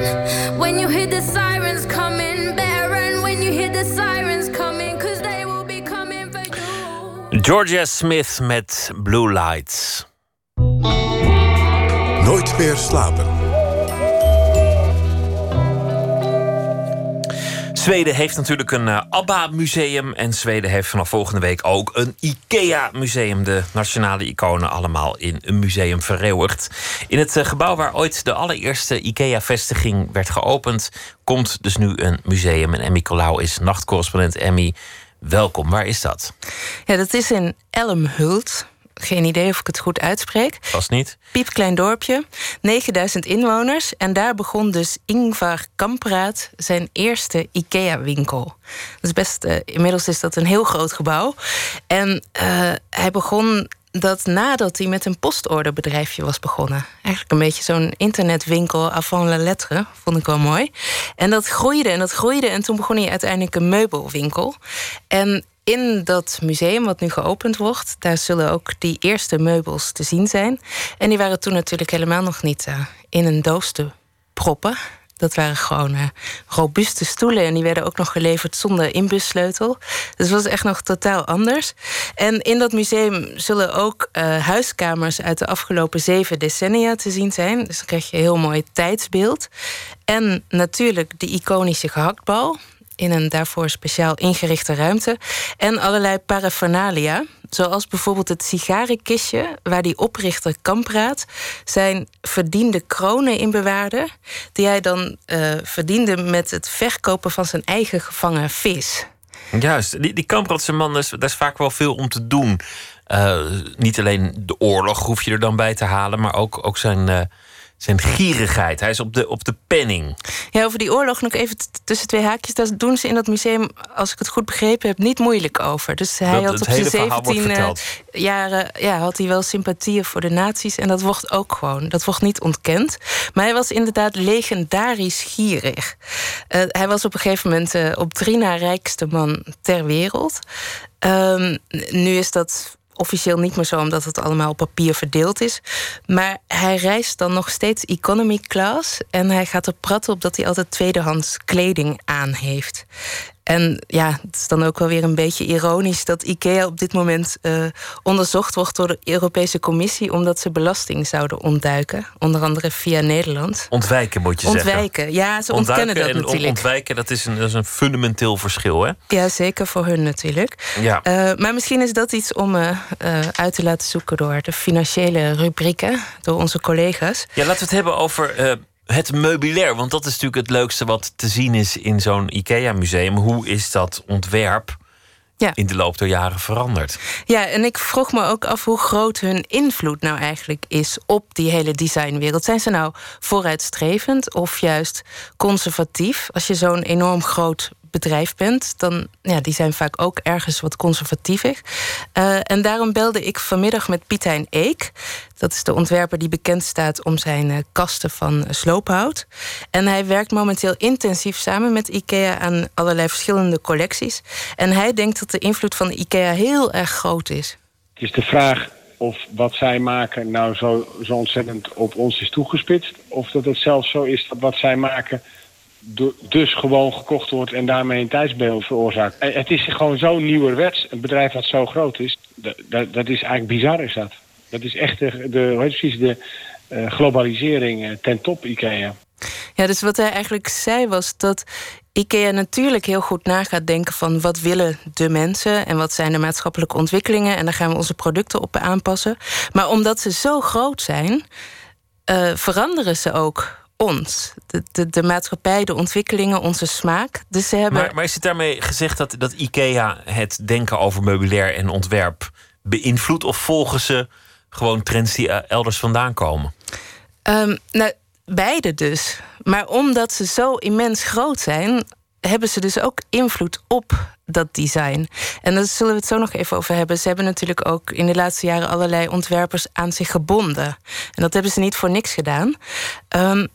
When you hear the sirens coming, better run when you hear the sirens coming, cause they will be coming for you. Georgia Smith met Blue Lights. Nooit meer slapen. Zweden heeft natuurlijk een ABBA-museum. En Zweden heeft vanaf volgende week ook een IKEA-museum. De nationale iconen allemaal in een museum verreeuwigd. In het gebouw waar ooit de allereerste IKEA-vestiging werd geopend, komt dus nu een museum. En Emmy Colau is nachtcorrespondent. Emmy, welkom, waar is dat? Ja, dat is in Älmhult. Geen idee of ik het goed uitspreek. Vast niet. Piepklein dorpje, 9000 inwoners. En daar begon dus Ingvar Kamprad zijn eerste IKEA-winkel. Dat is best, inmiddels is dat een heel groot gebouw. En hij begon dat nadat hij met een postorderbedrijfje was begonnen. Eigenlijk een beetje zo'n internetwinkel avant la lettre, vond ik wel mooi. En dat groeide en dat groeide. En toen begon hij uiteindelijk een meubelwinkel. En in dat museum wat nu geopend wordt, daar zullen ook die eerste meubels te zien zijn. En die waren toen natuurlijk helemaal nog niet in een doos te proppen. Dat waren gewoon robuuste stoelen. En die werden ook nog geleverd zonder inbussleutel. Dus het was echt nog totaal anders. En in dat museum zullen ook huiskamers uit de afgelopen 7 decennia te zien zijn. Dus dan krijg je een heel mooi tijdsbeeld. En natuurlijk die iconische gehaktbal in een daarvoor speciaal ingerichte ruimte. En allerlei paraphernalia, zoals bijvoorbeeld het sigarenkistje waar die oprichter Kamprad zijn verdiende kronen in bewaarde, die hij dan verdiende met het verkopen van zijn eigen gevangen vis. Juist, die Kampradse man, daar is vaak wel veel om te doen. Niet alleen de oorlog hoef je er dan bij te halen, maar ook zijn zijn gierigheid. Hij is op de penning. Ja, over die oorlog nog even tussen 2 haakjes. Daar doen ze in dat museum, als ik het goed begrepen heb, niet moeilijk over. Dus hij had op zijn 17 jaren had hij wel sympathieën voor de nazi's. En dat wordt ook gewoon, dat wordt niet ontkend. Maar hij was inderdaad legendarisch gierig. Hij was op een gegeven moment op 3 na rijkste man ter wereld. Nu is dat officieel niet meer zo, omdat het allemaal op papier verdeeld is. Maar hij reist dan nog steeds economy class. En hij gaat er praten op dat hij altijd tweedehands kleding aan heeft. En ja, het is dan ook wel weer een beetje ironisch dat IKEA op dit moment onderzocht wordt door de Europese Commissie, omdat ze belasting zouden ontduiken. Onder andere via Nederland. Ontwijken moet je zeggen. Ja, ze ontkennen dat natuurlijk. Ontwijken, dat is een fundamenteel verschil, hè? Ja, zeker voor hun natuurlijk. Ja. Maar misschien is dat iets om uit te laten zoeken door de financiële rubrieken, door onze collega's. Ja, laten we het hebben over het meubilair, want dat is natuurlijk het leukste wat te zien is in zo'n IKEA-museum. Hoe is dat ontwerp in de loop der jaren veranderd? Ja, en ik vroeg me ook af hoe groot hun invloed nou eigenlijk is op die hele designwereld. Zijn ze nou vooruitstrevend of juist conservatief? Als je zo'n enorm groot bedrijf bent, dan die zijn vaak ook ergens wat conservatiever. En daarom belde ik vanmiddag met Pietijn Eek. Dat is de ontwerper die bekend staat om zijn kasten van sloophout. En hij werkt momenteel intensief samen met IKEA aan allerlei verschillende collecties. En hij denkt dat de invloed van IKEA heel erg groot is. Het is de vraag of wat zij maken nou zo ontzettend op ons is toegespitst. Of dat het zelfs zo is dat wat zij maken dus gewoon gekocht wordt en daarmee een tijdsbeeld veroorzaakt. Het is gewoon zo nieuwerwets. Een bedrijf dat zo groot is, dat is eigenlijk bizar is dat. Dat is echt de globalisering ten top, IKEA. Ja, dus wat hij eigenlijk zei was dat IKEA natuurlijk heel goed na gaat denken van wat willen de mensen en wat zijn de maatschappelijke ontwikkelingen en daar gaan we onze producten op aanpassen. Maar omdat ze zo groot zijn, veranderen ze ook ons. De maatschappij, de ontwikkelingen, onze smaak. Dus ze hebben... maar is het daarmee gezegd dat IKEA het denken over meubilair en ontwerp beïnvloedt? Of volgen ze gewoon trends die elders vandaan komen? Beide dus. Maar omdat ze zo immens groot zijn, hebben ze dus ook invloed op dat design. En daar zullen we het zo nog even over hebben. Ze hebben natuurlijk ook in de laatste jaren allerlei ontwerpers aan zich gebonden. En dat hebben ze niet voor niks gedaan.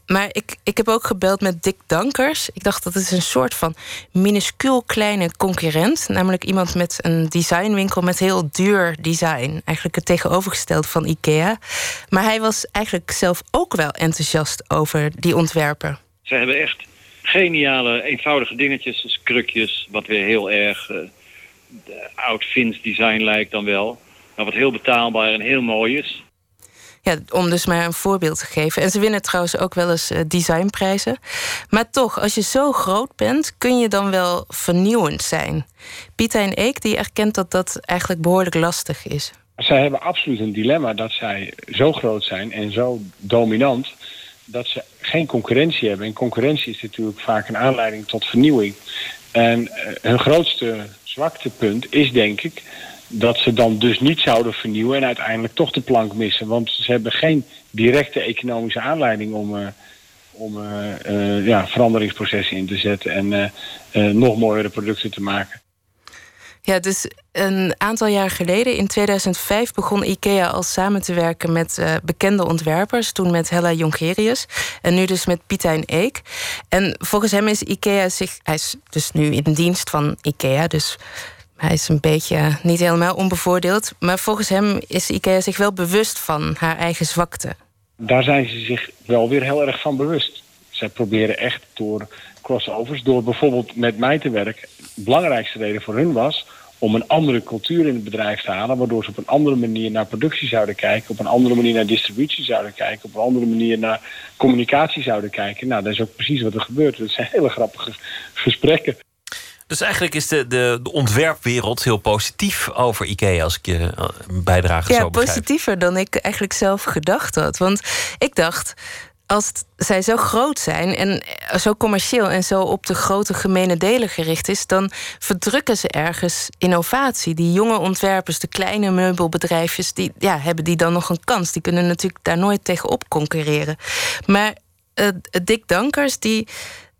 Maar ik heb ook gebeld met Dick Dankers. Ik dacht, dat is een soort van minuscuul kleine concurrent. Namelijk iemand met een designwinkel met heel duur design. Eigenlijk het tegenovergestelde van IKEA. Maar hij was eigenlijk zelf ook wel enthousiast over die ontwerpen. Ze hebben echt geniale, eenvoudige dingetjes, dus krukjes, wat weer heel erg oud-Fins design lijkt dan wel. Maar wat heel betaalbaar en heel mooi is. Ja, om dus maar een voorbeeld te geven. En ze winnen trouwens ook wel eens designprijzen. Maar toch, als je zo groot bent, kun je dan wel vernieuwend zijn. Pieter van der Wielen erkent dat dat eigenlijk behoorlijk lastig is. Zij hebben absoluut een dilemma dat zij zo groot zijn en zo dominant, dat ze geen concurrentie hebben. En concurrentie is natuurlijk vaak een aanleiding tot vernieuwing. En hun grootste zwaktepunt is, denk ik, dat ze dan dus niet zouden vernieuwen en uiteindelijk toch de plank missen. Want ze hebben geen directe economische aanleiding om veranderingsprocessen in te zetten en nog mooiere producten te maken. Ja, dus een aantal jaar geleden, in 2005, begon IKEA al samen te werken met bekende ontwerpers. Toen met Hella Jongerius en nu dus met Pieter van der Wielen. En volgens hem is IKEA hij is dus nu in dienst van IKEA, dus hij is een beetje niet helemaal onbevoordeeld. Maar volgens hem is IKEA zich wel bewust van haar eigen zwakte. Daar zijn ze zich wel weer heel erg van bewust. Zij proberen echt door crossovers, door bijvoorbeeld met mij te werken. De belangrijkste reden voor hun was om een andere cultuur in het bedrijf te halen, waardoor ze op een andere manier naar productie zouden kijken, op een andere manier naar distributie zouden kijken, op een andere manier naar communicatie zouden kijken. Nou, dat is ook precies wat er gebeurt. Dat zijn hele grappige gesprekken. Dus eigenlijk is de ontwerpwereld heel positief over IKEA, als ik je bijdrage zo begrijp. Ja, positiever dan ik eigenlijk zelf gedacht had. Want ik dacht, als zij zo groot zijn en zo commercieel en zo op de grote gemene delen gericht is, dan verdrukken ze ergens innovatie. Die jonge ontwerpers, de kleine meubelbedrijfjes, hebben die dan nog een kans. Die kunnen natuurlijk daar nooit tegenop concurreren. Maar Dick Dankers, die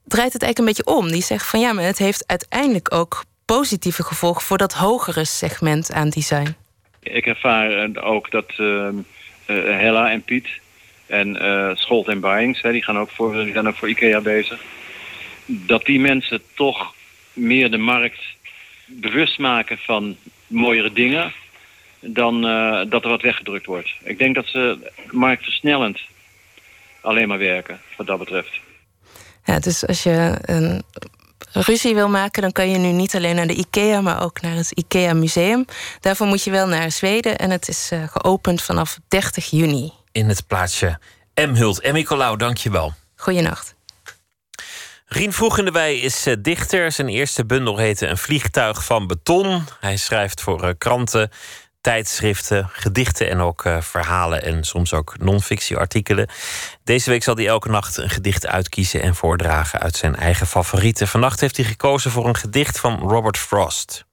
draait het eigenlijk een beetje om. Die zegt van ja, maar het heeft uiteindelijk ook positieve gevolgen voor dat hogere segment aan design. Ik ervaar ook dat Hella en Piet en Scholt en Baings, die gaan ook voor IKEA bezig, dat die mensen toch meer de markt bewust maken van mooiere dingen dan dat er wat weggedrukt wordt. Ik denk dat ze marktversnellend alleen maar werken, wat dat betreft. Ja, dus als je een ruzie wil maken, dan kan je nu niet alleen naar de IKEA, maar ook naar het IKEA Museum. Daarvoor moet je wel naar Zweden en het is geopend vanaf 30 juni. In het plaatsje Emhult. Emmy Colau, dank je wel. Goeienacht. Rien Vroeg in de Wei is dichter. Zijn eerste bundel heette Een vliegtuig van beton. Hij schrijft voor kranten, tijdschriften, gedichten en ook verhalen en soms ook non-fictieartikelen. Deze week zal hij elke nacht een gedicht uitkiezen en voordragen uit zijn eigen favorieten. Vannacht heeft hij gekozen voor een gedicht van Robert Frost.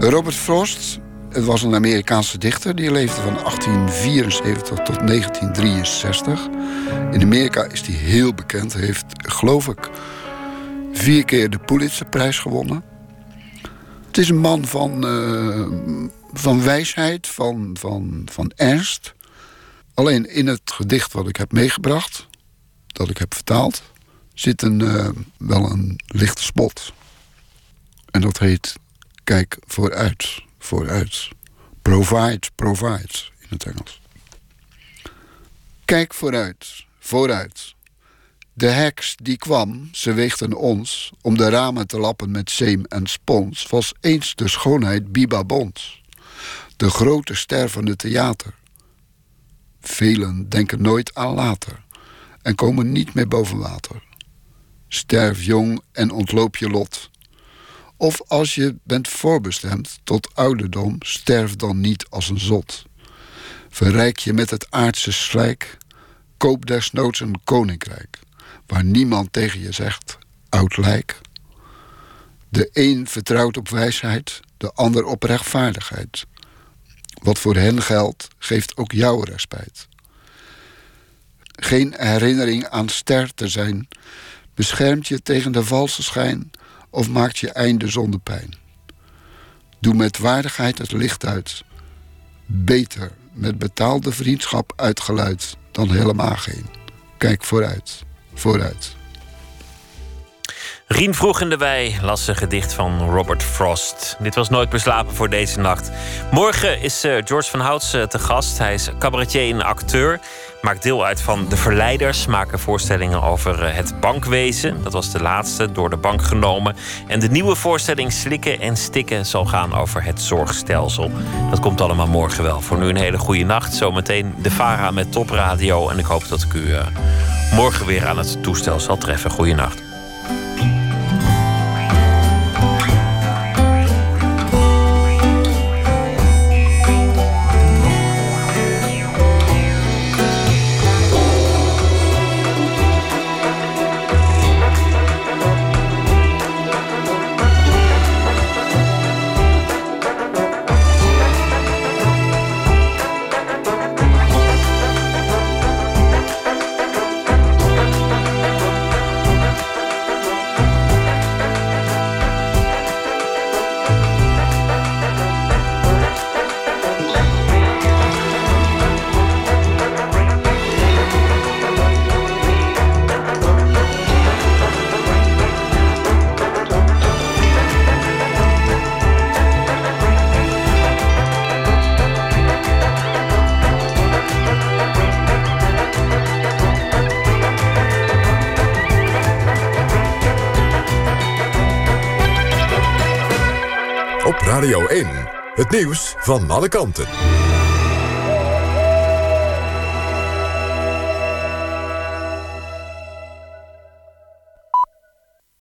Robert Frost was een Amerikaanse dichter. Die leefde van 1874 tot 1963. In Amerika is hij heel bekend. Hij heeft, geloof ik, 4 keer de Pulitzerprijs gewonnen. Het is een man van wijsheid, van ernst. Alleen in het gedicht wat ik heb meegebracht, dat ik heb vertaald, zit wel een lichte spot. En dat heet: kijk vooruit, vooruit. Provide, provide in het Engels. Kijk vooruit, vooruit. De heks die kwam, ze weegt een ons, om de ramen te lappen met zeem en spons, was eens de schoonheid Bibabons, de grote ster van het theater. Velen denken nooit aan later en komen niet meer boven water. Sterf jong en ontloop je lot. Of als je bent voorbestemd tot ouderdom, sterf dan niet als een zot. Verrijk je met het aardse slijk, koop desnoods een koninkrijk, waar niemand tegen je zegt, oud lijk. De een vertrouwt op wijsheid, de ander op rechtvaardigheid. Wat voor hen geldt, geeft ook jou respijt. Geen herinnering aan ster te zijn, beschermt je tegen de valse schijn of maakt je einde zonder pijn. Doe met waardigheid het licht uit. Beter met betaalde vriendschap uitgeluid dan helemaal geen. Kijk vooruit, vooruit. Rien vroeg in de wei las een gedicht van Robert Frost. Dit was Nooit Beslapen voor deze nacht. Morgen is George van Houts te gast. Hij is cabaretier en acteur. Maakt deel uit van De Verleiders. Maken voorstellingen over het bankwezen. Dat was de laatste, door de bank genomen. En de nieuwe voorstelling Slikken en Stikken zal gaan over het zorgstelsel. Dat komt allemaal morgen wel. Voor nu een hele goede nacht. Zometeen de VARA met Top Radio. En ik hoop dat ik u morgen weer aan het toestel zal treffen. Goeienacht. Het nieuws van alle kanten.